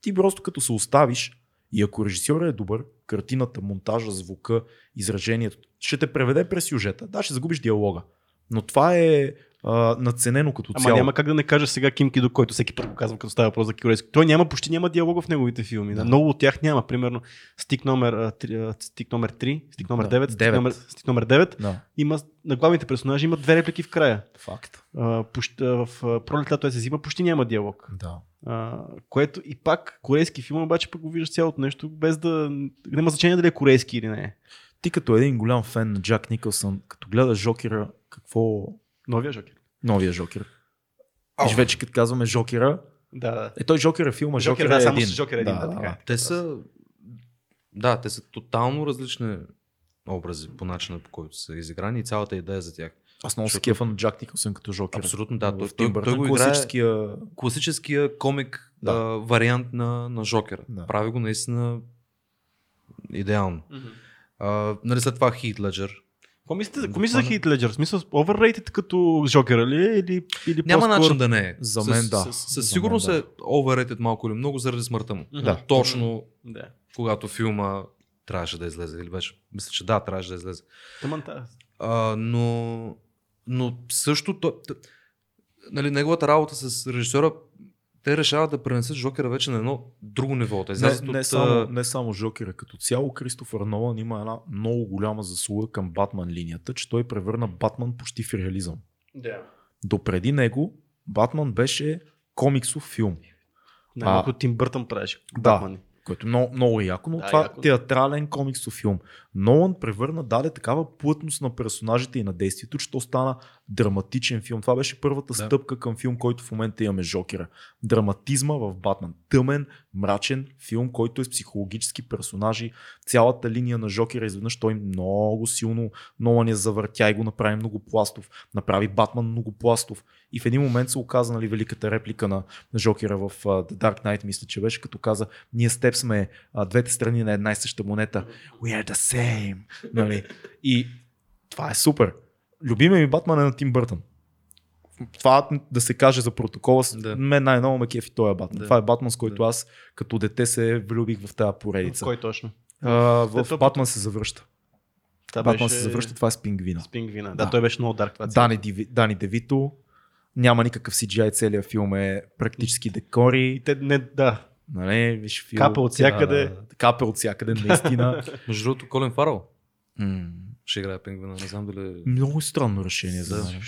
Ти просто като се оставиш и ако режисьорът е добър, картината, монтажа, звука, изражението, ще те преведе през сюжета. Да, ще загубиш диалога. Но това е... Uh, наценено като цяло. Ама няма как да не кажа сега Ким Кидо, който всеки път го казвам, като става въпрос за корейски. Той няма, почти няма диалог в неговите филми. Да. Много от тях няма. Примерно стик номер, uh, стик номер три, стик номер девет, да. стик, номер, стик номер девет. Да. Има, на главните персонажи има две реплики в края. Факт. Uh, почти, uh, в uh, Пролетта той се взима, почти няма диалог. Да. Uh, което и пак корейски филм, обаче пък го виждаш цялото нещо, без да... Няма значение дали е корейски или не е. Ти като един голям фен на Джак Николсън, като гледаш Жокера, какво... Новия Жокер. Новия Жокер. Виж вече като казваме Жокера. Да, да. Е той Жокер е филма, Жокер, Жокер е да, един. Само Жокер е един. Да, да, да. Те са, да, те са тотално различни образи по начина, по който са изиграни и цялата идея за тях. Аз много се кефа на Джак Николсън като Жокер. Абсолютно, да. Той, той, той го класическия... играе класическия комик да. а, вариант на, на Жокера. Да. Прави го наистина идеално. Mm-hmm. А, нали след това Хит Леджер. Какво мислите за Хит Леджер? В смисъл, overrated като Жокера ли е? Или, или няма начин да не е. За мен да. Със сигурност е overrated малко или много заради смъртта му. Да. Точно да. когато филма трябваше да излезе. Или беше? Мисля, че да, трябваше да излезе. А, но, но също то, нали, неговата работа с режисьора, те решават да пренесат Жокера вече на едно друго ниво. Те, не, не, от... само, не само Жокера, като цяло Кристофър Нолан има една много голяма заслуга към Батман линията, че той превърна Батман почти в реализъм. Yeah. Допреди него Батман беше комиксов филм. Най-малко Тим Бъртън правеше Батман. Да, което е много, много яко, но да, това е театрален комиксов филм. Нолан превърна, даде такава плътност на персонажите и на действието, че то стана драматичен филм. Това беше първата да. стъпка към филм, който в момента имаме Жокера. Драматизма в Батман. Тъмен, мрачен филм, който е с психологически персонажи. Цялата линия на Жокера изведнъж той много силно Нолан я завъртя и го направи многопластов. Направи Батман многопластов. И в един момент се оказа, нали, великата реплика на Жокера в The Dark Knight, мисля, че беше, като каза, ние с теб сме а, двете страни на една и съща монета. We are the same. Нали? И това е супер. Любимия ми Батман е на Тим Бъртън. това да се каже за протокола, да. Мен най-ново ме кефи този Батман. Да. Това е Батман, с който да. Аз като дете се влюбих в тази поредица. В кой точно? А, в Те, Батман се завръща. Батман беше... се завръща, това е с пингвина. С пингвина. Да, да, той беше много дарк. Дани, Диви... Дани Девито, няма никакъв си джи ай, целият филм е практически декори. Те, не, да. Нали, виж, фил... Капа от всякъде. Да, капа от всякъде, наистина. Между другото, Колин Фаръл mm. ще играе пингвина, не знам дали... Много странно решение за мен.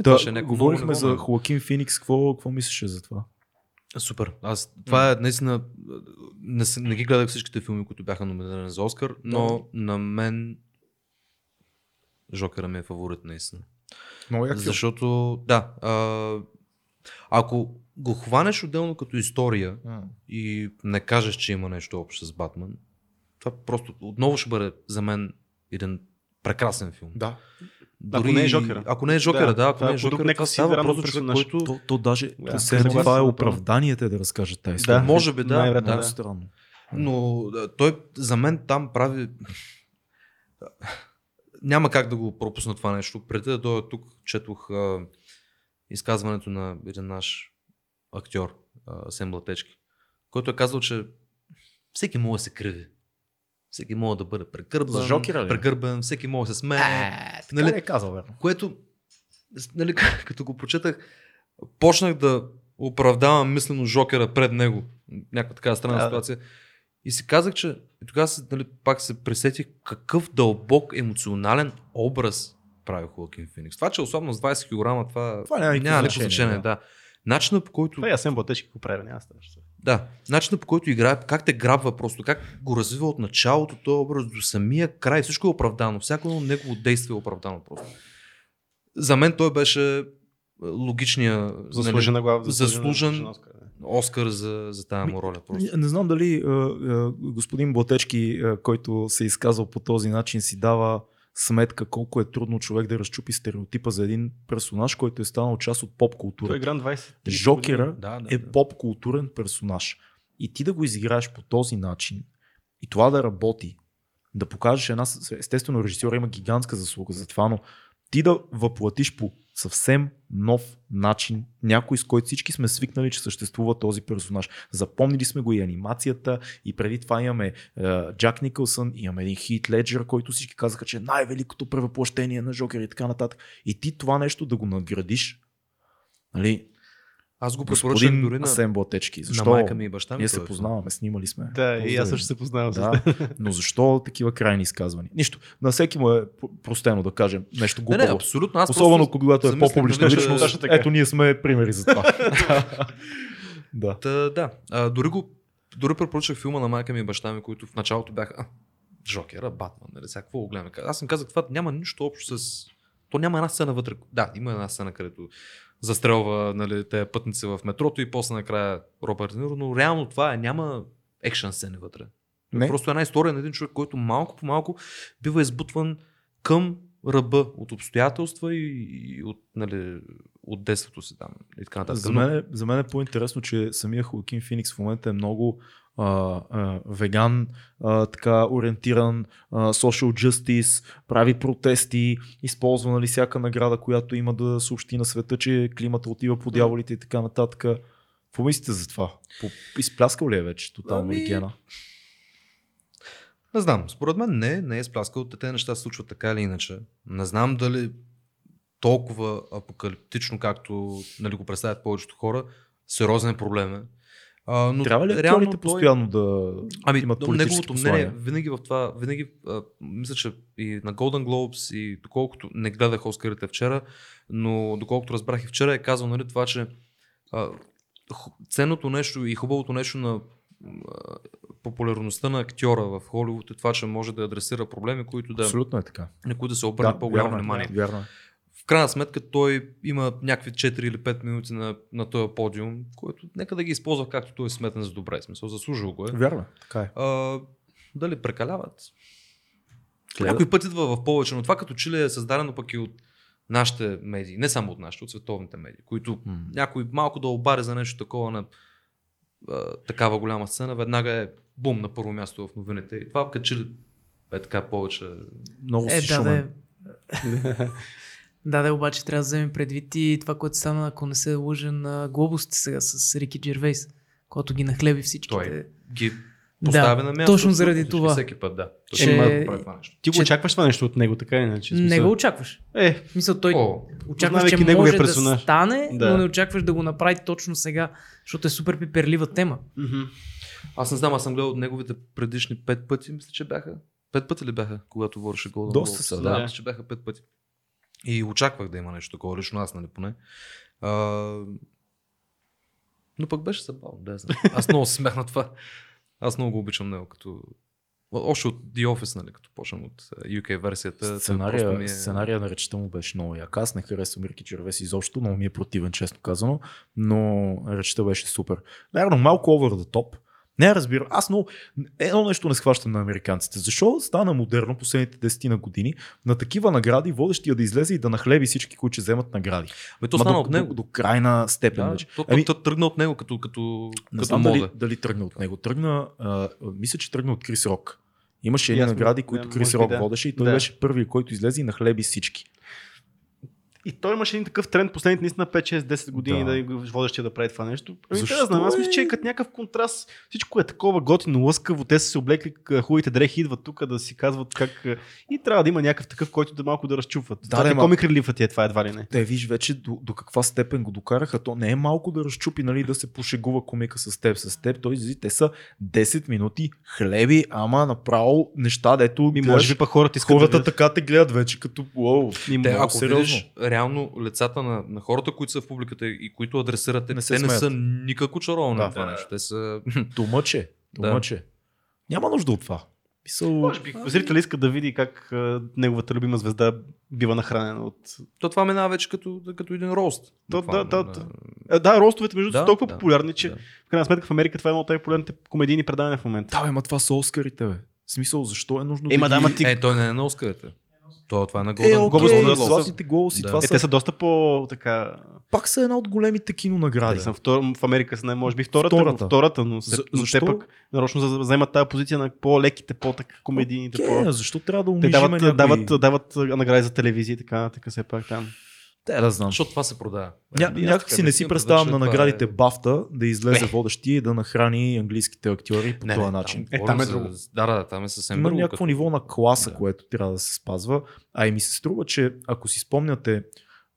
Да, да, говорихме за Хоакин Феникс, какво, какво мислеше за това? Супер. Аз, това е наистина, не, не ги гледах всичките филми, които бяха номинирани за Оскар, но да. На мен Жокера ми е фаворит наистина. Много як филм. Защото, да, а, ако го хванеш отделно като история а. И не кажеш, че има нещо общо с Батман, това просто отново ще бъде за мен един прекрасен филм. Да. Дори, ако не е Жокера. Ако не е Жокера, да, да ако не е Жокера, това става просто човек, наш... който... То, то даже да, се е това е оправданието да разкаже тази история. Да, може би, да, да, да. Странно. Но той за мен там прави... Няма как да го пропусна това нещо. Преди да дойда тук, четох а, изказването на един наш актьор, а, Сен Блатечки, който е казал, че всеки може да се криви. Всеки може да бъде прекърбен, Жокера, прекърбен, всеки може да се смее. А, така нали, е казал, верно. Което, нали, като го прочетах, почнах да оправдавам мислено Жокера пред него. Някаква такава странна а, ситуация. И си казах, че и тогава се, нали, пак се пресетих какъв дълбок емоционален образ прави Хоакин Феникс. Това, че особено с двайсет килограма, това, това няма никакво значение. Да. Да. Начинът по който... Това е Асен Блатечки, какво прави, няма страшно. Да, начинът по който играе, как те грабва просто, как го развива от началото, този образ до самия край, всичко е оправдано, всяко негово действие е оправдано просто. За мен той беше логичният, заслужен, глав, заслужен, заслужен Оскар, Оскар за, за тази му роля. Просто. Не знам дали господин Блатечки, който се изказал по този начин, си дава сметка колко е трудно човек да разчупи стереотипа за един персонаж, който е станал част от поп-културата. Е Жокера да, да, е да. Поп-културен персонаж. И ти да го изиграеш по този начин и това да работи, да покажеш една... Естествено, режисьора има гигантска заслуга за това, но ти да въплатиш по съвсем нов начин някой, с който всички сме свикнали, че съществува този персонаж. Запомнили сме го и анимацията, и преди това имаме uh, Джак Николсън, имаме един Хит Леджер, който всички казаха, че е най-великото превъплъщение на Жокер и така нататък. И ти това нещо да го надградиш. Нали? Аз го препоръчам дори на Асен Блатечки. Защо? На майка ми и баща ми. Ние се познаваме, снимали сме. Да, познаваме. И аз също се познавам. Да. Но защо такива крайни изказвания? Нищо. На всеки му е простено да кажем нещо глупаво. Не, не, абсолютно. Аз особено когато е по-публична личност. Е, ето ние сме примери за това. Да. Та, да. А, дори го, дори препоръчах филма на майка ми и баща ми, които в началото бяха а, Жокера, Батман, нали сега, какво го гледаме? Аз им казах, това няма нищо общо с... То няма една сцена вътре. Да, има една сцена, където застрелва нали, те пътници в метрото и после накрая Робърт Ниро, но реално това е, няма екшън сцени вътре. Не. Просто една история на един човек, който малко по малко бива избутван към ръба от обстоятелства и, и от, нали, от детството си там. И така нататък. За мен, за мен е по-интересно, че самия Хоакин Феникс в момента е много Uh, uh, веган, uh, така ориентиран, uh, social justice, прави протести, използва нали, всяка награда, която има да съобщи на света, че климата отива по дяволите и така нататък. Какво мислите за това? Изпляскал ли е вече тотално ами... гена? Не знам, според мен не, не е изпляскал. Те неща се случват така или иначе. Не знам дали толкова апокалиптично, както нали, го представят повечето хора, сериозен проблем е. А, но трябва ли актьорите постоянно да ами, имат политически послания? Мнение, винаги в това, винаги, а, мисля, че и на Golden Globes и доколкото, не гледах Оскарите вчера, но доколкото разбрах и вчера е казал нали, това, че а, ценното нещо и хубавото нещо на а, популярността на актьора в Холивуд е това, че може да адресира проблеми, които да, е на които да се обърне да, по-голямо внимание. Е, вярно. В крайна сметка той има някакви четири или пет минути на, на този подиум, който нека да ги използва както той е сметен за добре. Смисъл, заслужил го е. Вярно, така е. А, дали прекаляват? Кледа. Някой път идва в повече, но това като че ли е създадено пък и от нашите медии, не само от нашите, от световните медии, които м-м. някой малко да обари за нещо такова на а, такава голяма сцена, веднага е бум на първо място в новините. И това като че ли е така повече... Много си е, шумен. Да, да. Да, да, обаче трябва да вземем предвид и това, което стана, ако не се лъжа, на глобусите сега с Рики Джервейс, който ги нахлеби всичките. Той ги поставя да, на място. Точно заради това. Всеки път, да. Че... Е, това нещо. Ти го че... очакваш това нещо от него, така или иначе? Смисъл... Не го очакваш. Е, мисъл, той О, очакваш, че може персонаж. да стане, да. но не очакваш да го направи точно сега, защото е супер пиперлива тема. Mm-hmm. Аз не знам, аз съм гледал от неговите предишни пет пъти, мисля, че бяха. Пет пъти ли бяха, когато върши Голден Глобус? Доста са, да. Мисля, че бяха пет пъти. И очаквах да има нещо такова, лично аз, нали поне. А... Но пък беше забавно, да знам. Аз много се смях на това. Аз много обичам него, като... Още от The Office, нали, като почнем от ю кей версията. Сценария, ми е... сценария на речта му беше много як. Аз не харесвам Рики Джервес изобщо, много ми е противен, честно казано. Но речта беше супер. Наверно малко over the top. Не разбирам. Аз много... едно нещо не схващам на американците. Защо стана модерно последните десетина години на такива награди, водещия да излезе и да нахлеби всички, които ще вземат награди? Бе, то стана до, от него. До, до крайна степен. Да, вече. То, ами, то тръгна от него като, като, не като мода. Дали, дали тръгна от него. Тръгна, а, мисля, че тръгна от Крис Рок. Имаше едни награди, които не, Крис Рок да. водеше и той да. беше първият, който излезе и нахлеби всички. И той имаше един такъв тренд последните наистина пет шест десет години да, да водещия да прави това нещо. Ами да знам, аз мисля, че е като някакъв контраст. Всичко е такова готино, лъскаво. Те са се облекли хубавите дрехи, идват тук да си казват как... И трябва да има някакъв такъв, който да малко да разчупват. Да, това е ма... комик релифът ти е това едва ли не. Те виж вече до, до каква степен го докараха. То не е малко да разчупи, нали, да се пошегува комика с теб. С теб той излезе, те са десет минути хлеби, ама направо неща, дето ми може би па хората искат. Хората да така те гледат вече като уау. Ако сериозно. Реално лицата на, на хората, които са в публиката и които адресират, не те смеят. Не са никак очаровани да, на това да, нещо. Те са... Тумъче, тумъче. Да. Няма нужда от това. Писал... Може би, зрителя иска да види как а, неговата любима звезда бива нахранена от... То това минава вече като, като един рост. То, да, да, да. Да. да, ростовете между да, са толкова да, популярни, че да. В крайна сметка в Америка това е едно от най-популярните комедийни предавания в момента. Да, ема това са Оскарите, бе. В смисъл, защо е нужно е, да да ги... Ти... Е, той не е на Оскарите. То, това е на Голден Глобус. Е, златните глобуси. Да. Е, те са доста по така. Пак са една от големите кинонагради. Да. Съм втор... В Америка са може би втората, втората. втората но за, защо пък нарочно заемат тази позиция на по-леките, по-комедийните. Okay, по... Защо трябва да унижим? Те дават, някои... дават, дават награди за телевизия и така, така все пак там. Те да знам. Защото това се продава. Ня, някак си не си представям да на наградите е... Бафта да излезе водещия и да нахрани английските актьори по не, този не, начин. Там, е, там е друго. Да, да, там е съвсем има друго. Има някакво като... ниво на класа, да. Което трябва да се спазва. А и ми се струва, че ако си спомняте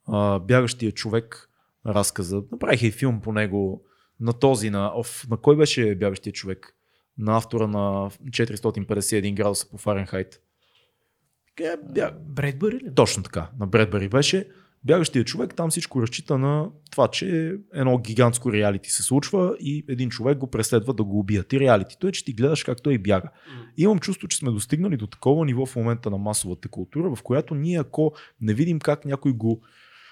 а, бягащия човек разказа, направих и филм по него на този, на, оф, на кой беше бягащия човек? На автора на четиристотин петдесет и един градуса по Фаренхайт. Бя... Бредбъри ли? Точно така. На Бредбъри беше. Бягащия човек, там всичко разчита на това, че едно гигантско реалити се случва и един човек го преследва да го убият. И реалитито е, че ти гледаш как той бяга. И имам чувство, че сме достигнали до такова ниво в момента на масовата култура, в която ние ако не видим как някой го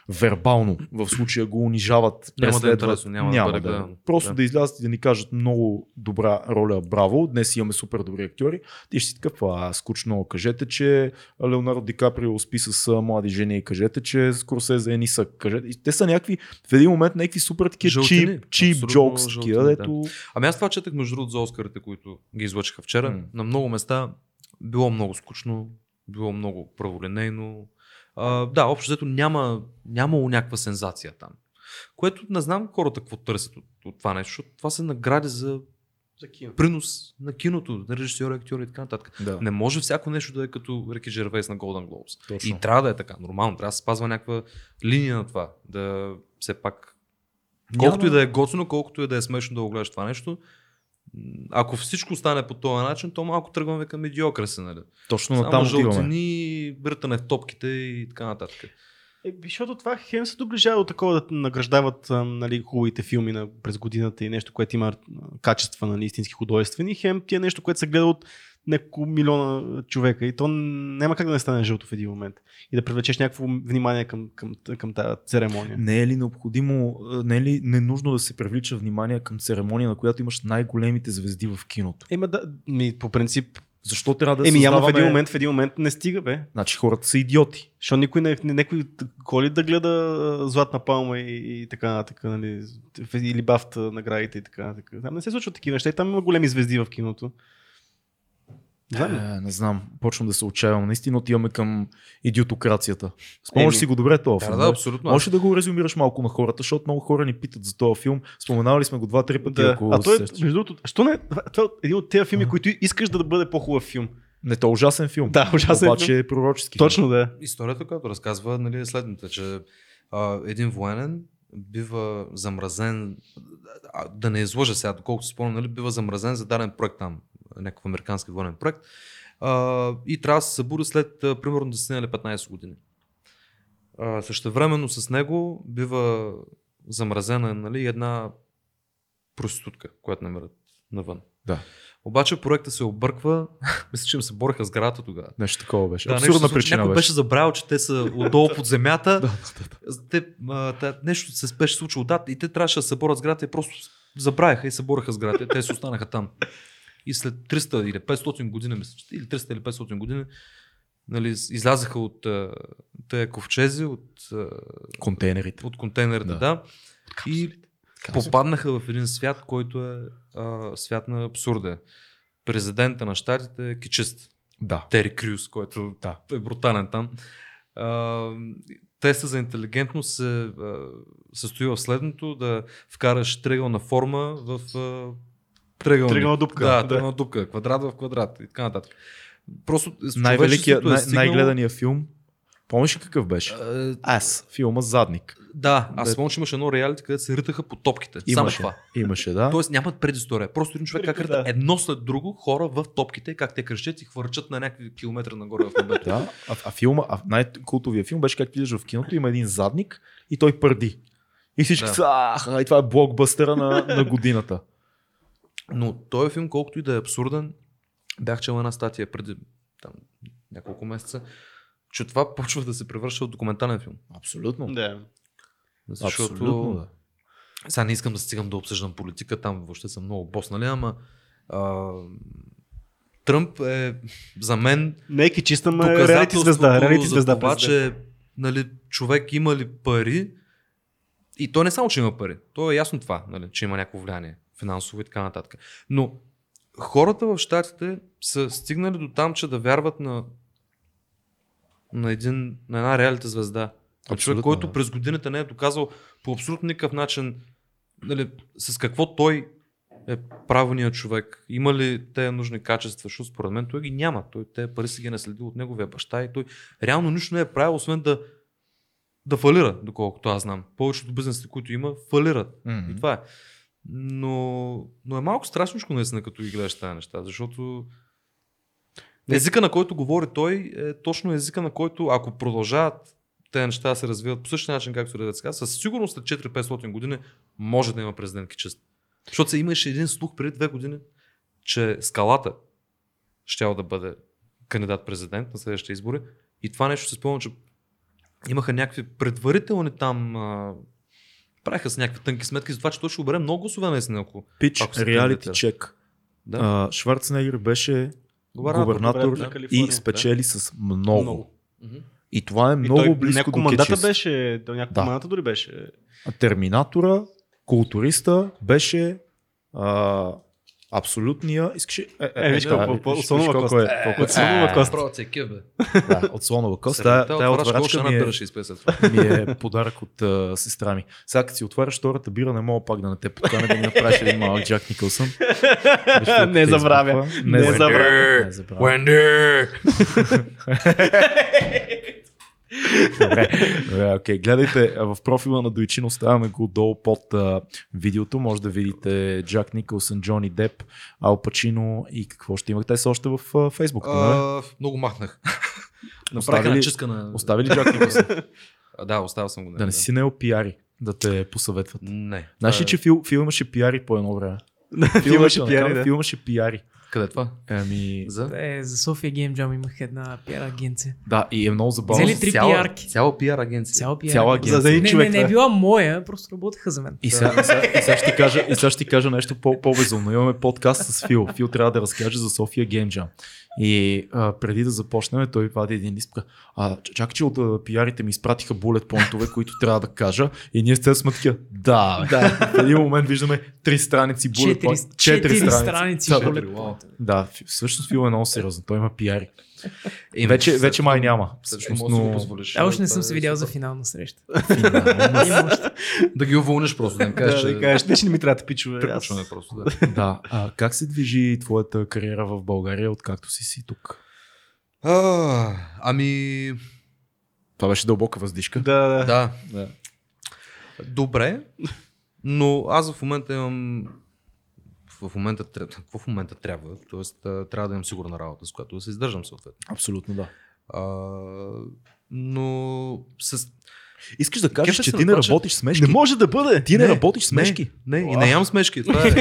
вербално, в случая го унижават, преследват, няма да, няма да, да, да. Просто да, да излязат и да ни кажат много добра роля, браво, днес имаме супер добри актьори, ти ще си така, скучно, кажете, че Леонардо Ди Каприо спи с млади жени, кажете, че Скорсезе е нисък, кажете, те са някакви, в един момент някакви супер такива чип, чип джокс, където... Да. Ами аз това четах между другото за Оскарите, които ги излъчиха вчера, м-м. на много места било много скучно, било много праволинейно. Uh, да, общо взето няма, нямало някаква сензация там. Което не знам хората какво търсят от, от това нещо, защото това се награди за, за кино. Принос на киното, на режисьора, актьора и така нататък. Да. Не може всяко нещо да е като Рики Джервейс на Голден Глобус. И трябва да е така, нормално, трябва да се спазва някаква линия на това. Да все пак, колкото няма... и да е готино, колкото и да е смешно да го гледаш това нещо, ако всичко стане по този начин, то малко тръгваме към медиокраси, нали? Точно на там жълтини, бъртане в топките и така нататък. Е, защото това хем се доближава до такова да награждават, нали, хубавите филми на, през годината и нещо, което има качества, нали, истински художествени. Хем ти е нещо, което се гледа от няколко милиона човека и то няма как да не стане жълто в един момент и да привлечеш някакво внимание към, към, към тази церемония. Не е ли необходимо, не е ли ненужно да се привлича внимание към церемония, на която имаш най-големите звезди в киното? Еми да, ми, по принцип, защо трябва да се създаваме... Еми няма в един момент, в един момент не стига, бе. Значи хората са идиоти. Защо никой не, някой коли да гледа Златна палма и, и така, така, нали, или Бафта наградите и така, така. Там не се случват такива неща и там има големи звезди в киното. Да, е, не знам, почвам да се отчаявам. Наистина отиваме към идиотокрацията. Спомняш си го добре този да, филм? Да, да, абсолютно. Може да го резюмираш малко на хората, защото много хора ни питат за този филм. Споменавали сме го два-три пъти. Да. А той, между другото, що не? Това е един от тези филми, а. които искаш да бъде по-хубав филм. Не, то е ужасен филм. Да, ужасен обаче филм. Е пророчески. Точно да е. Историята, която разказва, нали, е следната, че а, един военен бива замразен, а, да не излъжа сега, доколкото се спомня, нали, бива замразен за даден проект там. Някакъв американски военен проект, а, и трябва да се събуди след а, примерно десет или петнайсет години. А, същевременно с него бива замразена, нали, една проститутка, която намират навън. Да. Обаче проекта се обърква, мисля, че им се бореха с градата тогава. Нещо такова беше. Да, абсурдна нещо, причина някой беше. беше забравил, че те са отдолу под земята. да, да, да. Те, а, та, нещо се беше случило отдат и те трябваше да се борят с градата и просто забравяха и се бореха с градата. Те се останаха там. И след триста или петстотин години, мисля, или триста или петстотин години, нали, излязаха от тези ковчези, от контейнерите, от контейнерите да. да и Капсулите. попаднаха в един свят, който е а, свят на абсурда. Президента на щатите е кичист. Да. Тери Крюс, който да. е брутален там. А, теста за интелигентност се състои в следното: да вкараш триъгълна форма в а, тръгълна дупка. Да, тръгълна да. дупка. Квадрат в квадрат и така нататък. Просто най-великият, е най- стигнал... най-гледания филм. Помниш какъв беше? А, аз. Филма Задник. Да, аз помня, че имаше едно реалити, където се ритаха по топките. Имаше, Само това. Имаше, да. Тоест нямат предистория. Просто един човек как рита да. едно след друго хора в топките, как те кръщат и хвърчат на някакви километра нагоре в небето. Да, а, а филма, а най-култовия филм беше, как влизаш в киното, има един задник и той пърди. И всички да. са, аха, и това е блокбъстера на, на годината. Но този филм, колкото и да е абсурден, бях чел една статия преди там, няколко месеца, че това почва да се превръща от документален филм. Абсолютно. Да. Защото... Абсолютно, да. Сега не искам да стигам да обсъждам политика, там въобще съм много боснали, ама а... Тръмп е за мен Неки, чиста, ме, доказателството за това, че нали, човек има ли пари, и той не само, че има пари, то е ясно това, нали, че има някакво влияние. Финансово и така нататък. Но хората в щатите са стигнали до там, че да вярват на, на, един, на една реалита звезда. Човек, който да. през годината не е доказал по абсолютно никакъв начин, нали, с какво той е правилният човек. Има ли те нужни качества, защото според мен той ги няма. Той те пари си ги наследил от неговия баща и той реално нищо не е правил, освен да да фалира, доколкото аз знам. Повечето бизнесите, които има, фалират. Mm-hmm. И това е. Но, но е малко страшничко наистина, като ги гледаш тази неща, защото езика, на който говори той, е точно езика, на който, ако продължават тези неща да се развиват по същия начин, както се развиват, със сигурност след четири-петстотин години може да има президент кичист. Защото се имаше един слух преди две години, че Скалата щял да бъде кандидат-президент на следващите избори, и това нещо се спомня, че имаха някакви предварителни там... Правиха с някакви тънки сметки за това, че той ще обере много гласове наистина. Пич, реалити чек. Шварценегер беше губернатор, губернатор да. и спечели да. с много. много. И това е и много той, близко до кечист. Мандата беше, да, някакво да. мандата дори беше. Терминатора, културиста беше а, абсолютния... Искаше... Е, е, е, виж колко е. От слонова кост. От слонова кост. Тая отварачка ми е подарък от сестра ми. Сега като си отваряш втората бира, не мога пак да не те поканя да ми направиш един малък Джак Николсън. Не забравя. Не забравя. Уендер! Добре, окей, okay. Гледайте, в профила на Дойчин оставяме го долу под а, видеото, може да видите Джак Николсън, Джони Деп, Ал Пачино и какво ще имах. Те са още в Фейсбук. Много махнах. Оставили, на... оставили Джак Николсън? Да, оставил съм го. Да не си наел пиари, да те посъветват. Не. Знаеш ли, че фил, фил имаше пиари по едно време? Фил имаше пиари, да. Фил имаше пиари. Къде е това? Ами... За? Е, за София Game Jam имах една пиар агенция. Да, и е много забавно. Взели три пиарки. Цяла пиар агенция. Цяла пиар агенция. За не, не, не е била моя, просто работеха за мен. И сега ще ти кажа нещо по-безумно. Имаме подкаст с Фил. Фил трябва да разкаже за София Game Jam. И а, преди да започнем, той вади един лист. А, чак, че от пиарите ми изпратиха булет понтове, които трябва да кажа. И ние сте сме такива. Да, да. В един момент виждаме три страници булет понтове. Четири страници булет понтове. Да, всъщност Фил е много сериозно. Той има пиари. И вече, вече май няма. Всъщност, но... А още не съм се видял за финална среща. Да ги уволниш просто, да им кажеш. Да, да кажеш, вече не ми трябва да пичове. Препочваме просто, да. Да. А, как се движи твоята кариера в България, откакто си си тук? А, ами... Това беше дълбока въздишка. Да, да. да. да. Добре, но аз в момента имам... В момента, какво в момента трябва? Тоест, трябва да имам сигурна работа, с която да се издържам съответно. Абсолютно, да. А, но с... Искаш да кажеш, че ти не работиш смешки. Не може да бъде! Ти не, не работиш смешки. Не, не. И не ям смешки. Това е.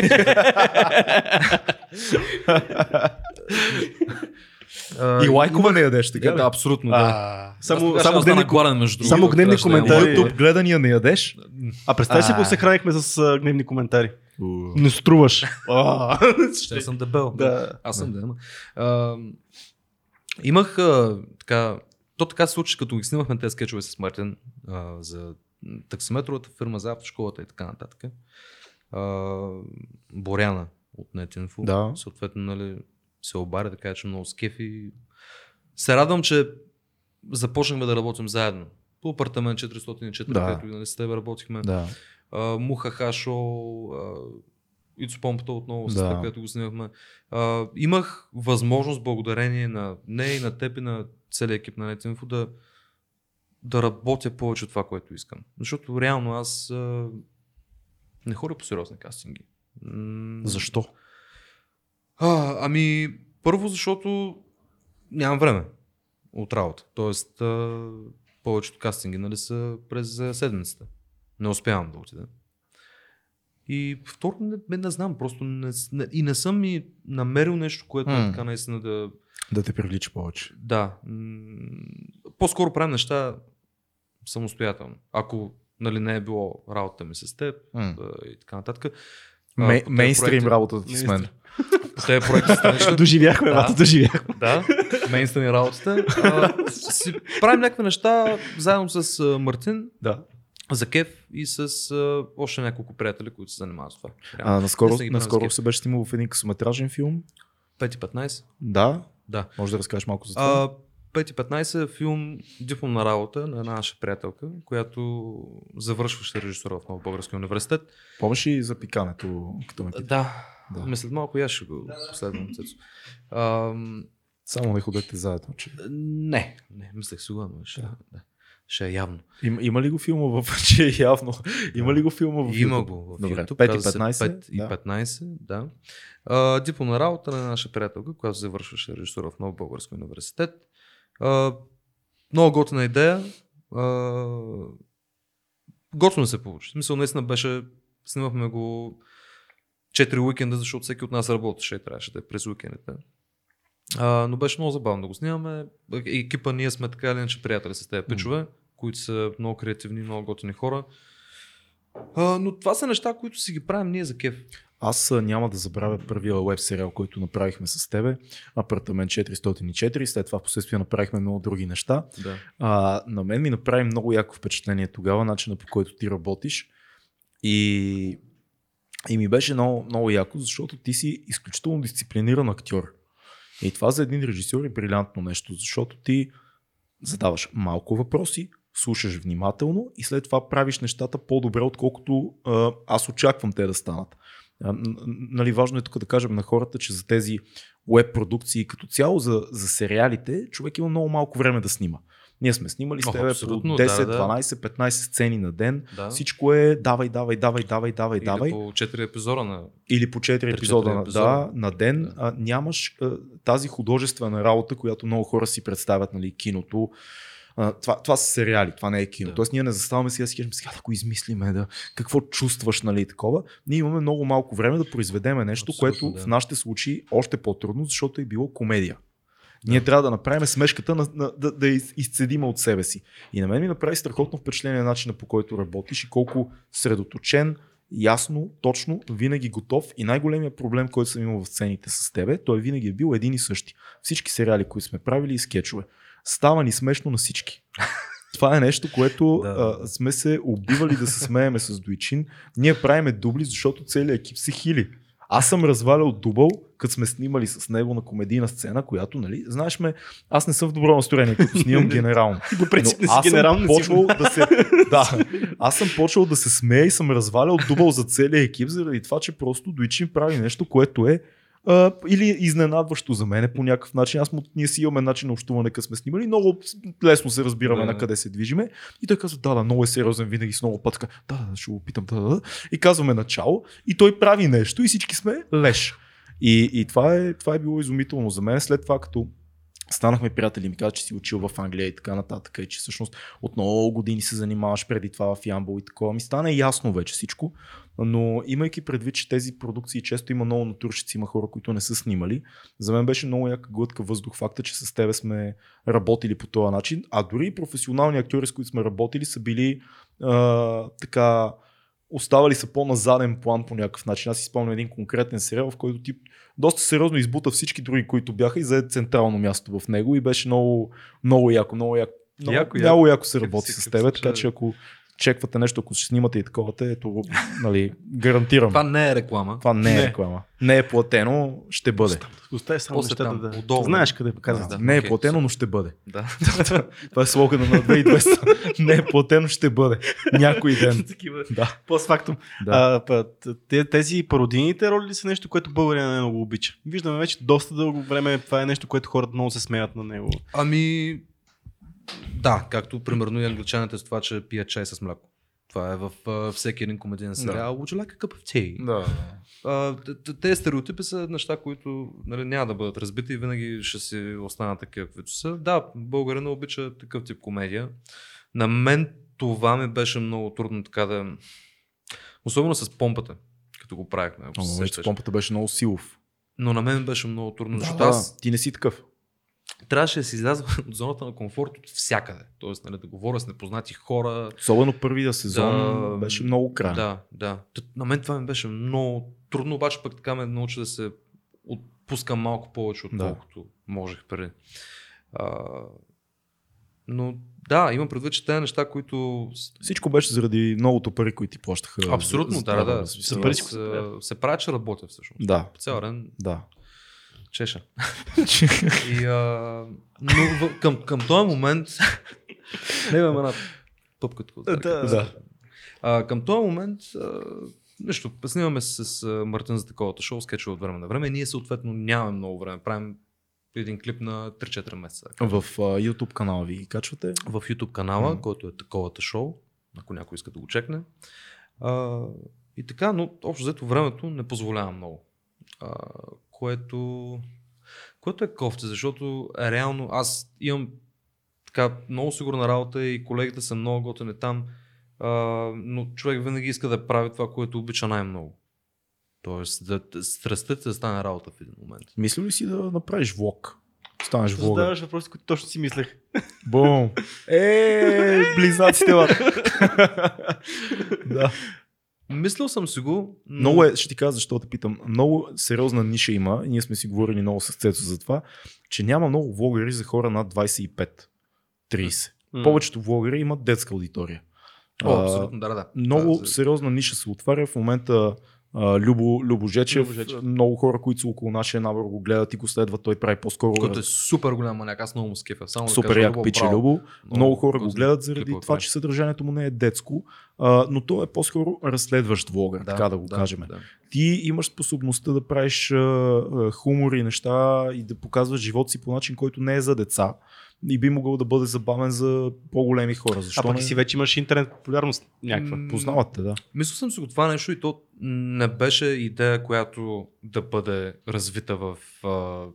И лайкова не ядеш, така? Да, абсолютно, да. Само гневни коментари. Ютуб гледания не ядеш. А представи си, ако се хранихме с гневни коментари. Не струваш. Ще съм дебел. Аз съм дебел. Имах така... То така се случи, като ги снимахме тези скетчове с Мартин а, за таксиметровата фирма, за автошколата и така нататък. А, Боряна от NetInfo, да. Съответно, нали, се обади, така че много скефи. Се радвам, че започнахме да работим заедно. По апартамент четиристотин и четири, да. Където нали, с тебе работихме. Да. А, Муха Хашоу, Ицо Помпата отново, да. С това, където го снимахме. А, имах възможност, благодарение на нея, на теб и на целият екип на NetInfo да, да работя повече от това, което искам. Защото реално аз а, не ходя по сериозни кастинги. М- Защо? А, ами първо, защото нямам време от работа. Тоест а, повечето кастинги нали, са през седмицата. Не успявам да отида. И второ, не, не знам, просто не, не, и не съм и намерил нещо, което mm. така наистина да... Да те привлича повече. Да. По-скоро правим неща самостоятелно. Ако нали, не е било работата ми с теб mm. и така нататък. Мей, мейнстрим работата ти с мен. По тези проекти станеш. Доживяхме, бата, да, доживяхме. Да, мейнстрим работата. А, си правим някакви неща заедно с а, Мартин. Да. За кеф и с а, още няколко приятели, които се занимават с това. А, наскоро наскоро се беше снимал в един късометражен филм. пет и петнайсет. Да. Да. Може да разкажеш малко за това? пет и петнайсет е филм дипломна работа на една наша приятелка, която завършваше режисура в Нов български университет. Помниш и за пикането като ме пита? Да. да. Мисля, малко я ще го последвам. А, само не ходете заедно, че? Не, не, мислех сигурно. Ще, да. Да, ще е явно. Им, има ли го филма в... че е явно? Има ли го филма в... Има го в YouTube. пет и петнайсет, да. Uh, дипломна работа на наша приятелка, която завършваше режисура в Нов български университет. Uh, много готина идея. Uh, готино се получи. В смисъл, наистина беше, снимахме го четири уикенда, защото всеки от нас работеше и трябваше да е през уикендите. Uh, но беше много забавно да го снимаме. Екипа ние сме така или иначе приятели с тези пичове, mm. които са много креативни, много готини хора. Uh, но това са неща, които си ги правим ние за кеф. Аз няма да забравя първия веб сериал, който направихме с тебе, апартамент четиристотин и четири, след това в последствие направихме много други неща. Да. А, на мен ми направи много яко впечатление тогава, начина по който ти работиш и, и ми беше много, много яко, защото ти си изключително дисциплиниран актьор и това за един режисьор е брилянтно нещо, защото ти задаваш малко въпроси, слушаш внимателно и след това правиш нещата по-добре, отколкото а, аз очаквам те да станат. Нали, важно е тук да кажем на хората, че за тези уеб продукции като цяло, за, за сериалите, човек има много малко време да снима. Ние сме снимали с тебе по десет, дванайсет, петнайсет сцени на ден. Да. Всичко е давай, давай, давай, давай, давай. Или давай. по четири епизода на... Или по четири епизода, на, да, на ден. Да. А, нямаш а, тази художествена работа, която много хора си представят, нали, киното. Това, това са сериали, това не е кино. Да. Тоест ние не заставаме сега да си кажем, сега да го измислиме, да, какво чувстваш, нали, такова. Ние имаме много малко време да произведеме нещо, абсолютно, което да. В нашите случаи още по-трудно, защото е било комедия. Да. Ние трябва да направим смешката, на, на, да, да изцедим от себе си. И на мен ми направи страхотно впечатление начина, по който работиш и колко средоточен ясно, точно, винаги готов. И най-големия проблем, който съм имал в сцените с тебе, той винаги е бил един и същи. Всички сериали, които сме правили и скетчове. Става ни смешно на всички. Това е нещо, което да. а, сме се убивали да се смееме с Дойчин. Ние правиме дубли, защото целият екип се хили. Аз съм развалял дубъл, като сме снимали с него на комедийна сцена, която, нали, знаеш ме, аз не съм в добро настроение, като снимам генерално. По принцип не си генерално. Аз съм почвал да се смея и съм развалял дубъл за целия екип, заради това, че просто Дойчин прави нещо, което е Uh, или изненадващо за мене по някакъв начин. Аз му, ние си имаме начин на общуване, къде сме снимали, много лесно се разбираме yeah. на къде се движиме. И той казва, да, да, много е сериозен, винаги с много пътка. Да, да, ще го питам. Да, да. И казваме начало. И той прави нещо и всички сме леш. И, и това, е, това е било изумително за мен. След това, като станахме приятели, ми каза, че си учил в Англия и така нататък. И че всъщност от много години се занимаваш преди това в Ямбол и такова. Ми стана ясно вече всичко. Но имайки предвид, че тези продукции често има много натурщици, има хора, които не са снимали. За мен беше много яка глътка въздух факта, че с тебе сме работили по този начин. А дори и професионални актьори, с които сме работили, са били а, така... Оставали са по-назаден план по някакъв начин. Аз си спомням един конкретен сериал, в който ти доста сериозно избута всички други, които бяха и зае централно място в него и беше много, много яко, много яко, много, яко, много яко се работи с тебе, така че ако чеквате нещо, ако ще снимате и такова, ето, нали, гарантирам. Това не е реклама. Това не е не. реклама. Не е платено, ще бъде. Остави само нещата да... Удобно. Знаеш къде показваш. Да, да. Не е платено, okay, но ще бъде. Да. Това е слогана на две хиляди и двадесета. Не е платено, ще бъде. Някой ден. Да. Постфактум. Да. А, тези пародийните роли ли са нещо, което българина много обича? Виждаме вече доста дълго време, това е нещо, което хората много се смеят на него. Ами... Да, както примерно и англичаните с това, че пият чай с мляко. Това е във всеки един комедиен сериал. Would you like a cup of tea? Да. Uh, Те стереотипи са неща, които, нали, няма да бъдат разбити и винаги ще си останат такива, каквито са. Да, българина обича такъв тип комедия. На мен това ми беше много трудно така да... Особено с помпата, като го правихме. Ако се сещаш. Помпата беше много силов. Но на мен беше много трудно, да, защото аз... Ти не си такъв. Трябваше да се излязва от зоната на комфорт от всякъде. Тоест, нали, да говоря с непознати хора. Особено първия сезон да, беше много край. Да, да. На мен това ми беше много трудно, обаче пък така ме научи да се отпускам малко повече, отколкото да. можех преди. А, но да, имам предвид, че тези неща, които... Всичко беше заради многото пари, които ти плащаха. Абсолютно, за, да, да. да. Се, се, се, се правя, че работя всъщност. Да. По цял ден. Да. Чеша. И, а, но към, към този момент... Не имам една топка. Да, да. А, към този момент а, нещо, снимаме се с а, Мартин за таковата шоу, скетчва от време на време. Ние съответно нямаме много време. Правим един клип на три-четири месеца. В а, YouTube канала ви качвате? В YouTube канала, mm-hmm. който е таковата шоу, ако някой иска да го чекне. А, и така, но общо взето времето не позволява много. А, Което, което е кофте, защото реално аз имам така много сигурна работа и колегите са много готени там, а, но човек винаги иска да прави това, което обича най-много. Тоест да страстът да стане работа в един момент. Мислил ли си да направиш влог? Станеш влога? Задаваш въпроси, които точно си мислех. Бум! Е, близнаците ва! Да. Мислил съм си го. Но... Много е, ще ти кажа защо те питам. Много сериозна ниша има, и ние сме си говорили много с Цецо за това, че няма много влогъри за хора над двадесет и пет до тридесет. Mm. Повечето влогъри имат детска аудитория. О, абсолютно, да, да. Много да, сериозна ниша се отваря в момента. Любо, Любо Жечев, Любо Жечев. Много хора, които са около нашия набор, го гледат и го следват, той прави по-скоро. Който е супер голям маняк, аз много му скефя. Само супер да кажа, як пиче Любо. Много хора го гледат заради това, че съдържанието му не е детско, а, но то е по-скоро разследващ влога, да, така да го да, кажем. Да. Ти имаш способността да правиш а, а, хумор и неща и да показваш живота си по начин, който не е за деца и би могъл да бъде забавен за по-големи хора. Защо а пък не... си вече имаш интернет популярност някаква. М... Познавате, да. Мисля съм си го това нещо и то не беше идея, която да бъде развита в а,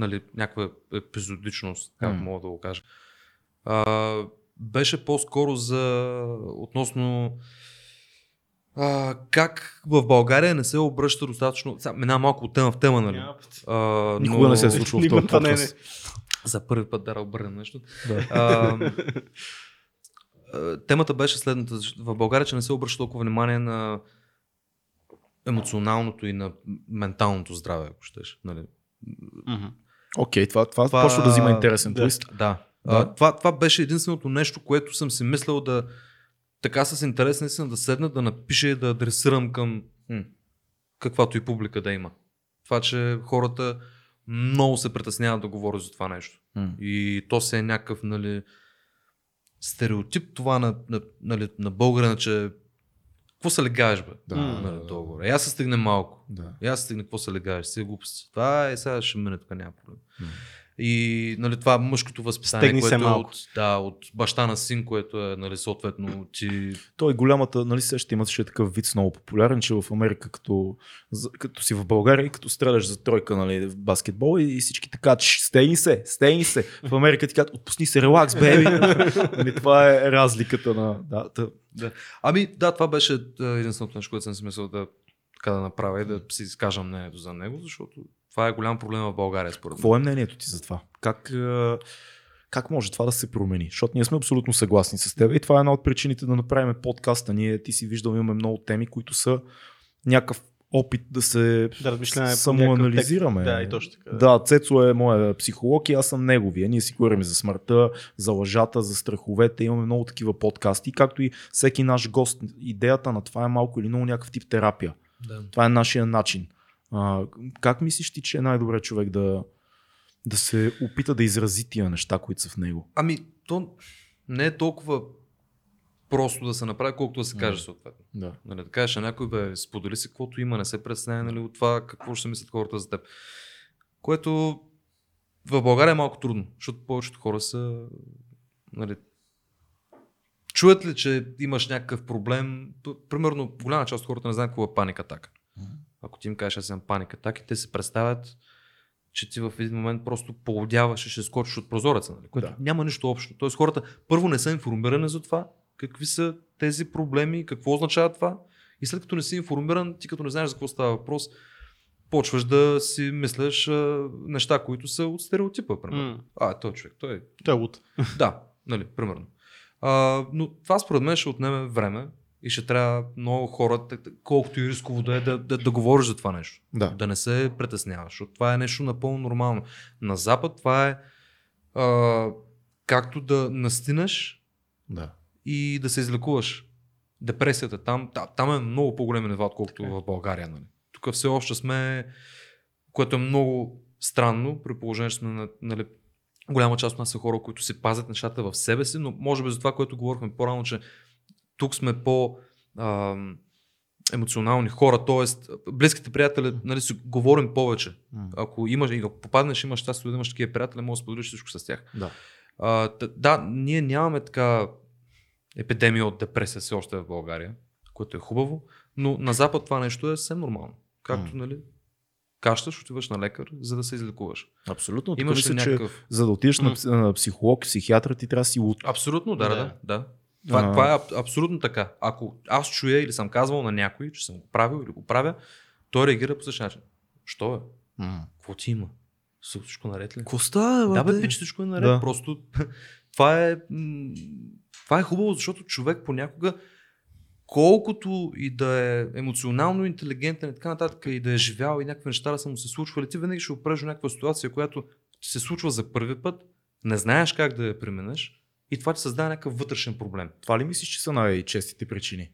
нали, някаква епизодичност, как мога да го кажа. А, беше по-скоро за относно а, как в България не се обръща достатъчно... Сега, мина малко от тема в тема, нали? А, никога но... не се е случило в този подкаст. За първи път да обърнем нещо. Да. А, темата беше следната. В България, че не се обръща толкова внимание на емоционалното и на менталното здраве, ако щеш. Нали? Mm-hmm. Окей, okay, това, това, това почва да взима интересен твист. Да. Да. Да. Това, това беше единственото нещо, което съм си мислил да така с интерес наистина да седна, да напиша и да адресирам към м- каквато и публика да има. Това, че хората много се притесняват да говорят за това нещо. Mm. И то се е някакъв, нали, стереотип това на, на, на, на българина, че какво се легаеш, бе? Да, нали, да, да. Я се стигне малко. Да. Я се стигне, какво се легаеш? Сега глупости. Това е, сега ще мине, така няма проблем. Mm. И, нали, това мъжкото възпитание, стегни което е от, да, от баща на син, което е, нали, съответно ти... То е голямата, нали, сега ще имаше такъв вид много популярен, че в Америка, като, като си в България, като стреляш за тройка, нали, в баскетбол и всички така, стегни се, стегни се. В Америка ти казват, отпусни се, релакс, беби. Нали, това е разликата на... Да, да. Да. Ами да, това беше единственото нещо, което съм си мислил да, да направя и да си изкажа мнението за него, защото това е голям проблем в България, според мен. Какво е мнението ти за това? Как, как може това да се промени? Защото ние сме абсолютно съгласни с теб и това е една от причините да направим подкаста. Ние, ти си виждал, имаме много теми, които са някакъв опит да се да самоанализираме. Да, и точно така. Да, да, Цецо е моя психолог и аз съм неговия. Ние си говорим за смъртта, за лъжата, за страховете. Имаме много такива подкасти, както и всеки наш гост. Идеята на това е малко или много някакъв тип терапия. Да. Това е нашия начин. А, как мислиш ти, че е най-добре човек да, да се опита да изрази тия неща, които са в него? Ами, то не е толкова просто да се направи, колкото да се каже mm. съответно. Да. Нали, да кажеш, а някой, бе, сподели се каквото има, не се представя, нали, от това какво ще мислят хората за теб. Което в България е малко трудно, защото повечето хора са, нали, чуят ли, че имаш някакъв проблем, примерно голяма част от хората не знаят какво е паника атака. Mm. Ако ти им кажеш, аз имам паника атака, те се представят, че ти в един момент просто полудяваш и ще скочиш от прозореца, нали, което да. Няма нищо общо. Тоест хората първо не са информирани за това, какви са тези проблеми, какво означава това, и след като не си информиран, ти като не знаеш за какво става въпрос, почваш да си мислиш а, неща, които са от стереотипа, примерно. Mm. А, той човек, той е... Той е луд. Да, нали, примерно. А, но това според мен ще отнеме време и ще трябва много хора, колкото и рисково да е, да, да, да говориш за това нещо. Да. Да не се притесняваш, защото това е нещо напълно нормално. На Запад това е а, както да настинеш, да. И да се излекуваш. Депресията там, да, там е много по-големи нива, отколкото в България. Нали. Тук все още сме, което е много странно, при положение, че сме на, нали, голяма част от нас са хора, които си пазят нещата в себе си, но може би за това, което говорихме по-рано, че тук сме по а, емоционални хора, т.е. близките приятели, нали, си говорим повече. Ако имаш, ако попаднеш, имаш щастие да имаш такива приятели, може да споделиш всичко с тях. Да, а, да, ние нямаме така епидемия от депресия все още в България, което е хубаво, но на Запад това нещо е съвсем нормално. Както, нали, кащаш, отиваш на лекар, за да се излекуваш. Абсолютно. Имаш ли някакъв... За да отидеш mm. на психолог, психиатър, ти трябва да си луд. Абсолютно, да, да, да, да. Това, а... това е абсолютно така. Ако аз чуя или съм казвал на някой, че съм го правил или го правя, той реагира по същия начин. Що е? Mm. Какво ти има? Всичко наред ли? Коста, бе, да, бе, пич, всичко е наред. Да. Просто това е... Това е хубаво, защото човек понякога, колкото и да е емоционално интелигентен и така нататък, и да е живял и някакви неща да са му се случвали, ти винаги ще опрежда някаква ситуация, която се случва за първи път, не знаеш как да я преминеш и това ти създава някакъв вътрешен проблем. Това ли мислиш, че са най-честите причини?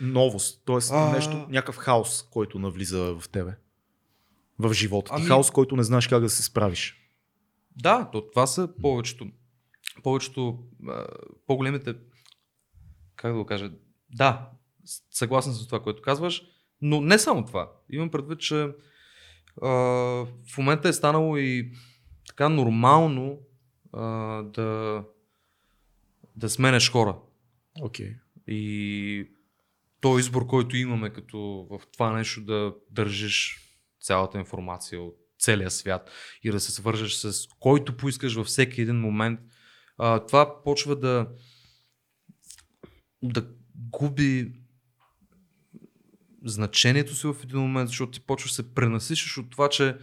Новост, т.е. А... нещо, някакъв хаос, който навлиза в тебе, в живота ти, ами... хаос, който не знаеш как да се справиш. Да, то това са повечето. Повечето, по-големите, как да го кажа, да, съгласен съм с това, което казваш, но не само това. Имам предвид, че а, в момента е станало и така нормално а, да, да сменеш хора. Okay. И този избор, който имаме, като в това нещо да държиш цялата информация от целия свят и да се свържеш с който поискаш във всеки един момент, а, това почва да, да губи значението си в един момент, защото ти почваш да се пренасишеш от това, че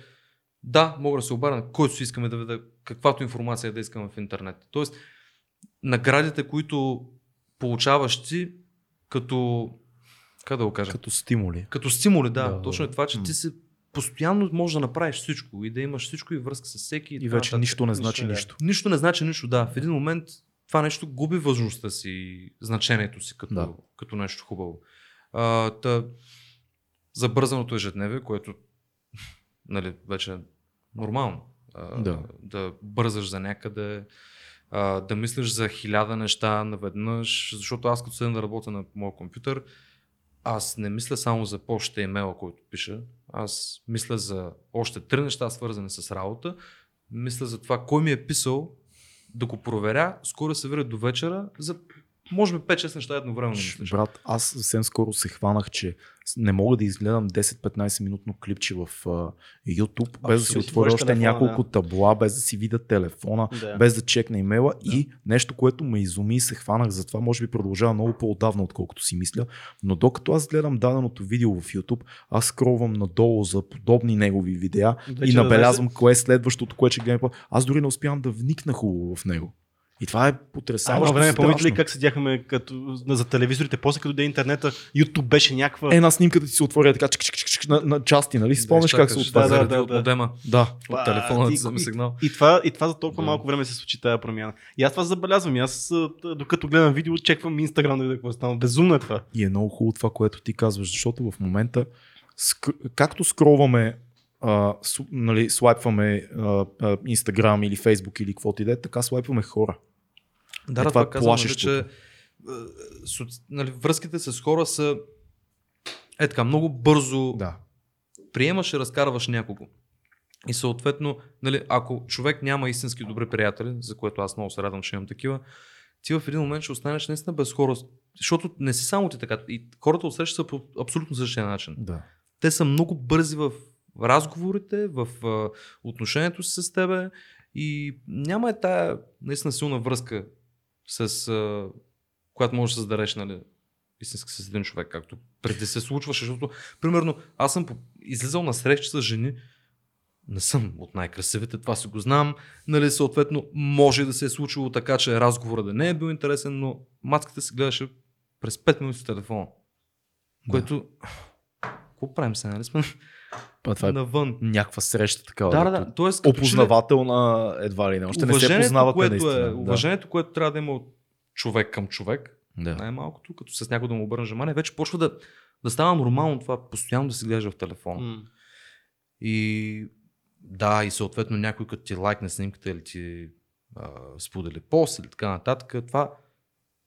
да, мога да се обадя на който си искаме да видя, каквато информация да искаме в интернет. Тоест, наградите, които получаваш ти като как да го кажа? Като стимули. Като стимули, да. да точно е да. това, че м-м. ти си постоянно можеш да направиш всичко и да имаш всичко и връзка с всеки. И, и вече та, нищо не значи нищо. Нищо. нищо не значи нищо, да. В един момент това нещо губи важността си, значението си като, да. като нещо хубаво. А, та, забързаното ежедневие, което нали, вече е нормално. А, да. да бързаш за някъде, а, да мислиш за хиляда неща наведнъж, защото аз като седна да работя на моя компютър, аз не мисля само за почта и имейла, който пиша, аз мисля за още три неща, свързани с работа, мисля за това кой ми е писал, да го проверя, скоро се виря до вечера, за може би пет-шест неща едновременно. Брат, аз съвсем скоро се хванах, че не мога да изгледам десет-петнайсет минутно клипче в uh, YouTube, абсолютно, без да си отворя още телефона, няколко да. табла, без да си видя телефона, да. без да чекна имейла да. и нещо, което ме изуми и се хванах, затова може би продължава много по-отдавна, отколкото си мисля, но докато аз гледам даденото видео в YouTube, аз скролвам надолу за подобни негови видеа да, и набелязвам да кое е следващото, кое ще гледам. Аз дори не успявам да вникна хубаво в него. И това е потресаващо. Време помните ли как седяхме като, за телевизорите, после като де интернета, YouTube беше някаква... Една снимката ти се отвори така чик, чик, чик, чик, на, на части, нали? Спомнеш да, как се отвори? Да, да, да, да. Одема. Да, от телефона ти взема сигнал. И, и, това, и това за толкова да. малко време се случи тази промяна. И аз това забелязвам. И аз докато гледам видео, чеквам Инстаграм да видя какво стана. Безумно е това. И е много хубаво това, което ти казваш, защото в момента, ск... както скролваме, Uh, с, нали, слайпваме Инстаграм uh, uh, или Фейсбук или каквото иде, така слайпваме хора. Да, е това, това казвам, нали, че соци... нали, връзките с хора са е така, много бързо да. приемаш и разкарваш някого. И съответно, нали, ако човек няма истински добри приятели, за което аз много се радвам, че имам такива, ти в един момент ще останеш наистина без хора, защото не си само ти така. И хората отсреща са по абсолютно същия начин. Да. Те са много бързи в в разговорите, в отношението си с тебе и няма е тая наистина силна връзка, с която можеш да създадеш, нали, истински с един човек, както преди се случваше, защото примерно аз съм излизал на срещи с жени, не съм от най-красивите, това си го знам, нали, съответно може да се е случило така, че разговорът да не е бил интересен, но мацката се гледаше през пет минути с телефона, да. което... Какво правим се, нали сме? А, това е навън. Някаква среща такава. Да, да, да. Тоест, опознавателна едва ли не. Още не се познават наистина. Е, уважението, да. което трябва да има от човек към човек, да. най-малкото, като с някой да му обърнеш внимание, вече почва да, да става нормално това, постоянно да се гледаш в телефона. Mm. И да, и съответно някой като ти лайкне снимката или ти а, сподели пост или така нататък, това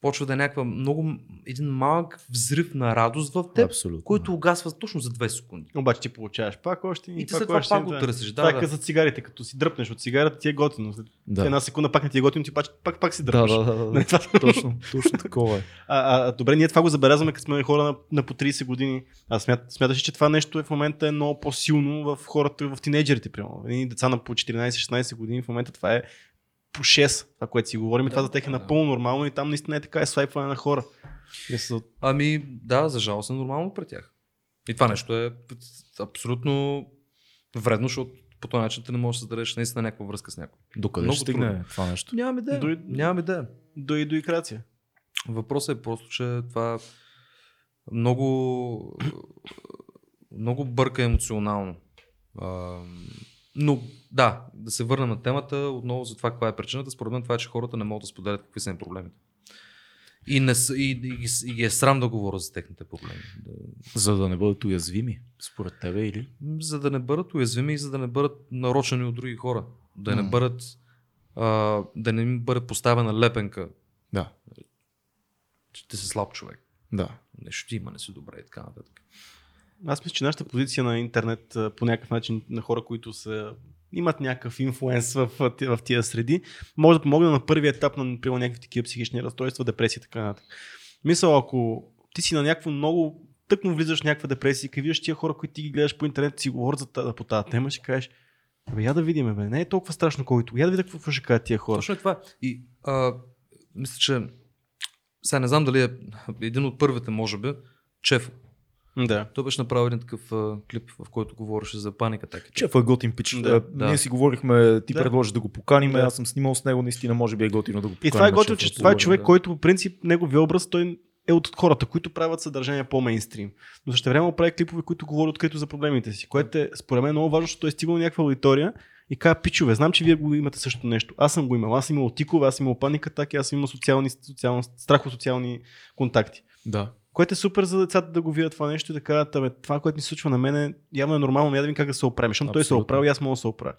почва да е някаква много, един малък взрив на радост в теб, абсолютно, който угасва точно за две секунди. Обаче ти получаваш пак още и, и ти след това пак го търсиш. Да, така да. за цигарите, като си дръпнеш от цигарата, ти е готино. Да. Една секунда пак не ти е готино, ти пак, пак, пак си дръпнеш. Да, да, да, да. Точно, точно такова е. А, а, добре, ние това го забелязваме като сме хора на, на по трийсет години. А смят, смяташ, че това нещо е в момента е много по-силно в хората, в тинейджерите, примерно. Едни деца на по четиринайсет-шестнайсет години в момента това е по шест, това, което си говорим, да, това за тях е да. напълно нормално и там наистина е така, е свайпване на хора. Са... Ами да, за жал се нормално при тях. И това нещо е абсолютно вредно, защото по този начин ти не можеш да създадеш наистина някаква връзка с някой. Докъде много ще стигне трудно това нещо? Нямам идея. До... Нямам идея. До и до икрация. Въпросът е просто, че това много, много бърка емоционално. Но да, да се върнем на темата отново за това каква е причината. Според мен това е, че хората не могат да споделят какви са им проблемите. И, не, и, и, и е срам да говоря за техните проблеми. За да не бъдат уязвими, според тебе или? За да не бъдат уязвими и за да не бъдат нарочени от други хора. Да не, бъдат, а, да не им бъде поставена лепенка. Да. Че ти си слаб човек. Да. Нещо ти има, не си добре и така нататък. Аз мисля, че нашата позиция на интернет по някакъв начин на хора, които са, имат някакъв инфлуенс в, в тия среди, може да помогне на първия етап на някакви такива психични разстройства, депресия и така нататък. Мисля, ако ти си на някакво много, тъкмо влизаш в някаква депресия и виждаш тия хора, които ти ги гледаш по интернет, си говорят за тази, по тази тема, ще кажеш, бе, я да видим, бе, не е толкова страшно, който, я да видя какво ще кажат тия хора. Точно е това. И, а, мисля, че сега не знам дали е един от първите, може би, Чеф. Да. Той беше направил един такъв а, клип, в който говореше за паниката. Чефа е готин пич. Да, да. Ние си говорихме, ти да. предложи да го поканим, да. аз съм снимал с него, наистина може би е готино да го поканим. И това е готино, че това е човек, да. който по принцип неговия образ, той е от хората, които правят съдържание по-мейнстрим. Но същевременно прави клипове, които говорят открито за проблемите си, което е според мен много важно, защото е стигнал някаква аудитория и казва: пичове, знам, че вие го имате също нещо. Аз съм го имал, аз съм имал тикове, аз съм имал паника, така аз съм имал социални, социални, страхосоциални контакти. Да. Което е супер за децата да го видят това нещо и да кажат: това, което ми се случва на мен, явно е нормално, я да видим как да се оправим, защото той се оправи, аз мога да се оправя.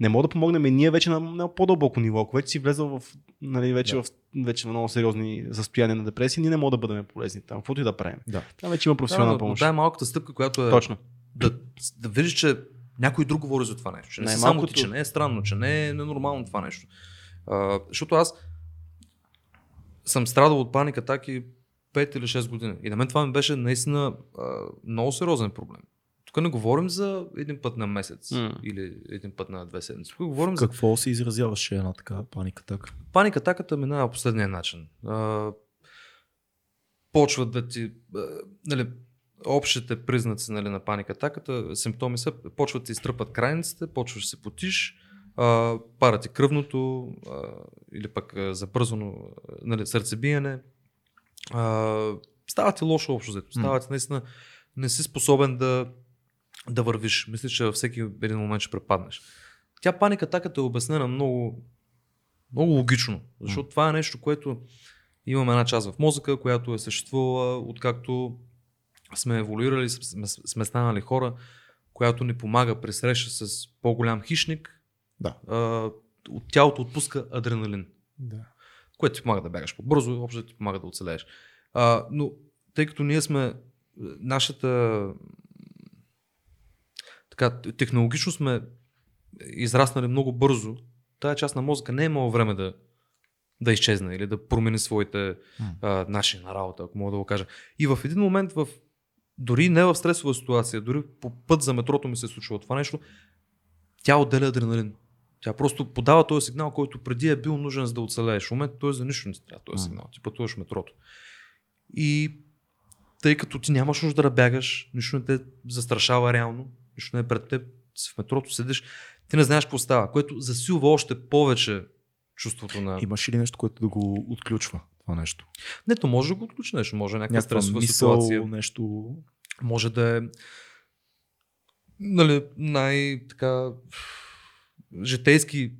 Не мога да помогнем и ние вече на, на по-дълбоко ниво. Ако вече си влезал в, нали, вече, да. в, вече в много сериозни състояния на депресия, ние не мога да бъдем полезни там, каквото и да правим. Да. Там вече има професионална да, помощ. Да, е малката стъпка, която е точно. Да, да видиш, че някой друг говори за това нещо. Че не най- е само ти, че не е странно, че не е ненормално това нещо. А, защото аз съм страдал от паника атаки пет или шест години. И на мен това ми беше наистина а, много сериозен проблем. Тук не говорим за един път на месец mm. или един път на две седмици. Говорим Какво за... се изразяваше една така паникатака? Паникатаката минава последния начин. А, почват да ти... А, нали, общите признаци нали, на паникатаката, симптоми са, почват ти изтръпват крайниците, почваш се потиш, а, пара ти кръвното а, или пък забързано нали, сърцебиене. А, става ти лошо общо взето. Става ти наистина не си способен да да вървиш. Мисля, че във всеки един момент ще препаднеш. Тя паникатаката е обяснена много, много логично, защото mm. това е нещо, което имаме една част в мозъка, която е съществувала откакто сме еволюирали, сме, сме станали хора, която ни помага при среща с по-голям хищник. Да. А, от тялото отпуска адреналин, да. Което ти помага да бягаш по-бързо и въобще ти помага да оцелееш. А, но тъй като ние сме нашата Така, технологично сме израснали много бързо, тая част на мозъка не е имало време да, да изчезне или да промени своите mm. а, начини на работа, ако мога да го кажа. И в един момент, в, дори не в стресова ситуация, дори по път за метрото ми се случва това нещо, тя отделя адреналин. Тя просто подава този сигнал, който преди е бил нужен за да оцелееш. В момента той за нищо не трябва този mm. сигнал, ти пътуваш метрото. И тъй като ти нямаш нужда да бягаш, нищо не те застрашава реално, нищо не е пред теб, в метрото седиш, ти не знаеш какво става, което засилва още повече чувството на... Имаш ли нещо, което да го отключва това нещо? Не, то може да го отключи нещо, може някаква стресова ситуация. Нещо... Може да е нали, най-така житейски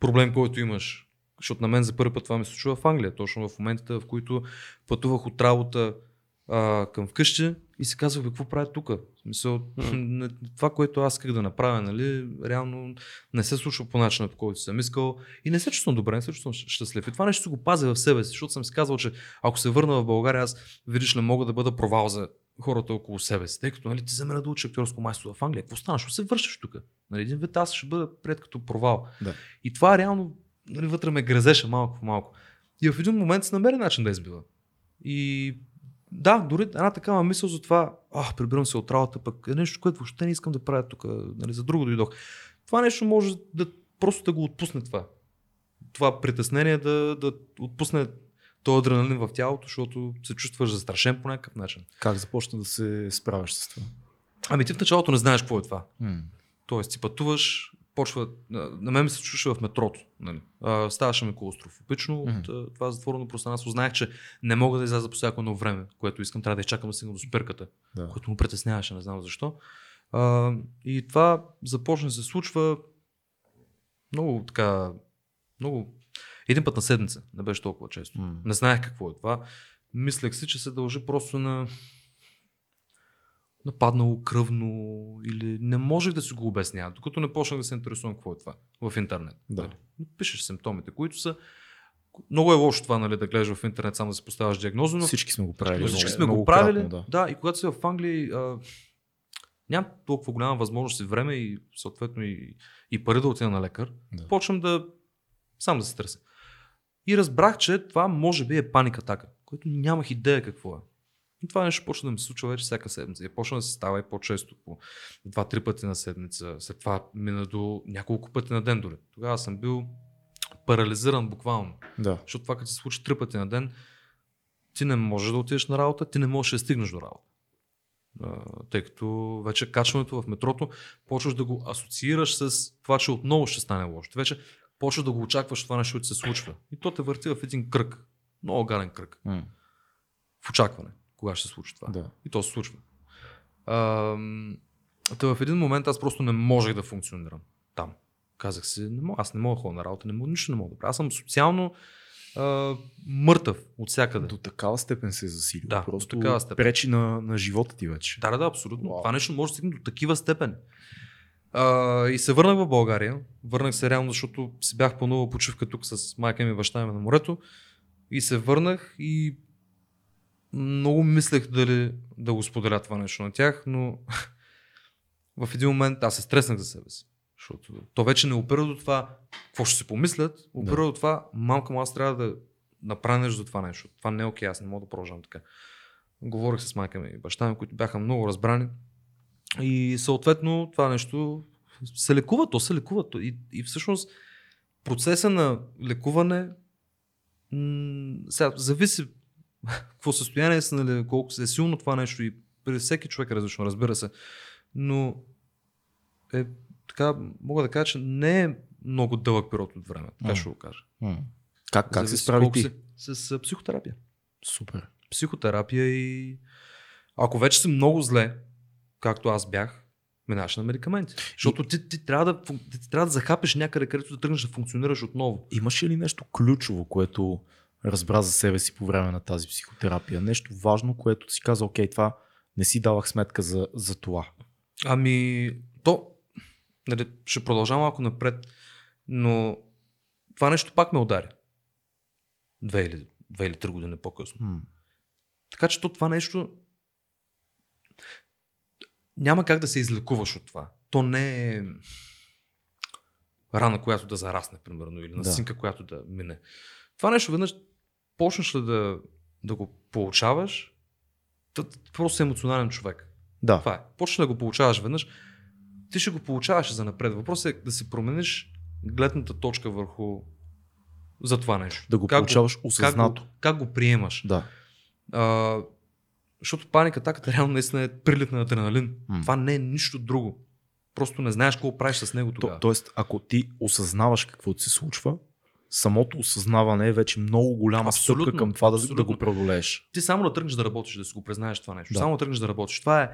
проблем, който имаш. Защото на мен за първи път това ми се случва в Англия, точно в момента, в който пътувах от работа а, към вкъщи, и се казвах, какво правя тук? Mm. Това, което аз исках да направя, нали, реално не се случва по начина, по който съм искал. И не се чувствам добре, не се чувствам щастлив. И това нещо го пазя в себе си, защото съм си казвал, че ако се върна в България, аз видиш ли мога да бъда провал за хората около себе си. Тъй като нали, ти за мен да учиш актьорско майсторство в Англия, какво станаш? Ще се вършиш тук. Нали, един вид аз ще бъда пред като провал. Да. И това реално нали, вътре ме грезеше малко по малко. И в един момент се намери начин да избива. И да, дори една такава мисъл за това, ах, прибирам се от работа, пък е нещо, което въобще не искам да правя тук, нали, за друго дойдох. Това нещо може да просто да го отпусне това. Това притеснение да, да отпусне този адреналин в тялото, защото се чувстваш застрашен по някакъв начин. Как започна да се справяш с това? Ами ти в началото не знаеш какво е това. Mm. Тоест ти пътуваш, почва, на мен ми се чуваше в метрото. Нали. А, ставаше ми клаустрофобично mm-hmm. от това затворено пространство. Знаех, че не мога да изляза по всяко едно време, което искам. Трябва да изчакам да стигна до спирката, да. Което му притесняваше, не знам защо. А, и това започна да се случва много така, много... един път на седмица, не беше толкова често. Mm. Не знаех какво е това. Мислех си, че се дължи просто на нападнало кръвно или не можех да си го обясня, докато не почнах да се интересувам какво е това в интернет. Да. Нали? Пишеш симптомите, които са... Много е лошо това нали, да гледаш в интернет, само да си поставяш диагноза, но... Всички сме го правили. Всички сме много, го правили, кратно, да. Да. И когато си в Англия, а... нямам толкова голяма възможност и време и съответно и, и пари да отида на лекар. Да. Почвам да... сам да се търся. И разбрах, че това може би е паникатака, който нямах идея какво е. Но това нещо почна да ми се случва вече всяка седмица. И почна да се става и по-често, по два-три пъти на седмица. След това мина до няколко пъти на ден дори. Тогава съм бил парализиран буквално. Да. Защото това като се случи три пъти на ден, ти не можеш да отидеш на работа, ти не можеш да стигнеш до работа. Тъй като вече качването в метрото почваш да го асоциираш с това, че отново ще стане лошо. Ти вече почваш да го очакваш това нещо, което се случва. И то те върти в един кръг. Много гаден кръг. Mm. в очакване, кога ще се случи това. Да. И то се случва. Ам... В един момент аз просто не можех да функционирам там. Казах си, не мога, аз не мога да ходя на работа, не мога, нищо не мога да правя. Аз съм социално а, мъртъв от всякъде. До такава степен се засилил. Да, просто такава степен. Пречи на, на живота ти вече. Да, да, да, абсолютно. Wow. Това нещо може да стигне до такива степени. А, и се върнах в България. Върнах се реално, защото си бях планувал почивка тук с майка ми и баща ми на морето. И се върнах и много мислех дали да го споделя това нещо на тях, но в един момент аз се стреснах за себе си. Защото то вече не опира до това какво ще си помислят, опира да. До това мамка му, аз трябва да направя нещо за това нещо. Това не е окей, аз не мога да продължам така. Говорих с майка ми и баща ми, които бяха много разбрани и съответно това нещо се лекува, то се лекува. И, и всъщност процеса на лекуване м- сега, зависи какво състояние са, нали, колко е силно това нещо и при всеки човек е различно, разбира се. Но е, така, мога да кажа, че не е много дълъг период от време. Така mm. ще го кажа. Mm. Как, как се справи ти? С, с, с психотерапия. Супер. Психотерапия и ако вече си много зле, както аз бях, минаш на медикаменти. Защото и... ти, ти, трябва да, ти, ти трябва да захапеш някъде, където да тръгнеш да функционираш отново. Имаш ли нещо ключово, което разбра за себе си по време на тази психотерапия? Нещо важно, което си каза, окей, това не си давах сметка за, за това. Ами, то, нали, ще продължа малко напред, но това нещо пак ме удари. Две или, две или три години по-късно. Mm. Така че то, това нещо няма как да се излекуваш от това. То не е рана, която да зарасне, примерно, или насинка, да. Която да мине. Това нещо веднъж почнеш ли да, да го получаваш, просто емоционален човек. Да. Това е. Почна да го получаваш веднъж, ти ще го получаваш за напред. Въпросът е да си промениш гледната точка върху за това нещо. Да го как получаваш го, осъзнато. Как го, как го приемаш. Да. А, защото паника, атаката реално наистина е прилив на адреналин. М. Това не е нищо друго. Просто не знаеш какво правиш с него тогава. То, тоест, ако ти осъзнаваш какво ти се случва, самото осъзнаване е вече много голяма абсолютно, стъпка към това да, да го преодолееш. Ти само да тръгнеш да работиш, да си го признаеш това нещо. Да. Само да тръгнеш да работиш. Това е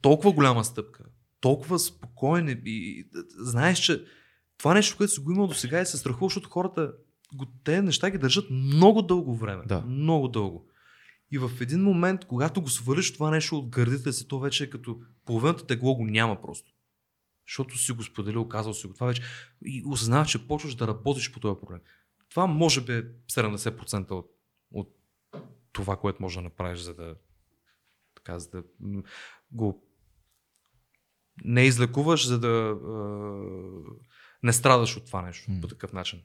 толкова голяма стъпка. Толкова спокойно и знаеш, че това нещо, което си го имал до сега и се страхува, защото хората го, те неща ги държат много дълго време. Да. Много дълго. И в един момент, когато го свалиш това нещо от гърдите си, то вече е като половината тегло го няма просто. Защото си го споделил, казал си го това вече и осъзнаваш, че почваш да работиш по този проблем. Това може би е седемдесет процента от, от това, което можеш да направиш, за да, така, за да го не излекуваш, за да е, не страдаш от това нещо mm. по такъв начин.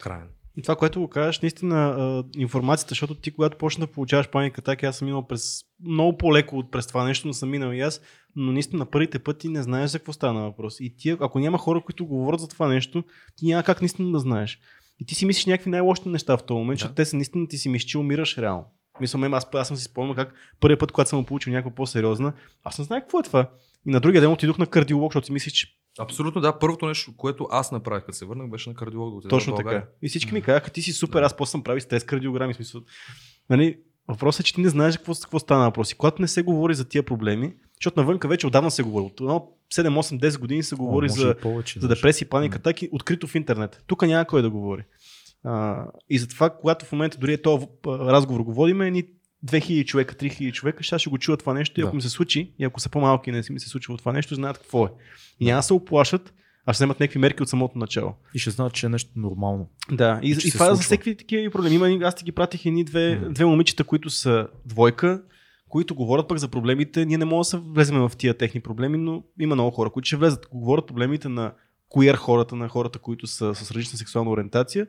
Крайен. И това, което го кажеш, наистина информацията, защото ти когато почна да получаваш паника, така аз съм минал през много по-леко от през това нещо, но съм минал и аз, но наистина на първите пъти не знаеш за какво стана въпрос. И ти, ако няма хора, които говорят за това нещо, ти няма как наистина да знаеш. И ти си мислиш някакви най-лоши неща в този момент, защото да. Те са наистина ти си мислиш, че умираш реално. Мисля, аз, аз съм си спомнял как първият път, когато съм получил някаква по-сериозна, аз не знаех какво е това. И на другия ден отидох на кардиолог, защото си мислиш, че. Абсолютно, да. Първото нещо, което аз направих, като се върнах, беше на кардиолог. Да. Точно така. И всички ми казаха, ти си супер, да. Аз после съм прави стрес кардиограми. Смисъл. Нали, въпросът е, че ти не знаеш какво, какво стана въпрос. И когато не се говори за тия проблеми, защото навънка вече отдавна се говори. От седем, осем, десет години се говори О, за, повече, за депресия, паника, атаки, открито в интернет. Тук няма кой да говори. А, и затова, когато в момента дори е този разговор го водиме, ни две хиляди човека, три хиляди човека, ще, ще го чува това нещо и да. Ако ми се случи, и ако са по-малки и не си ми се случило това нещо, знаят какво е. И няма да се оплашат, а ще вземат някакви мерки от самото начало. И ще знаят, че е нещо нормално. Да, и, и това е за всеки такива проблеми. Има, аз ти ги пратих едни две, mm. две момичета, които са двойка, които говорят пък за проблемите. Ние не можем да се влезем в тия техни проблеми, но има много хора, които ще влезат. Говорят проблемите на queer хората, на хората, които са с различна сексуална ориентация,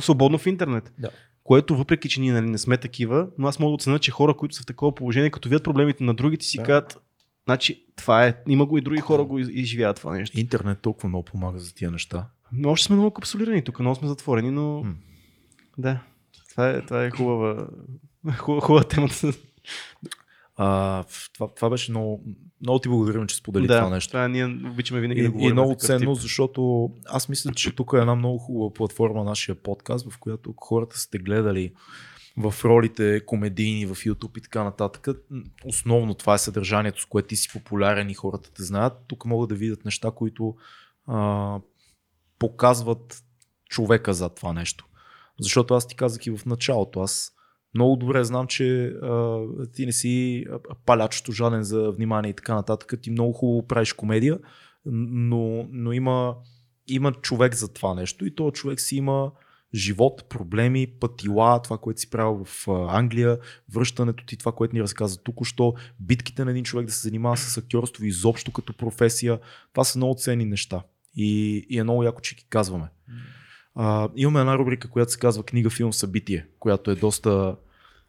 свободно в интернет. Да. Което въпреки, че ние нали, не сме такива, но аз мога да оценя, че хора, които са в такова положение, като видят проблемите на другите си да. Казват, значи това е, има го и други хора го изживяват това нещо. Интернет толкова много помага за тия неща. Но още сме много капсулирани тук, много сме затворени, но М. да, това е, това е хубава, хубава, хубава темата. А, това, това беше много, много ти благодарим, че сподели да, това нещо. Да, ние обичаме винаги и, да говорим. И много ценно, тип. Защото аз мисля, че тук е една много хубава платформа нашия подкаст, в която хората сте гледали в ролите комедийни, в YouTube и така нататък. Основно това е съдържанието, с което ти си популярен и хората те знаят. Тук могат да видят неща, които а, показват човека зад това нещо. Защото аз ти казах и в началото, аз много добре знам, че а, ти не си палячето жаден за внимание и така нататък. Ти много хубаво правиш комедия, но, но има, има човек за това нещо и този човек си има живот, проблеми, пътила, това, което си правил в Англия, връщането ти, това, което ни разказа току-що, битките на един човек да се занимава с актьорство изобщо като професия. Това са много ценни неща и, и е много яко, че ги казваме. А, имаме една рубрика, която се казва книга, филм, събитие, която е доста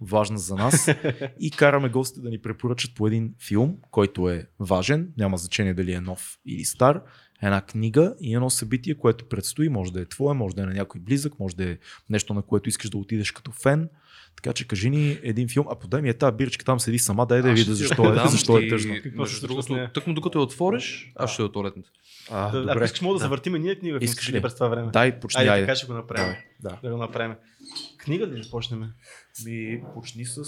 важна за нас и караме гостите да ни препоръчат по един филм, който е важен, няма значение дали е нов или стар, една книга и едно събитие, което предстои, може да е твое, може да е на някой близък, може да е нещо, на което искаш да отидеш като фен. Така че кажи ни един филм, а подай ми е тази бирчка, там седи сама, дай да я видя защо е, защо е тъжно. Тъкмо докато я отвориш, аз ще я туалетната. Ако искаш, мога да завъртиме ние книга, искаш ли през това време? Дай, почни. Айде, така ще го направим. Да го направим. Книга да започнем? Ми, почни с...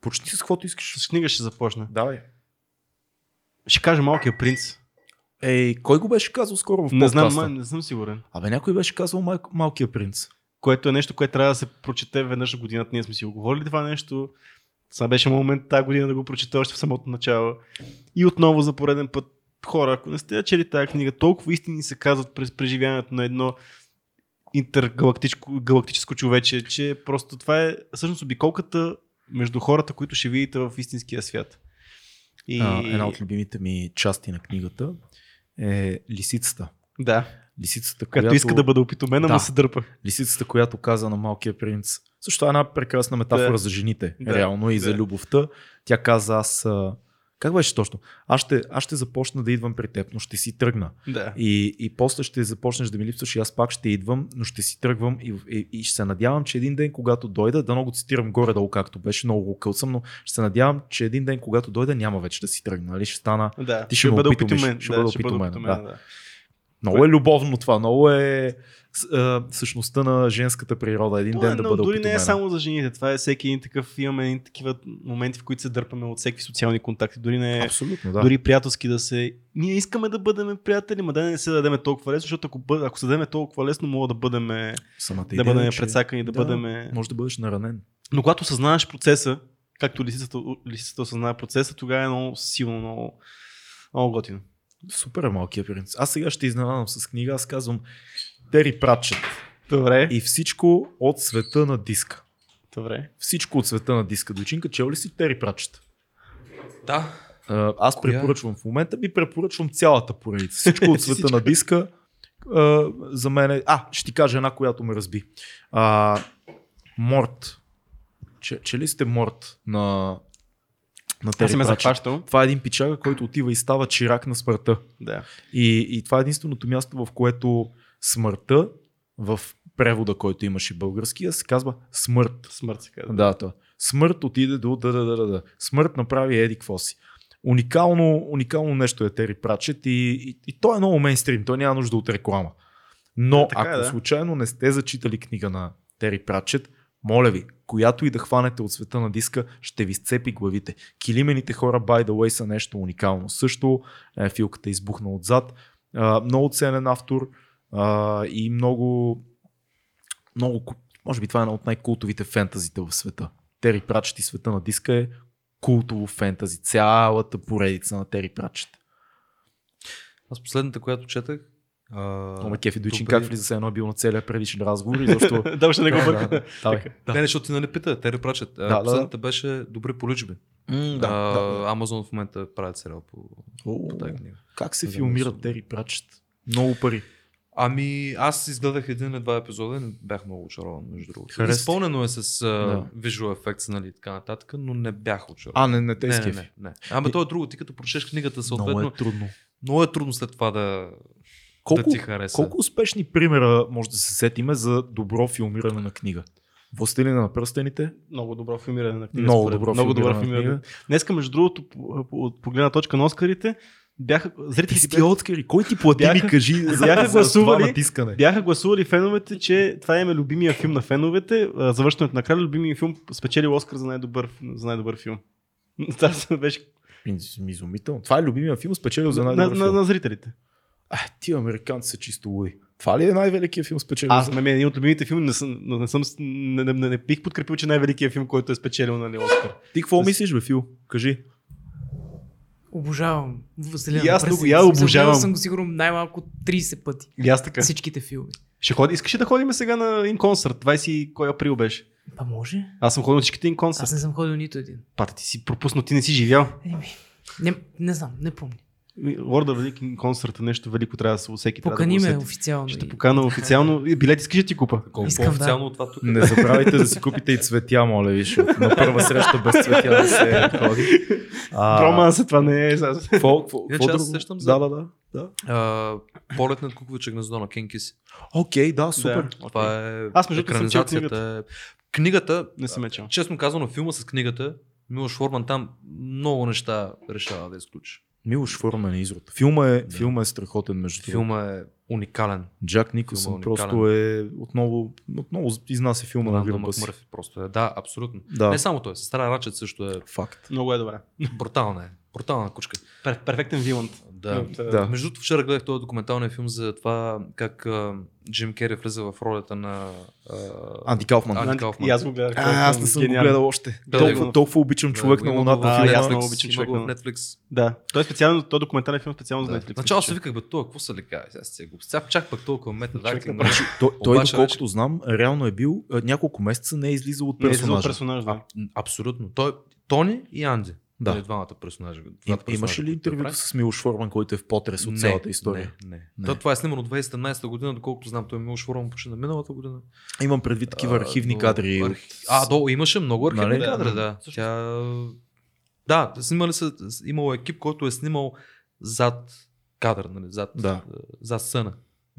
Почни с каквото искаш. С книга ще започна. Давай. Ще кажа Малкият принц. Ей, кой го беше казал скоро в подкаста? Не знам, май, не съм сигурен. Абе, някой беше казал май, Малкият принц. Което е нещо, което трябва да се прочете веднъж в годината. Ние сме си оговорили това нещо. Сега беше момент тази година да го прочете още в самото начало. И отново за пореден път, хора, ако не сте чели тази книга, толкова истини се казват през преживяването на едно интергалактическо човече, че просто това е всъщност обиколката между хората, които ще видите в истинския свят. И... А, една от любимите ми части на книгата е лисицата. Да. Лисицата, която... която иска да бъде опитомена, да. Му се дърпа. Лисицата, която каза на Малкия принц. Също е една прекрасна метафора да. За жените, да. Реално и да. За любовта. Тя каза, аз... Как беше точно? Аз ще, аз ще започна да идвам при теб, но ще си тръгна. Да. И, и после ще започнеш да ми липсваш и аз пак ще идвам, но ще си тръгвам и, и, и ще се надявам, че един ден, когато дойда, да много цитирам горе-долу, както беше, много го кълцам, но ще се надявам, че един ден, когато дойда, няма вече да си тръгна. Нали? Ще стана... Да. Ти ще, ще ме опитомиш. Мен. Ще да, бъда опитомен. Да. Да. Много е любовно това, много е същността на женската природа. Един това ден е, да бъда опитомена. Дори не е само за жените, това е всеки един такъв, имаме такива моменти, в които се дърпаме от всеки социални контакти, дори не е да. Дори приятелски да се... Ние искаме да бъдем приятели, ма да не се дадем толкова лесно, защото ако, бъд... ако се дадем толкова лесно, мога да бъдем, да бъдем че... предсакани, да, да бъдем... Може да бъдеш наранен. Но когато съзнаеш процеса, както лисицата, лисицата осъзнава процеса, тогава е много силно, много, много готино. Супер е Малкият принц. Аз сега ще изненадам с книга. Аз казвам Терри Прачет. Добре. И всичко от света на диска. Добре. Всичко от света на диска. Дойчинка, чел ли си Терри Прачет? Да. Аз Коя? препоръчвам в момента. Би препоръчвам цялата поредица. Всичко от света на диска. А, за мен е... А, ще ти кажа една, която ме разби. А, Морт. Че, че ли сте Морт на... На Аз ме захващал. Това е един пичага, който отива и става чирак на смъртта. Да. И, и това е единственото място, в което смъртта, в превода, който имаше българския, се казва смърт. Смърт се казва. Да, това. Смърт отиде до да, да, да, да. Смърт направи еди какво си. Уникално, уникално нещо е Терри Прачет и, и, и той е много мейнстрим, той няма нужда от реклама. Но да, ако е, да. случайно не сте зачитали книга на Терри Прачет, моля ви, която и да хванете от света на диска, ще ви сцепи главите. Килимените хора, by the way, са нещо уникално. Също е, филката избухна отзад. Е, много ценен автор е, и много, много... Може би това е една от най-култовите фентазите в света. Терри Прачет и света на диска е култово фентази. Цялата поредица на Терри Прачет. Аз последната, която четах, Оме кефи Дойчин, как влиза се едно е бил на целия предишен разговор и защо... Да, ще не го бърка. Не, защото ти не пита, те репрачат. Последната беше добри поличби. Амазон в момента правят сериал по тази книга. Как се филмират те репрачат? Много пари. Ами аз изгледах един-два епизода и бях много очарован, между другото. Изпълнено е с visual effects, нали, така нататък, но не бях очарован. А, не, не те изкефи. Ама то е друго, ти като прочеш книгата съответно... Много е трудно. Много е трудно след това да... Колко, да колко успешни примера може да се сетиме за добро филмиране на книга? Властелина на пръстените? Много добро филмиране на книга. Много добро, много добро филмиране. Днеска, между другото, от погледна точка на Оскарите, Бяха зрителите. Откри, кой ти плати, бяха, ми кажи, бяха гласували, бяха гласували феновете, че това им е любимия филм на феновете. Завършването на краля, любимия филм, спечели Оскар за най-добър, за най-добър филм. Това беше изумително. Това е любимия филм, спечелил за най-добър на, филм. На, на зрителите. А, ти американци са чисто луи. Това ли е най-великият филм спечелил? Аз на мен един от любимите филми, не съм, не, съм, не, не, не, не бих подкрепил, че най-великият филм, който е спечелил, нали, Оскар. Ти какво С... мислиш, бе, Фил? Кажи. Обожавам Василина. И аз през... го я обожавам. Аз съм го сигурно най-малко трийсет пъти. И аз така. Всичките филми. Ще ходи... Искаш ли да ходим сега на един концерт? двайсети кой април беше? Па може. Аз съм ходил на всичките един концерт. Аз не съм ходил нито един. Пата, ти си пропуснал, ти не си живял. Еми, не, не знам, не помня. Лорда Великин концерта, нещо велико трябва да се усеки. Покани ме да официално. Ще и... покана официално. Билет искаш да ти купа? Колко официално да. От това тук. Не забравяйте да си купите и цветя, моля ви. На първа среща без цветя да се ходи. Романса, това не е. Иначе аз сещам за... Да, да, да. Да. Uh, Полет над куквичък на Здона, Кенкис. Окей, да, супер. Да, това okay. е аз между екранизацията. Книгата, не се мечам. Честно казано, филма с книгата, Милош Форман там много неща решава да изключи. Милош Форман е изрод. Филма е, да. Филма е страхотен, между това. Филма е уникален. Джак Николсън е уникален. Просто е отново, отново изнася филма да, на Вилбас. Мърфи, Мърфи просто е. Да, абсолютно. Да. Не само той, Сестра Рачет също е. Факт. Много е добра. Брутална е. Брутална кучка. Пер- перфектен виланд. Да. Да. Между другото, вчера гледах този документалния филм за това как uh, Джим Кери влезе в ролята на uh, Анди Кауфман. Анди Кауфман. И аз го гледах. А, аз не съм гениал. Го гледал още. Гледа толкова, толкова обичам да, човек на луната. А, аз много обичам човек на Netflix. Да. Той е специално, този документален филм специално да. За Netflix. Начало се виках, бе, това, какво са лека? Чак пък толкова метод. Той, доколкото знам, реално е бил няколко месеца не е излизал от персонажа. Абсолютно. Той Тони и Анди. Да. Двамата персонажа. Двамата и, имаше ли интервю с Милош Форман, който е в потрес от не, цялата история? Не, не. не. То, това е снимано две хиляди и седемнадесета година, доколкото знам, той е Милош Форман почти на миналата година. Имам предвид такива архивни а, кадри. Арх... От... А, долу имаше много архивни нали? Кадри, да. Също... Тя... Да, снимали са, имало екип, който е снимал зад кадър, нали? Зад, да. Зад съна.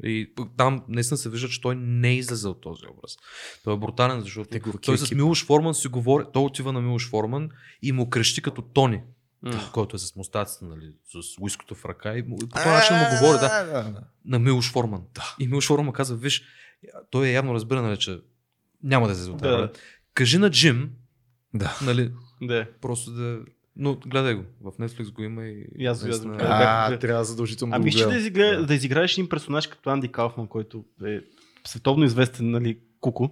И там наистина се вижда, че той не е излезе от този образ. Той е брутален, защото Теку, той е с Милош Форман си говори, той отива на Милош Форман и му крещи като Тони, mm. който е с мустаците, нали, с уиското в ръка и, и по този начин му говори да, на Милош Форман. Да. И Милош Форман казва, виж, той е явно разбира, нали, че няма да излезе от тази образ. Кажи на Джим, да. Нали, да. Просто да... Но гледай го, в Netflix го има и... и аз наистина... аз а, а, трябва задължително а, да го гледам. Ами ще да, да. да изиграеш един персонаж като Анди Кауфман, който е световно известен, нали, куку.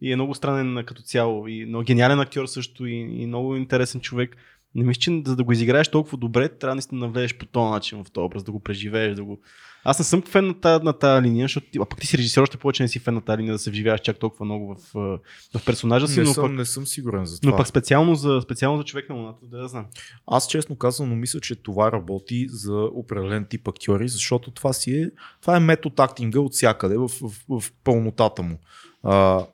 И е много странен като цяло. И много гениален актьор също. И, и много интересен човек. Не мисля, че за да го изиграеш толкова добре, трябва наистина да навлезеш по този начин в този образ, да го преживееш, да го... Аз не съм фен на тази, на тази линия, защото а пък ти си режисер, още повече не си фен на тази линия да се вживяваш чак толкова много в, в персонажа си. Не, но съм, пък, не съм сигурен за това. Но пък специално за, специално за човек на луната, да я знам. Аз честно казвам, но мисля, че това работи за определен тип актьори, защото това си е, това е метод актинга от всякъде в, в, в пълнотата му. А,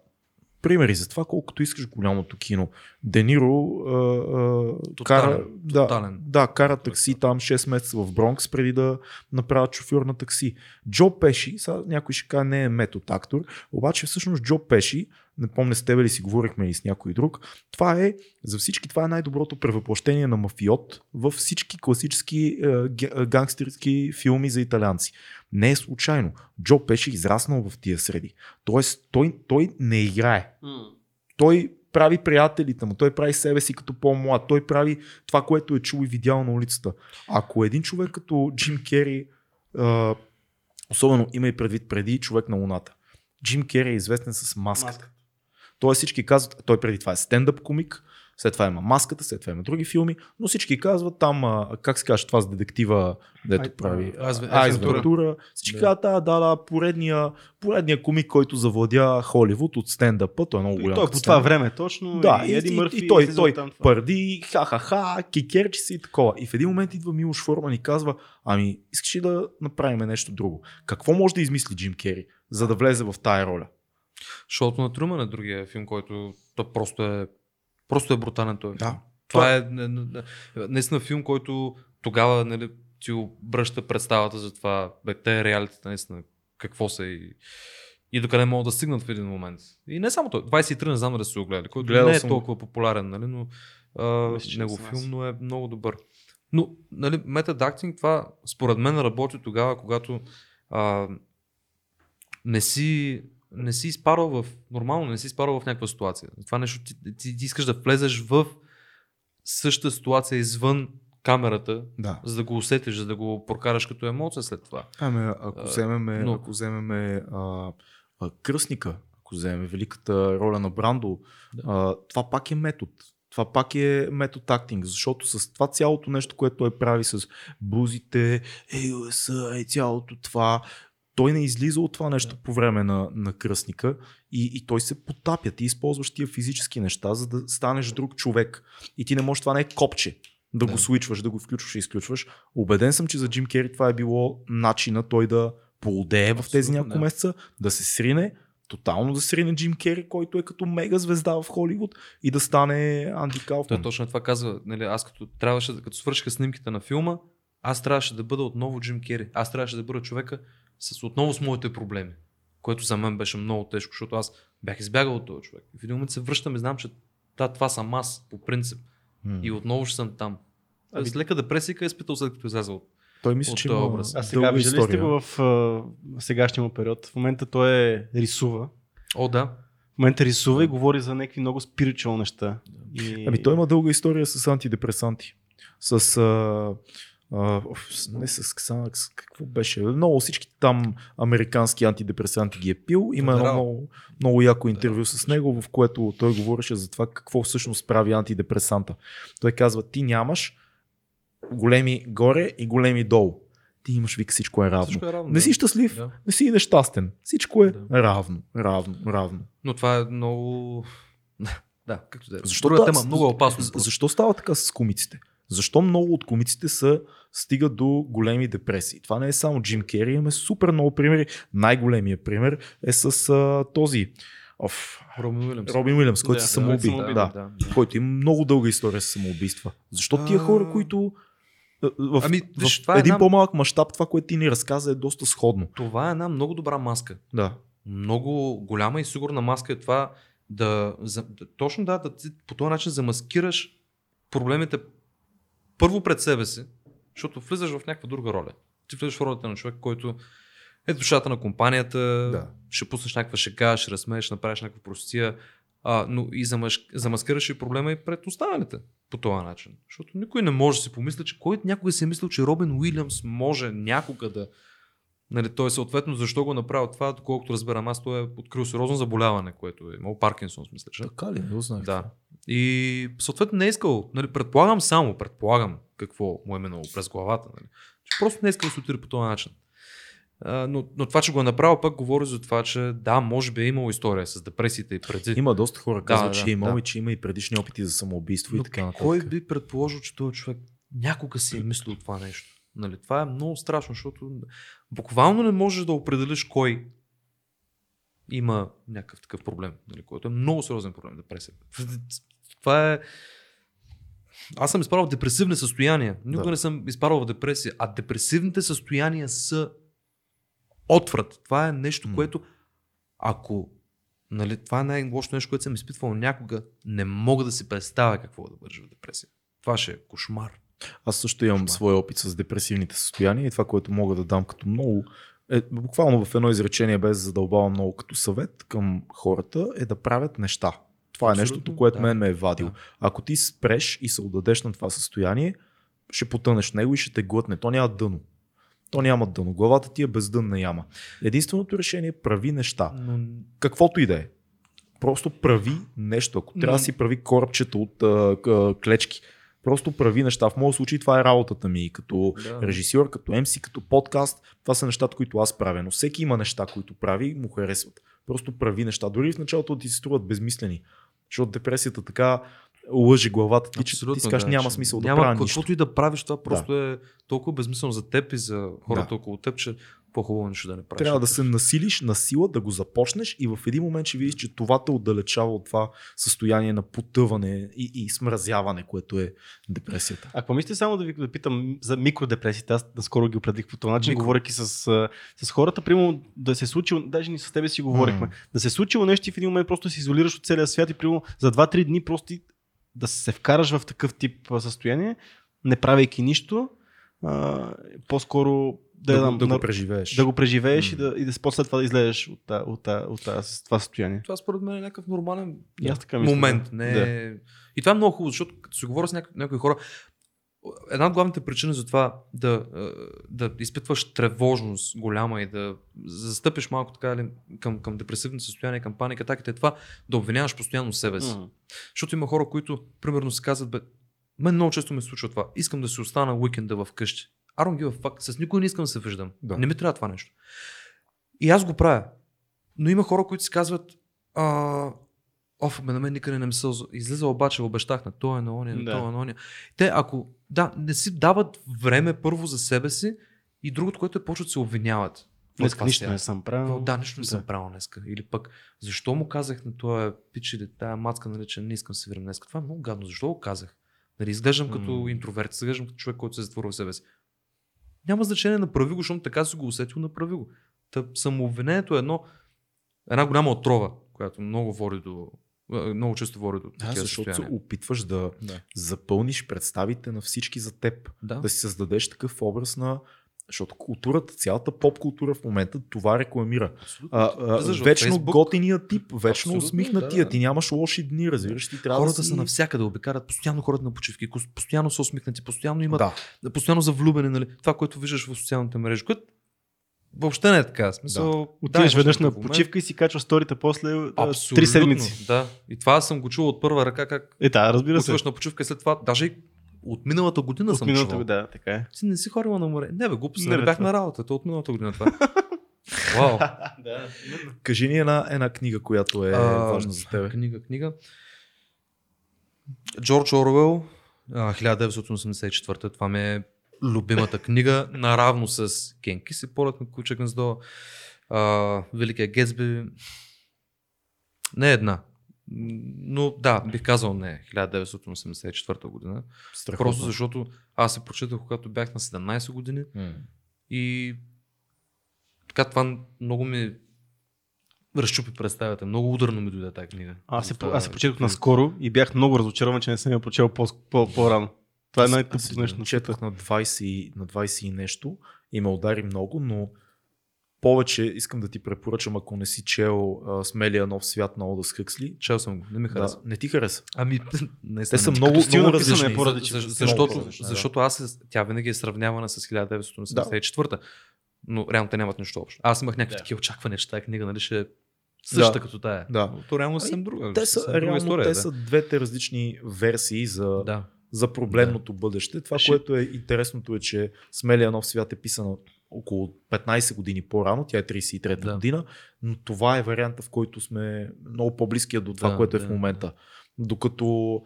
примери за това, колкото искаш голямото кино. Де Ниро а, а, тотален, кара, тотален. Да, да, кара такси там шест месеца в Бронкс преди да направя шофьор на такси. Джо Пеши, сега някой ще каже не е метод актор, обаче всъщност Джо Пеши, не помня с тебе ли си говорихме и с някой друг, това е, за всички това е най-доброто превъплъщение на мафиот във всички класически е, гангстерски филми за италианци. Не е случайно. Джо Пеши израснал в тия среди. Тоест той, той не играе. Mm. Той прави приятелите му, той прави себе си като по-млад, той прави това, което е чул и видял на улицата. Ако един човек като Джим Кери, е, особено има и предвид преди човек на луната, Джим Кери е известен с маската. Маска. Той всички казват, той преди това е стендъп комик, след това има маската, след това има други филми, но всички казват там, а, как се каже това с детектива, дето прави Айс Вентура. Всички да. Казват, а, да, да, поредния, поредния комик, който завладя Холивуд от стендъпа, той е много голям. Той по това време точно, да, и Еди Мърфи. И, и, и той, и той там, пърди, ха-ха-ха, кикерчи се и такова. И в един момент идва Милош Форман и казва, ами искаш ли да направим нещо друго? Какво може да измисли Джим Кери, за да влезе в тая роля? Шоуто на Труман е другия филм, който то просто е просто е брутален този филм. Да. Това е наистина филм, който тогава, нали, ти обръща представата за това, бе, те реалитета наистина, какво са и, и докъде могат да стигнат в един момент. И не само той, двайсет и три не знам да се го гледали, който гледал не е съм... толкова популярен, нали, но а, него филм, но е много добър. Но нали, meta-ducting това според мен работи тогава, когато а, не си не си изпарал в, нормално не си изпарал в някаква ситуация. Това нещо, ти, ти, ти искаш да влезеш в същата ситуация извън камерата, да. За да го усетиш, за да го прокараш като емоция след това. Ами, ако вземеме, но... ако вземеме а, а, Кръстника, ако вземеме великата роля на Брандо, да. а, това пак е метод. Това пак е метод актинг, защото с това цялото нещо, което той прави с бузите, ей ю ес а и цялото това, той не излиза от това нещо да. По време на, на Кръстника и, и той се потапя. Ти използваш тия физически неща, за да станеш друг човек. И ти не можеш, това не е копче, да, да. Го свичваш, да го включваш и изключваш. Убеден съм, че за Джим Кери това е било начина той да поудее в тези няколко да. Месеца, да се срине, тотално да срине Джим Кери, който е като мега звезда в Холивуд и да стане Анди Кауфман. Той точно това казва, нали, аз като трябваше, като свършиха снимките на филма, аз трябваше да бъда отново Джим Кери. Аз трябваше да бъда човека с отново с моите проблеми, което за мен беше много тежко, защото аз бях избягал от този човек. И в един момент се връщам и знам, че да, това съм аз по принцип. Hmm. И отново ще съм там. Аби... С лека депресия е изпитал, след като изляза от той мисля, от че този образ. А сега виждали сте го в а, сегашния му период. В момента той е рисува. О, да. В момента рисува и говори за някакви много спиричуал неща. И... Ами той има дълга история с антидепресанти. С... А... Uh, не с Ксанакс, какво беше? Много всички там американски антидепресанти ги е пил. Има едно много, много яко интервю с него, в което той говореше за това какво всъщност прави антидепресанта. Той казва, ти нямаш големи горе и големи долу. Ти имаш, вик, всичко е равно. Всичко е равно не да. Си щастлив, да. Не си нещастен. Всичко е да. равно, равно, равно. Но това е много... да, както да е. Защо, та... тема, много е опасно, за, защо става така с комиците? Защо много от комиците са стигат до големи депресии? Това не е само Джим Кери, имаме супер много примери. Най-големият пример е с а, този оф, Робин Уилямс, Робин Уилямс който да, се самоуби, да, да, да, да. Който има много дълга история с самоубийства. Защо а... тия хора, които в, ами, виж, в това е един една... по-малък мащаб, това, което ти ни разказа е доста сходно. Това е една много добра маска. Да. Много голяма и сигурна маска е това да, за, точно да, да по този начин замаскираш проблемите първо пред себе си, защото влизаш в някаква друга роля. Ти влизаш в ролята на човек, който е душата на компанията, да. Ще пуснеш някаква шега, ще разсмееш, направиш някаква простия, а, но и замаш... замаскираш и проблема и пред останалите по този начин. Защото никой не може да си помисля, че който някога си е мислил, че Робин Уилямс може някога да... Нали, той съответно защо го направил това, доколкото разберам аз, той е открил сериозно заболяване, което е имал Паркинсон, мисля, че. Така ли? Не го знаех. Да. И съответно не е искал, нали, предполагам само, предполагам какво му е минало през главата, нали. Че просто не е искал да се отиде по този начин. А, но, но това, че го е направил, пък говори за това, че да, може би е имало история с депресията и преди. Има доста хора, казват, да, че да, е имал да. И че има и предишни опити за самоубийство но и така нататък. Кой би предположил, че този човек някога си е мислил това нещо? Нали, това е много страшно, защото буквално не можеш да определиш кой има някакъв такъв проблем, нали, който е много сериозен проблем, депресия. Това е... Аз съм изпарвал в депресивни състояния, никога да. Не съм изпарвал в депресия, а депресивните състояния са отврат. Това е нещо, м-м. Което ако... Нали, това е най-лошото нещо, което съм изпитвал някога, не мога да си представя какво да бъдеш в депресия. Това ще е кошмар. Аз също имам своя опит с депресивните състояния и това, което мога да дам като много, е, буквално в едно изречение, без да задълбавам много като съвет към хората, е да правят неща. Това е абсолютно, нещото, което да. Мен ме е вадил. Да. Ако ти спреш и се отдадеш на това състояние, ще потънеш в него и ще те глътне. То няма дъно. То няма дъно. Главата ти е бездънна яма. Единственото решение е прави неща. Но... Каквото и да е. Просто прави нещо. Ако трябва да Но... си прави корабчета от а, а, клечки. Просто прави неща. В моят случай това е работата ми като да. Режисьор, като ем си, като подкаст. Това са нещата, които аз правя. Но всеки има неща, които прави и му харесват. Просто прави неща. Дори в началото ти се струват безмислени. Защото депресията така лъжи главата ти, абсолютно, че ти скаш да, няма смисъл да няма правя нищо. Каквото и да правиш, това просто да. Е толкова безмислено за теб и за хората да. Около теб, че по-хубаво нещо да не правиш. Трябва да се насилиш на сила, да го започнеш и в един момент ще видиш, че това те отдалечава от това състояние на потъване и, и смразяване, което е депресията. Ако мислите само да ви да питам за микродепресията, аз наскоро ги определих по този начин, Микро... говоряки с, с хората, примерно да се случило, даже ни с тебе си говорихме, mm. да се случило нещо и в един момент просто се изолираш от целия свят и примерно за два-три дни просто да се вкараш в такъв тип състояние, не правейки нищо, а, по-скоро да, да, го, да, да го преживееш, да го преживееш mm. и, да, и да после това да излезеш от, от, от, от, от това състояние. Това според мен е някакъв нормален да, момент. Не... Да. И това е много хубаво, защото като се говоря с няко, някои хора, една от главните причини за това да, да изпитваш тревожност голяма и да застъпиш малко така към, към депресивното състояние, към паника, така е това да обвиняваш постоянно себе си. Mm. Защото има хора, които примерно се казват, бе, мен много често ми случва това, искам да си остана уикенда вкъщи. I don't give a fuck, с никой не искам да се виждам. Да. Не ми трябва това нещо. И аз го правя. Но има хора, които си казват, а... оф, бе, на мен никъде не ми се излиза, обаче обещах на тоя, на ония, на да. тоя, на ония. Те, ако да, не си дават време първо за себе си и другото, което е почват да се обвиняват. Днеска нищо сега. не съм правил. Да, нищо не да. съм правил днеска. Или пък, защо му казах на тоя пич или тая мацка, нали, че не искам да се видим днеска. Това е много гадно. Защо го казах? Нали, изглеждам mm. като интроверт, изглеждам като човек, който се затворил в себе си. Няма значение, направи го, защото така си го усетил, направи го. Та самообвинението е едно, една голяма отрова, която много води до. Много често води до такива да, защото се опитваш да, да запълниш представите на всички за теб. Да. Да си създадеш такъв образ на... Защото културата, цялата поп-култура в момента това рекламира. А, а, вечно Facebook. Готиния тип, вечно усмихнатия. Да, да. Ти нямаш лоши дни, разбираш. Ти трябва хората да си... са навсякъде, обикарат постоянно хората на почивки, постоянно са усмихнати, постоянно имат, да. постоянно завлюбени. Нали? Това, което виждаш в социалните мрежи. Въобще не е така. Смисъл, да. Отиваш да, веднъж на почивка и си качваш сторите после три седмици. Да. И това съм го чувал от първа ръка, как е, да, разбира се. Отиваш на почивка и след това, даже и от миналата година от съм миналата, чувал. Да, така е. Си не си хорила на море. Не бе, глупост, не, не бе, бях това. на работа, то от миналата година това. Вау. Да. Кажи ни една, една книга, която е а, важна за тебе. Книга, книга. Джордж Оруел, хиляда деветстотин осемдесет и четвърта, това ми е любимата книга, наравно с Кенки си полет на куче гнездо, Великия Гетсби. Не една. Но да, бих казал не, хиляда деветстотин осемдесет и четвърта година. Страхотно. Просто защото аз се прочитах, когато бях на седемнайсет години mm. и така това много ми разчупи представата, много ударно ми дойде тази книга. Аз се, това... аз се прочитах наскоро и бях много разочарован, че не съм я прочел по-рано. Това е най-тъпото нещо. Четах на двайсет и нещо и ме удари много, но повече искам да ти препоръчам, ако не си чел а, Смелия нов свят на Олдъс Хъксли. Чел съм го, не ми хареса. Да. Не ти хареса. Ами, не те са много, много различни. Поради, за, за, защото, поразлични, защото аз, тя винаги е сравнявана с хиляда деветстотин осемдесет и четвърта. Да. Но реално те нямат нищо общо. Аз имах някакви да. такива очаквания, че тази книга, нали, ще същата да. като тая. Да. Но то реално съм друга. Те са, друга реално, история, те да. са двете различни версии за... Да. за проблемното да. бъдеще. Това, Ши... което е интересното е, че Смелия нов свят е писана около петнайсет години по-рано, тя е трийсет и трета да. година, но това е варианта, в който сме много по-близкия до това, да, което да, е в момента. Да. Докато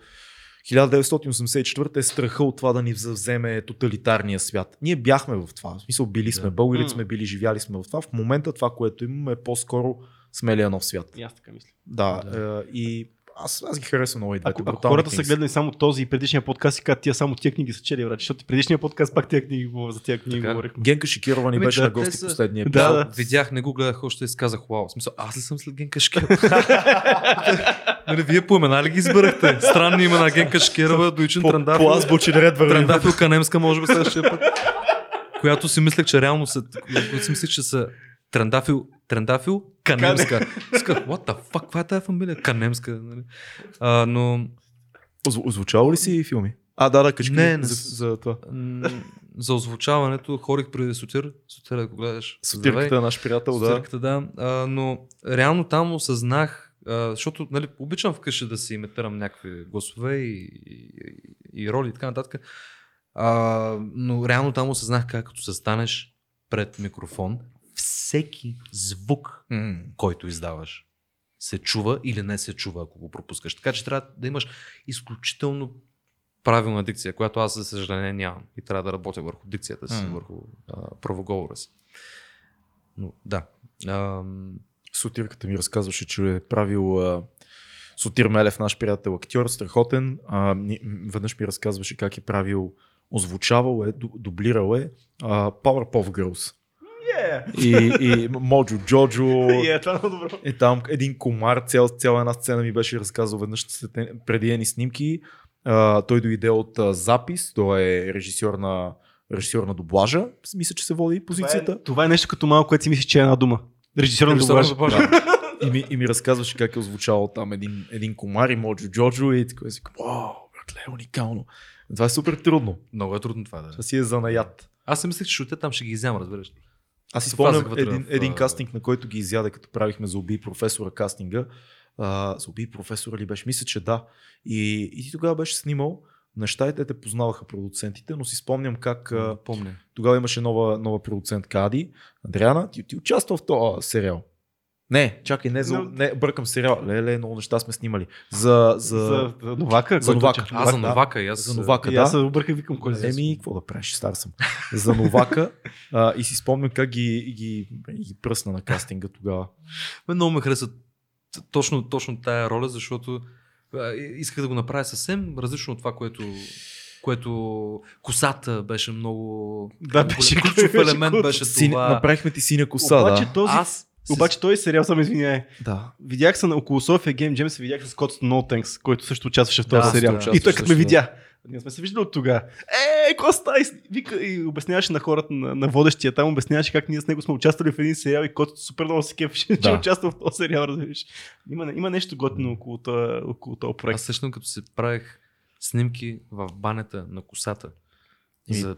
хиляда деветстотин осемдесет и четвърта е страха от това да ни вземе тоталитарния свят. Ние бяхме в това, в смисъл били сме, да. българите сме били, живяли сме в това. В момента това, което имаме е по-скоро Смелия нов свят. И аз така мисля. Да, да. и... Аз, аз ги харесвам много идеята. Ако, ако хората са гледали само този и предишния подкаст и казват, тия само тия книги са чели, врачи, защото предишния подкаст пак тия книги за тия книги така, говорихме. Генка Шикирова ни беше да, на гости са... последния епизод. Да, да. Видях, не го гледах още и си казах, вау, смисъл, аз ли съм след Генка Шикирова? Нали, вие по имена ли ги избирахте? Странни имена, Генка Шикирова, Дойчин Трендафилов. По азбучен ред върви. Трендафилка немска, може би следващия път. Която си мислех, че реално са, които си мислех, че са Трендафил, Трендафил, Канемска. What the fuck, каква е тая фамилия? Канемска, нали? А, но... Озвучава ли си филми? А, да, да, качки не, за, за това. За озвучаването ходих преди Сотир. Сотир, ако гледаш. Сотирката е наш приятел, да. Сотирката, да. А, но реално там осъзнах, а, защото нали, обичам вкъщи да си имитирам някакви гласове и, и, и роли и така нататък. А, но реално там осъзнах как като се станеш пред микрофон, всеки звук, mm. който издаваш, се чува или не се чува, ако го пропускаш. Така че трябва да имаш изключително правилна дикция, която аз, за съжаление, нямам. И трябва да работя върху дикцията си, mm. върху а, правоговора си. Но, да. А, Сотирката ми разказваше, че е правил... А... Сотир Мелев, наш приятел, актьор, страхотен. А, веднъж ми разказваше как е правил... Озвучавал е, дублирал е а, Powerpuff Girls. Yeah. И, и Моджо Джоджо yeah, е там един комар, цял, цяла една сцена ми беше разказал веднъж преди едни снимки, Uh, той дойде от uh, запис, той е режисьор на, режисьор на доблажа, мисля, че се води позицията. Това е, това е нещо като малко, което си мислиш, че е една дума. Режисьор на доблажа. Да. и, ми, и ми разказваше как е озвучавал там един, един комар и Моджо Джоджо и така си казва, вау, братле, е уникално. Това е супер трудно. Много е трудно това, да. Това си е занаят. Аз си мислех, че шуте там ще ги изям, разбираш. Аз си спомням един, един кастинг, на който ги изяде, като правихме за Убий професора кастинга. Uh, за Убий професора ли беше? Мисля, че да. И, и ти тогава беше снимал. Неща и те те познаваха продуцентите, но си спомням как uh, помня. Тогава имаше нова, нова продуцентка Ади. Адриана, ти, ти участва в този сериал. Не, чакай, не, за, не бъркам сериал. Леле, много неща сме снимали. За, за, за, за Новака? За Новака. А, за Новака. Да. Аз, за Новака, да. Аз се обърках, викам кой за. Еми, какво да правиш, стар съм. За Новака uh, и си спомням как ги, ги, ги пръсна на кастинга тогава. Много ме харесат. Точно, точно тая роля, защото исках да го направя съвсем различно от това, което, което косата беше много... Да, беше ключов елемент, беше си, това. Направихме ти синя коса, обаче, да. Този, Аз... Обаче този сериал, само извиняй. Да. Видях се на около София Game Jam, се видях с Котсто No Thanks, който също участваше в този да, сериал. И той като ме видя. Ние сме се виждали от тогава. Е, Коста! И, и обясняваше на хората, на, на водещия там, обясняваше как ние с него сме участвали в един сериал и който супер много се кефеше, да. Че участва в този сериал, разбираш. Има, има нещо готино около този, около този проект. Аз също като се правих снимки в банята на косата. И за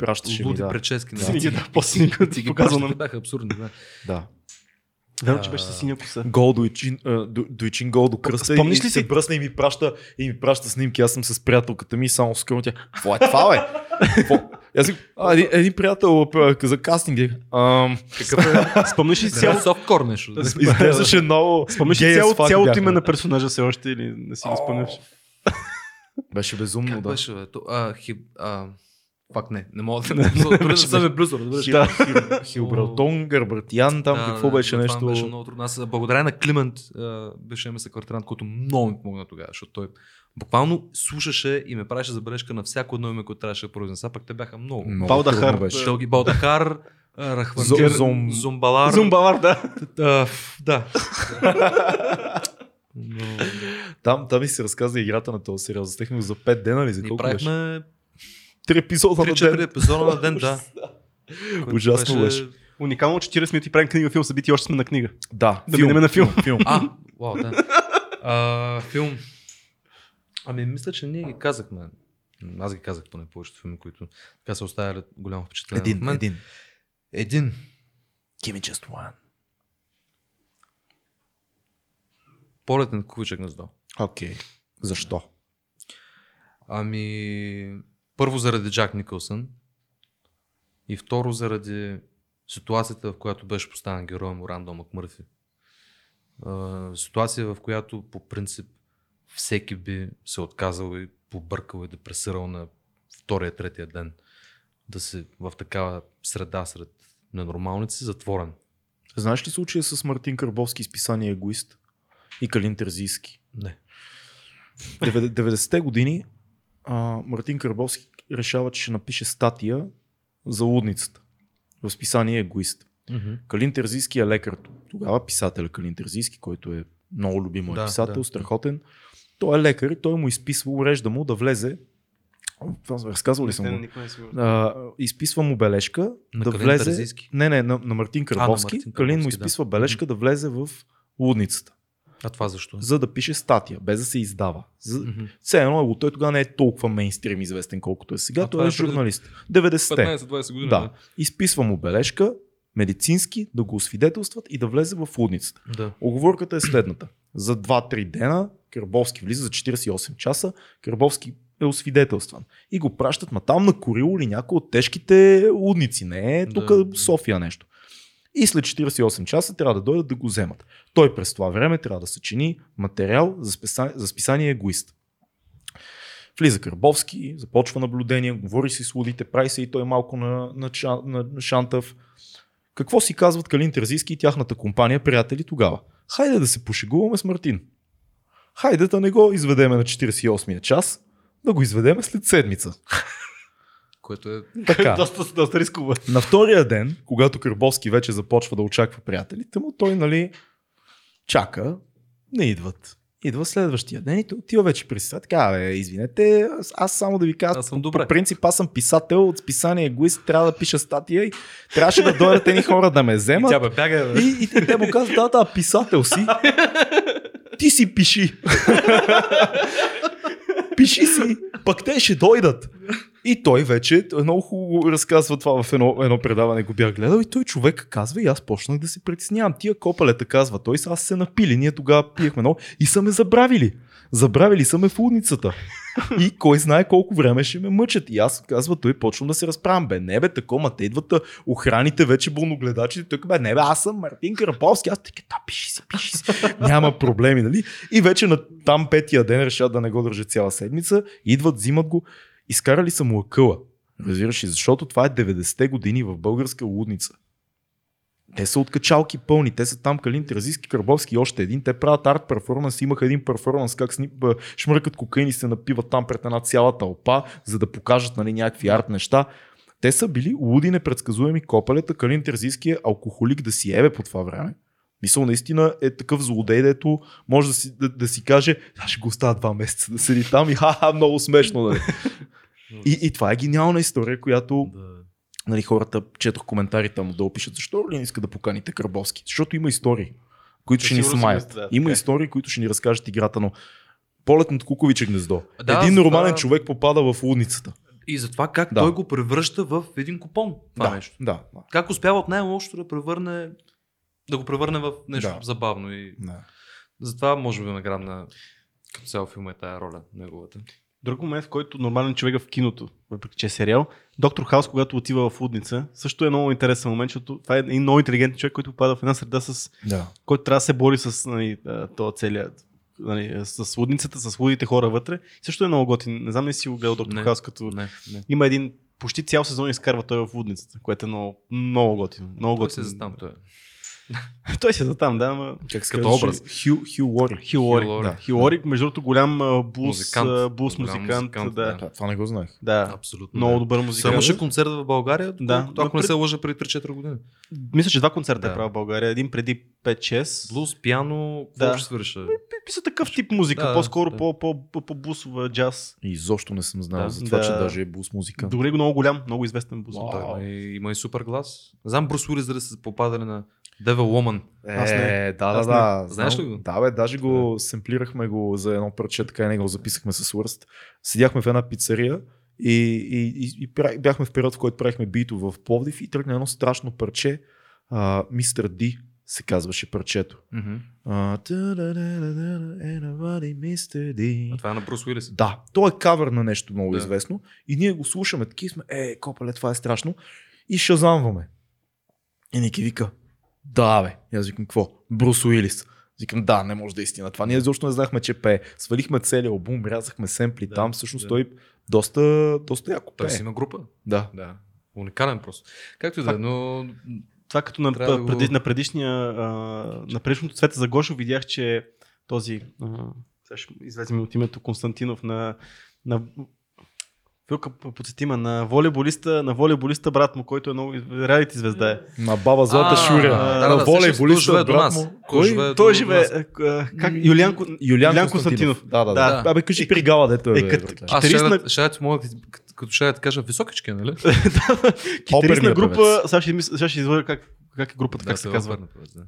луди да. Прически. Да. Си ги да, после ти ги показвам. Бяха абсурдни. Да. да. Верно, че беше със синя коса. Гол, Дойчин, Дойчин Гол до кръста. Спомниш ли си? Бръсна и ми праща, и ми праща снимки. Аз съм с приятелката ми, само скръм тя. Това е това, бе? Аз си, а, един, един приятел за кастинги. Ам... Спомниш ли цяло... Софткор нещо. Изглеждаше много... Спомниш ли цялото име на персонажа се още или не си го спомняш? Беше безумно, как да. Беше, бе? То, а, хип... А... Пак не, не мога да не съм блюзър, да бъдеш. Хилбралтон, Гърбратиян, там какво беше нещо. Това беше много трудно. Аз благодаря на Климент, беше ем се квартирант, който много ми помогна тогава, защото той буквално слушаше и ме правеше забележка на всяко едно име, което трябваше да произнеса, пък те бяха много. Балдахар беше. Балдахар, Рахвантир, Зумбалар. Зумбалар, да. Да. Там ми се разказа играта на този сериал. Застехме за пет дена ли, за колко беше? Три епизода на ден. Три епизода на ден, да. Ужасно беше. Уникално, четиридесет минути правим книга, филм, събитие, още сме на книга. Да, да минем на филм. филм. А, вау, да. А, филм. Ами, мисля, че ние ги казахме. Аз ги казах поне повечето филми, които така се оставят голямо впечатление. Един, един. Един. Give me just one. Полет на кукувиче гнездо. Окей. Okay. Защо? Ами... Първо заради Джак Николсън и второ заради ситуацията, в която беше поставен герой му Рандъл Макмърфи. Ситуация, в която по принцип всеки би се отказал и побъркал и депресирал на втория, третия ден. Да си в такава среда сред ненормалници, затворен. Знаеш ли случая с Мартин Карбовски с писание Егоист и Калин Терзийски? Не. деветдесетте години Uh, Мартин Карбовски решава, че ще напише статия за лудницата. Разписание Егоист. Mm-hmm. Калин Терзийски е лекар. Тогава писателя Калин Терзийски, който е много любим да, писател, да. Страхотен. Той е лекар и той му изписва, урежда му да влезе. Разказвал ли съм му? Uh, изписва му бележка на да Калин влезе. Терзийски? Не, не, на, на Мартин Карбовски. А, на Мартин Калин му изписва да. Бележка да влезе в лудницата. А това защо? За да пише статия, без да се издава. За... Mm-hmm. Все едно, той тогава не е толкова мейнстрим известен, колкото е сега. А той е журналист. деветдесетте. петнайсет-двайсет години. Да. Изписва му бележка, медицински, да го освидетелстват и да влезе в лудницата. Да. Оговорката е следната. За два-три дена Карбовски влиза, за четирийсет и осем часа, Карбовски е освидетелстван. И го пращат ма там на Корило или някои от тежките лудници. Не е тук да. София нещо. И след четирийсет и осем часа трябва да дойдат да го вземат. Той през това време трябва да съчини материал за, списание, за списание Егоист. Влиза Карбовски, започва наблюдение, говори си с лудите, прави се и той малко на, на, на, на шантав. Какво си казват Калин Терзийски и тяхната компания, приятели тогава? Хайде да се пошегуваме с Мартин. Хайде да не го изведеме на четирийсет и осмия час, да го изведеме след седмица. Което е така. доста, доста рисково. На втория ден, когато Карбовски вече започва да очаква приятелите му, той нали чака, не идват. Идва следващия ден и отива вече при съд. Така, бе, извинете, аз само да ви кажа, аз съм добре. По принцип аз съм писател, от списание Егоист, трябва да пиша статия и трябваше да дойдат едни хора да ме вземат. И, тя бе, бяга, бе. И, и, и те му казват, да, да, писател си, ти си пиши. Пиши си, пък те ще дойдат. И той вече много хубаво разказва това в едно, едно предаване, го бях гледал, и той човек казва, и аз почнах да се притеснявам. Тия копалета, казва той, аз се напили, ние тогава пиехме много и са ме забравили. Забравили са ме в лудницата. И кой знае колко време ще ме мъчат. И аз, казва той, почвам да се разправям. Бе, не бе, такова, те идват охраните, вече бълногледачите. Той казва, бе, не бе, аз съм Мартин Караповски. Аз така, да, пиши си, пиши си. Няма проблеми, нали? И вече на там петия ден решат да не го държат цяла седмица. Идват, взимат го. Изкарали са му акъла, разбираш ли, защото това е деветдесетте години в българска лудница. Те са откачалки пълни, те са там Калин Терзийски, Карбовски и още един, те правят арт перформанс, имаха един перформанс, как снип, шмъркат кокаин и се напиват там пред една цяла тълпа, за да покажат, нали, някакви арт неща. Те са били луди, непредсказуеми копалета. Калин Терзийски е алкохолик да си ебе по това време. Мисъл, наистина е такъв злодей, дето може да си, да, да си каже, аз ще го остава два месеца да седи там и ха-ха, много смешно да е. И, и това е гениална история, която да. Нали, хората четох коментарите му да опишат, защо ли не иска да поканите Карбовски? Защото има истории, които да, ще ни смаят. Да, има истории, които ще ни разкажат играта, но полет над кукувиче гнездо. Да, един нормален да... човек попада в лудницата. И затова как да. Той го превръща в един купон. Това да, нещо. Да, да. Как успява от най-лошото да превърне... Да го превърне в нещо да. Забавно и да. Затова може би наградна като цял филм е тая роля неговата. Друг момент, в който нормален човек в киното, въпреки че е сериал, Доктор Хаус, когато отива в лудница, също е много интересен момент, защото това е един много интелигентен човек, който попада в една среда, с да. Който трябва да се бори с нали, това целият, нали, с лудницата, с лудите хора вътре. Също е много готин. Не знам ли си го гледал Доктор не, Хаус, като не, не. Има един почти цял сезон изкарва той в лудницата, което е много, много готин. Много готин. Той се за там, да, ама... Как като образ? Хю, Хю Лорик. Хю Лорик, да. Хю Лорик, между другото, голям блус музикант. Блус музикант, да. Да. Това не го знаех. Да, абсолютно. Много да. Добър музикант. Имаше концерт в България, да. Ако пред... не се лъжа, преди три-четири години. Мисля, че два концерта да. Е правил в България. Един преди пет-шест. Блус, пиано, какво да. Ще свърша? Писа такъв тип музика, да, по-скоро да. По-блусова джаз. И изобщо не съм знал да. За това, да. Че даже е блус музикант. Дори много голям, много известен блус. Има и супер глас. Знам Брус Уилис, да се попадали на Devil Woman. Аз не. Е, да, аз да, да. Знаеш ли го? Да, бе, даже го да. Семплирахме го за едно парче, така и не го записахме с Worst. Седяхме в една пицария и, и, и, и бяхме в период, в който правихме бито в Пловдив и тръгна едно страшно парче. Мистер Ди се казваше парчето. Mm-hmm. А, това е на Брус Уилис. Да, то е кавър на нещо много да. Известно и ние го слушаме, таки сме, е, копале, това е страшно и шазамваме. И Ники вика, да, бе. Аз викам, какво? Брус Уилис. Викам, да, не може да е истина. Това ние изобщо не знахме, че пее. Свалихме целия албум, рязахме семпли да, там. Всъщност да. Той доста, доста яко пее. Той си има група. Да. Да. Уникален просто. Както и да е, но... Това като на, да преди, го... на предишния, а, на предишното Цвета за Гошо видях, че този, а, сега ще изведем от името Константинов на... на... Вилка подсетима на волейболиста, на волейболиста брат му, който е много реалити звезда е. На баба Злата Шуря. На волейболиста брат му. Той живее как Юлиан Константинов. Да, да, да. Абе кажи при гала дето е. Аз шаят мога като шаят кажа високички, нали? Китаристна група, сега ще извървя как Как е групата, да, как се казва?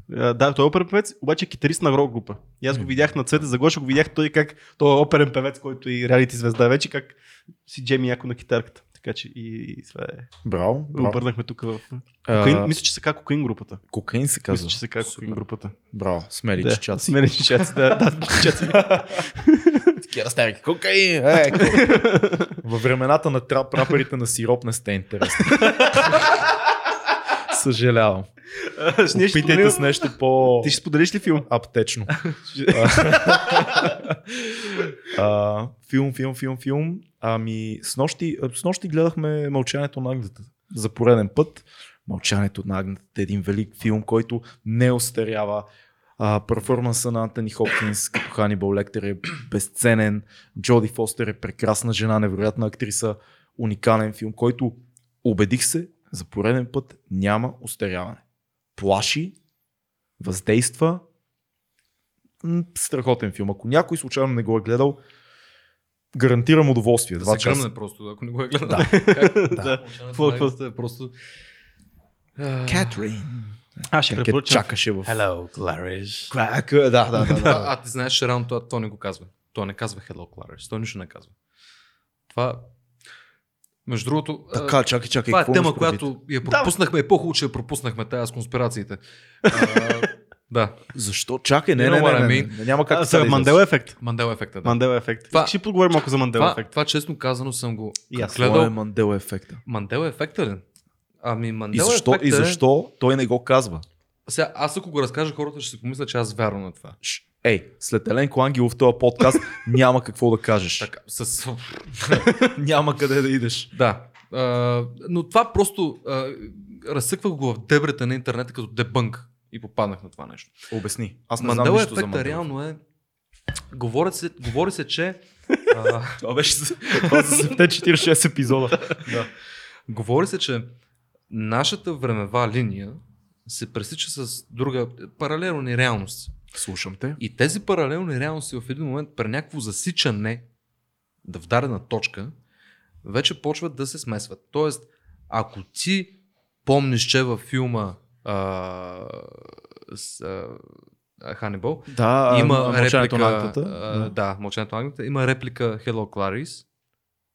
Да. Да, той е оперен певец, обаче е китарист на рок група. И аз го видях на Цвета за Гошо, го видях той как той е оперен певец, който и реалити звезда вече, как си джеми яко на китарката. Така че и, и това е. Браво, браво. Обърнахме тук в... Кокаин, мисля, че сега Кокаин групата. Кокаин се казва. Мисля, че сега Кокаин групата. Браво, смели да, чичаци. Смели чичаци, да. Да, чичаци. Такива старки, кокаин! Е, във времената на трап рапарите на сироп не сте интересни. Съжалявам. Опитайте с нещо по... Ти ще споделиш ли филм? Аптечно. а, филм, филм, филм, филм. Ами снощи, снощи гледахме Мълчанието на агнетата. За пореден път. Мълчанието на агнетата е един велик филм, който не остарява. А, перформанса на Антони Хопкинс като Ханибал Лектер е безценен. Джоди Фостер е прекрасна жена, невероятна актриса. Уникален филм, който убедих се, за пореден път няма остаряване. Плаши, въздейства, страхотен филм. Ако някой случайно не го е гледал, гарантирам удоволствие. Да се гръмне просто, ако не го е гледал. Да. Да. Да. Просто... Катрин. Аз ще препоръчам. Чакаше в... Hello, Clarice. Crack. Да, да, да, да. А, а ти знаеш, Ран, това, то не го казва. Той не казва Hello, Clarice. Той нищо не казва. Това... Между другото, така, чакай, чакай, това е тема, която я пропуснахме, е по-хубаво, че я пропуснахме тая с конспирациите. А, да. Защо? Чакай, не, не, не, не, не, не няма как а, да се Мандела ефект. Мандела ефекта, да. Мандела ефект. Това, ще поговорим малко за Мандела ефект. Това, това честно казано съм го гледал. Това е Мандела ефекта. Мандела ефекта ли? Ами Мандела и защо, ефекта и защо той не го казва? Сега, аз ако го разкажа, хората ще се помисля, че аз вярвам на това. Ей, след Еленко Ангелов в този подкаст няма какво да кажеш. Така, с... няма къде да идеш. Да. А, но това просто а, разсъквах го в дебрите на интернета като дебънк и попаднах на това нещо. Обясни. Аз не знам нищо за Мандела. Мандела ефекта реално е... Говори се, говори се че... А... това беше за четиридесет и шест епизода. Да. Говори се, че нашата времева линия се пресича с друга паралелни реалности. Слушам те. И тези паралелни реалности в един момент при някакво засичане да в дадена точка вече почват да се смесват. Тоест, ако ти помниш, че във филма а, с а, Ханибол, да, има реплика на а, да, Мълчането на агнетата, има реплика Hello Clarice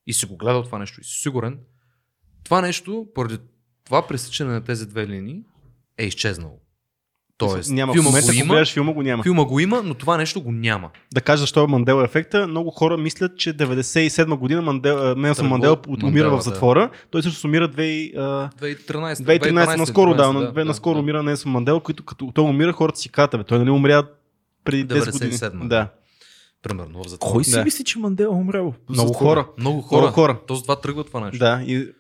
и си го гледал това нещо и си сигурен, това нещо, поради това пресичане на тези две линии е изчезнало. Тоест, няма. Филма в момента, го ако гледаш филма, го няма. Филма го има, но това нещо го няма. Да кажа защо е Мандела ефекта. Много хора мислят, че деветдесет и седма година Мандел, Мандела Мандела умира в затвора. Да. Той също умира две хиляди и тринадесета наскоро, да, да, да, наскоро да, умира да. Нелсън Мандела, който като той умира, хората си катат. Той нали умря преди десет години. деветдесет и седма. Да. Примерно в затвора. Кой си да. мисли, че Мандела умрял? Много хора. Много хора. Този това тръгва това нещо. Да. И...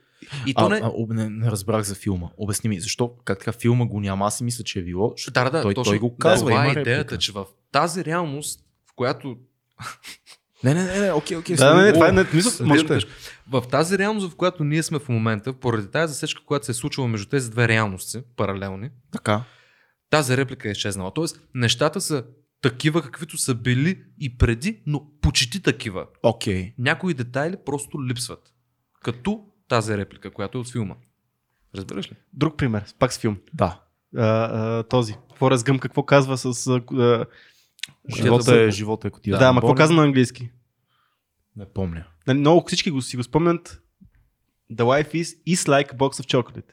И а, не... А, об, не, не разбрах за филма. Обясни ми, защо как така филма го няма, аз си мисля, че е било. Да, да, той, точно, той го казва. Това е идеята, че в тази реалност, в която... не, не, не, не, окей, окей. Да, не, не, това е не, мисля, можете. В тази реалност, в която ние сме в момента, поради тази засечка, която се е случила между тези две реалности, паралелни, така. Тази реплика е изчезнала. Тоест, нещата са такива, каквито са били и преди, но почти такива. Okay. Някои детайли просто липсват. Като тази реплика, която е от филма. Разбираш ли? Друг пример, пак с филм. Да. А, а, този. Форест Гъмп, какво казва с... А, живота е, живота е котия. Да, ама какво казва на английски? Не помня. Много всички го, си го спомнят. The life is, is like a box of chocolate.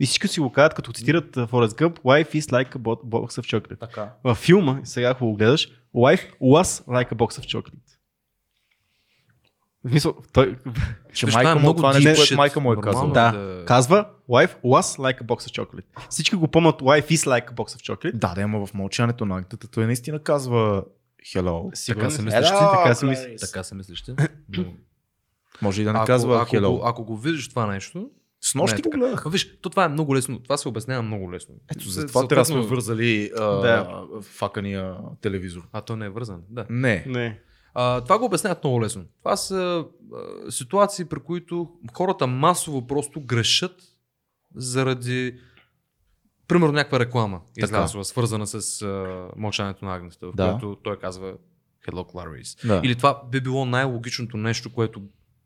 И всички си го казват, като цитират Форест Гъмп, Life is like a box of chocolate. Така. Във филма, сега хубаво гледаш, Life was like a box of chocolate. В мисъл, той... Че Виж, майка, му, това не, майка му е казал. Да. Да. Казва, Life was like a box of chocolate. Всички го помнят, Life is like a box of chocolate. Да, да, ама в Мълчанието на агнетата той наистина казва Hello. Така се мислиш ти, така се мислиш. Така се мислиш ти. Може и да не ако, казва ако, Hello. Ако, ако го видиш това нещо... С нощи го гледах. Виж, то това е много лесно. Това се обяснява много лесно. Ето, за това трябва сме вързали а, да. факания телевизор. А то не е вързан, да. Не. Не. А, това го обясняват много лесно. Това са а, ситуации, при които хората масово просто грешат заради примерно някаква реклама излязла, свързана с а, Мълчанието на агнетата, в да. Което той казва Hello Clarice. Да. Или това би било най-логичното нещо, което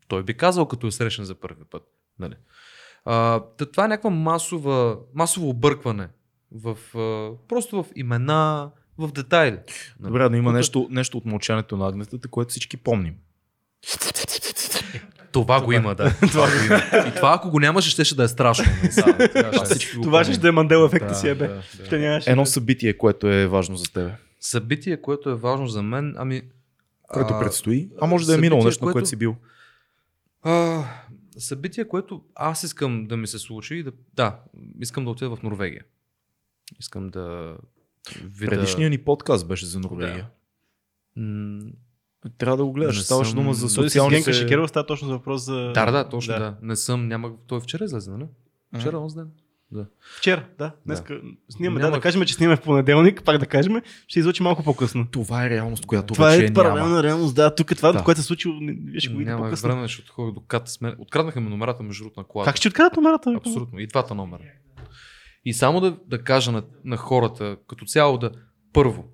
той би казал, като е срещан за първи път. Нали? А, това е някаква масова, масово объркване в, а, просто в имена, в детайли. Добре, но има тук... нещо, нещо от Мълчанието на агнетата, което всички помним. Това, това го има, да. Това го има. И това, ако го нямаше, ще, ще да е страшно. Да, това ще, това ще, ще е Мандела ефекта да, си, бе. Да, да. Едно събитие, което е важно за тебе. Събитие, което е важно за мен, ами... Което а... предстои, а може да е минало нещо, което... което си бил. А... Събитие, което аз искам да ми се случи, да... да, искам да отида в Норвегия. Искам да... Вида... Предишният ни подкаст беше за Норвегия. Да. Трябва да го гледаш. Ставаше съм... дума за социални... Генка Шикирова става точно за въпрос за... Да, да, точно да. да. Не съм, няма... Той вчера излезе, не? Вчера, онзи ден. Да. Вчера, да. Днеска да. Снимаме, няма... да, да кажем, че снимаме в понеделник, пак да кажем, ще излъчи малко по-късно. Това е реалност, която това вече е няма. Това е паралелна реалност, да. Тук е това, да. Което се случи, виж го и да по-късно. Няма време, защото хора докат сме... Откраднахме номерата между другото на колата. Как ще открадат номерата? Абсолютно. И двата номера. И само да, да кажа на, на хората, като цяло да, първо,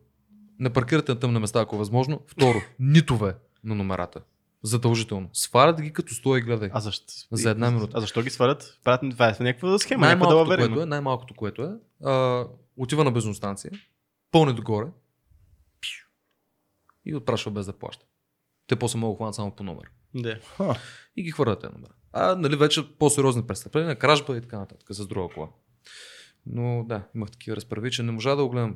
Не паркирате на тъмна места, ако е възможно. Второ, нитове на номерата. Задължително. Сварят ги като стоя и гледай. А защо? За една минута. А защо ги сварят? Правят някаква схема. Най-малкото, което е, най-малкото, което е, а, отива на бензиностанция, пълни догоре и отпрашва без да плаща. Те после могат да хванат само по номер. Да. Yeah. И ги хвърлят тези номера. А, нали, вече по-сериозни престъпления, кражба и така нататък, с друга кола. Но да, имах такива разправи, че не можа да го гледам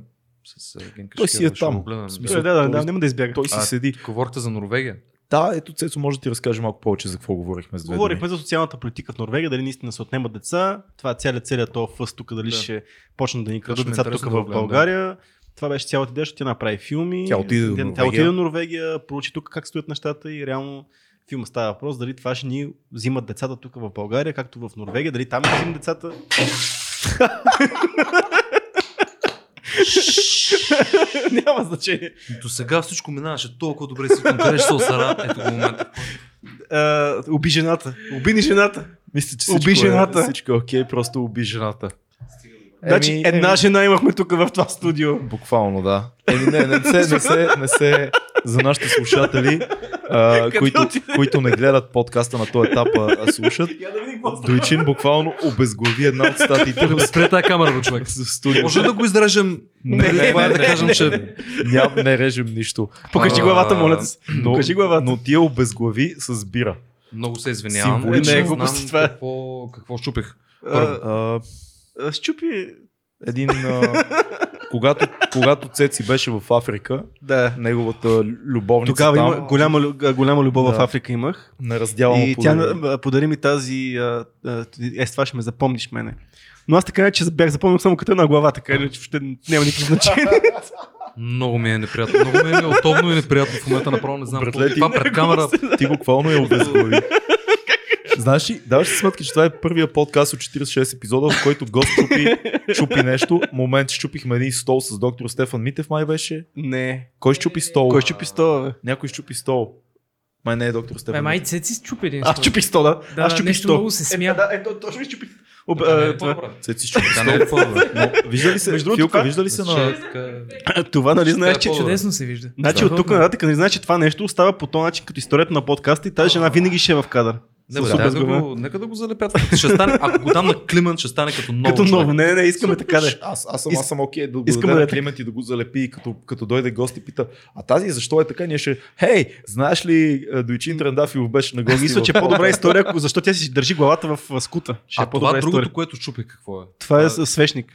с Генка Шикирова. Той си е там. Той, да, да, няма да избяга. Той си а, седи. Говорихте за Норвегия. Да, ето Цецо, може да ти разкаже малко повече за какво говорихме с две дни. Говорихме за социалната политика в Норвегия, дали наистина се отнемат деца. Това е целият, целият този фъс тук, дали да. Ще почнат да ни крадат децата тук в България. Да. Това беше цялата идея, защото тя направи филми. Тя отиде до Норвегия. Тя отиде до Норвегия, проучи тук как стоят нещата и реално филма става въпрос, дали това ще ни взимат децата тук в България, както в Норвегия, дали там взимат децата. Няма значение. До сега всичко минаваше толкова добре, си конкуреш с осара. Ето го момента. Uh, уби жената. Уби ни жената. Мисля, че уби жената. Е, всичко е окей, okay, просто уби жената. Значи еми, една еми... жена имахме тук в това студио. Буквално, да. Еми не, не се, не се, не се за нашите слушатели, а, които, които не гледат подкаста на този етап, а слушат. Дойчин буквално обезглави една от статиите. Спре тая камера, бе, човек. Може да го изрежем? Не, не, не, да кажем, не, че... не, не, не режем нищо. Покажи главата, моля се. Покажи главата. Но ти я обезглави с бира. Много се извинявам. Символично. Не, глупост, това е. Какво, какво щупих? Първо. Щупи един... А, когато, когато Цеци беше в Африка, да. Неговата любовница тогава там... Тогава голяма, голяма любов да. В Африка имах. Нераздялно и подари. Тя подари ми тази... А, а, е, с това ще ме запомниш мене. Но аз така, че бях запомнил само като една глава, така или че въобще няма никакво значение. Много ми е неприятно. Много ми е неудобно и неприятно. В момента направо не знам. Братле, това пред камера... Ти буквално я обезглави. Знаеш ли, даваш си сметка, че това е първия подкаст от четирийсет и шест епизода, в който гост чупи, чупи нещо. Момент, чупихме един стол с доктор Стефан Митев, май беше. Не. Кой щупи стол? Кой щупи стол, бе? Някой щупи стол. Май не е доктор Стефан Митев. Май Цеци си чупи един стол. Аз чупих стол, да. да. Аз чупих нещо стол. Много се смя. Е, да, ето, точно ми чупи. Об, да, е, това... Цеци чупи стол. Да, но, вижда ли се, между другото, Филка, вижда ли се на... Това, нали знаеш, че... Чудесно се вижда. Значи от тук нататък, нали знаеш, че това нещо остава по този начин като историята на подкаста и тази жена винаги ще е в кадър. Не, бе, да, да го, нека да го залепят. Ще стане, ако го дам на Климент, ще стане като ново. Като ново. Не, не, искаме така да. Аз, аз съм, Иск... аз съм окей да го искаме да, да Климент и да го залепи и като, като дойде гост и пита, а тази защо е така? Ние ще, хей, знаеш ли, Дойчин Трендафилов беше на гости. Мисля, че е по-добра история, защо тя си държи главата в скута. Ще а това е другото, история. Което чупи, какво е? Това е свещник.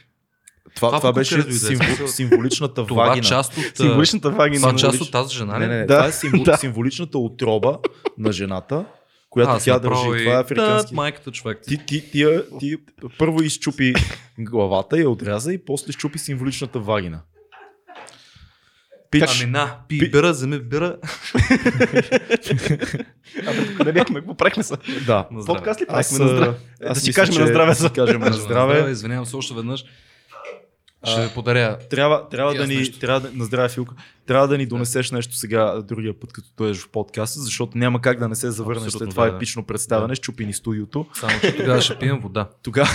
Това, това, това беше символ, символичната това вагина. Част от, символичната вагина. Това част от тази жена. Не, не, това е символичната отроба на жената. Която а, тя държи, и... това е африкански. Майката, човек. Ти, ти, ти, ти първо изчупи главата, я отряза и после изчупи символичната вагина. Пич. Амина, пи, пи... бира, вземи бира. Абе, тук не бяхме, попрехме се. Да. Подкаст ли прехме на здраве? Да си кажем на здраве. Да си кажем на здраве. Извинявам се още веднъж. Ще ви подаря. Трябва, трябва да ни. Трябва да, на здраве, Филка. Трябва да ни донесеш нещо сега другия път, като той е в подкаста, защото няма как да не се завърнеш абсолютно след това да, епично представяне, да. Щупи ни студиото. Само че тогава ще пием вода. Тогава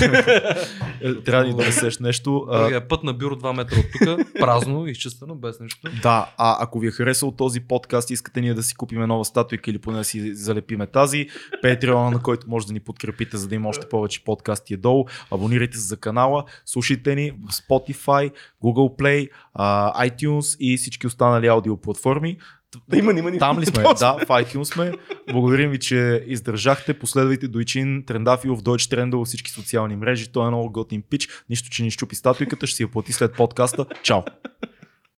трябва да ни донесеш нещо. Другия път на бюро два метра от тук, празно, изчистено, без нещо. Да, а ако ви е харесал този подкаст, искате ние да си купиме нова статуйка или поне да си залепиме тази, Patreon, на който може да ни подкрепите, за да има още повече подкасти е долу. Абонирайте се за канала, слушайте ни в Spotify, Google Play, uh, iTunes и всички останали аудиоплатформи. Да, има, има, има. Там ли сме? Да, в iTunes сме. Благодарим ви, че издържахте. Последвайте Дойчин Трендафилов, Дойч Трендъл във всички социални мрежи. Той е много готин пич. Нищо, че ни щупи статуйката. Ще си я плати след подкаста. Чао!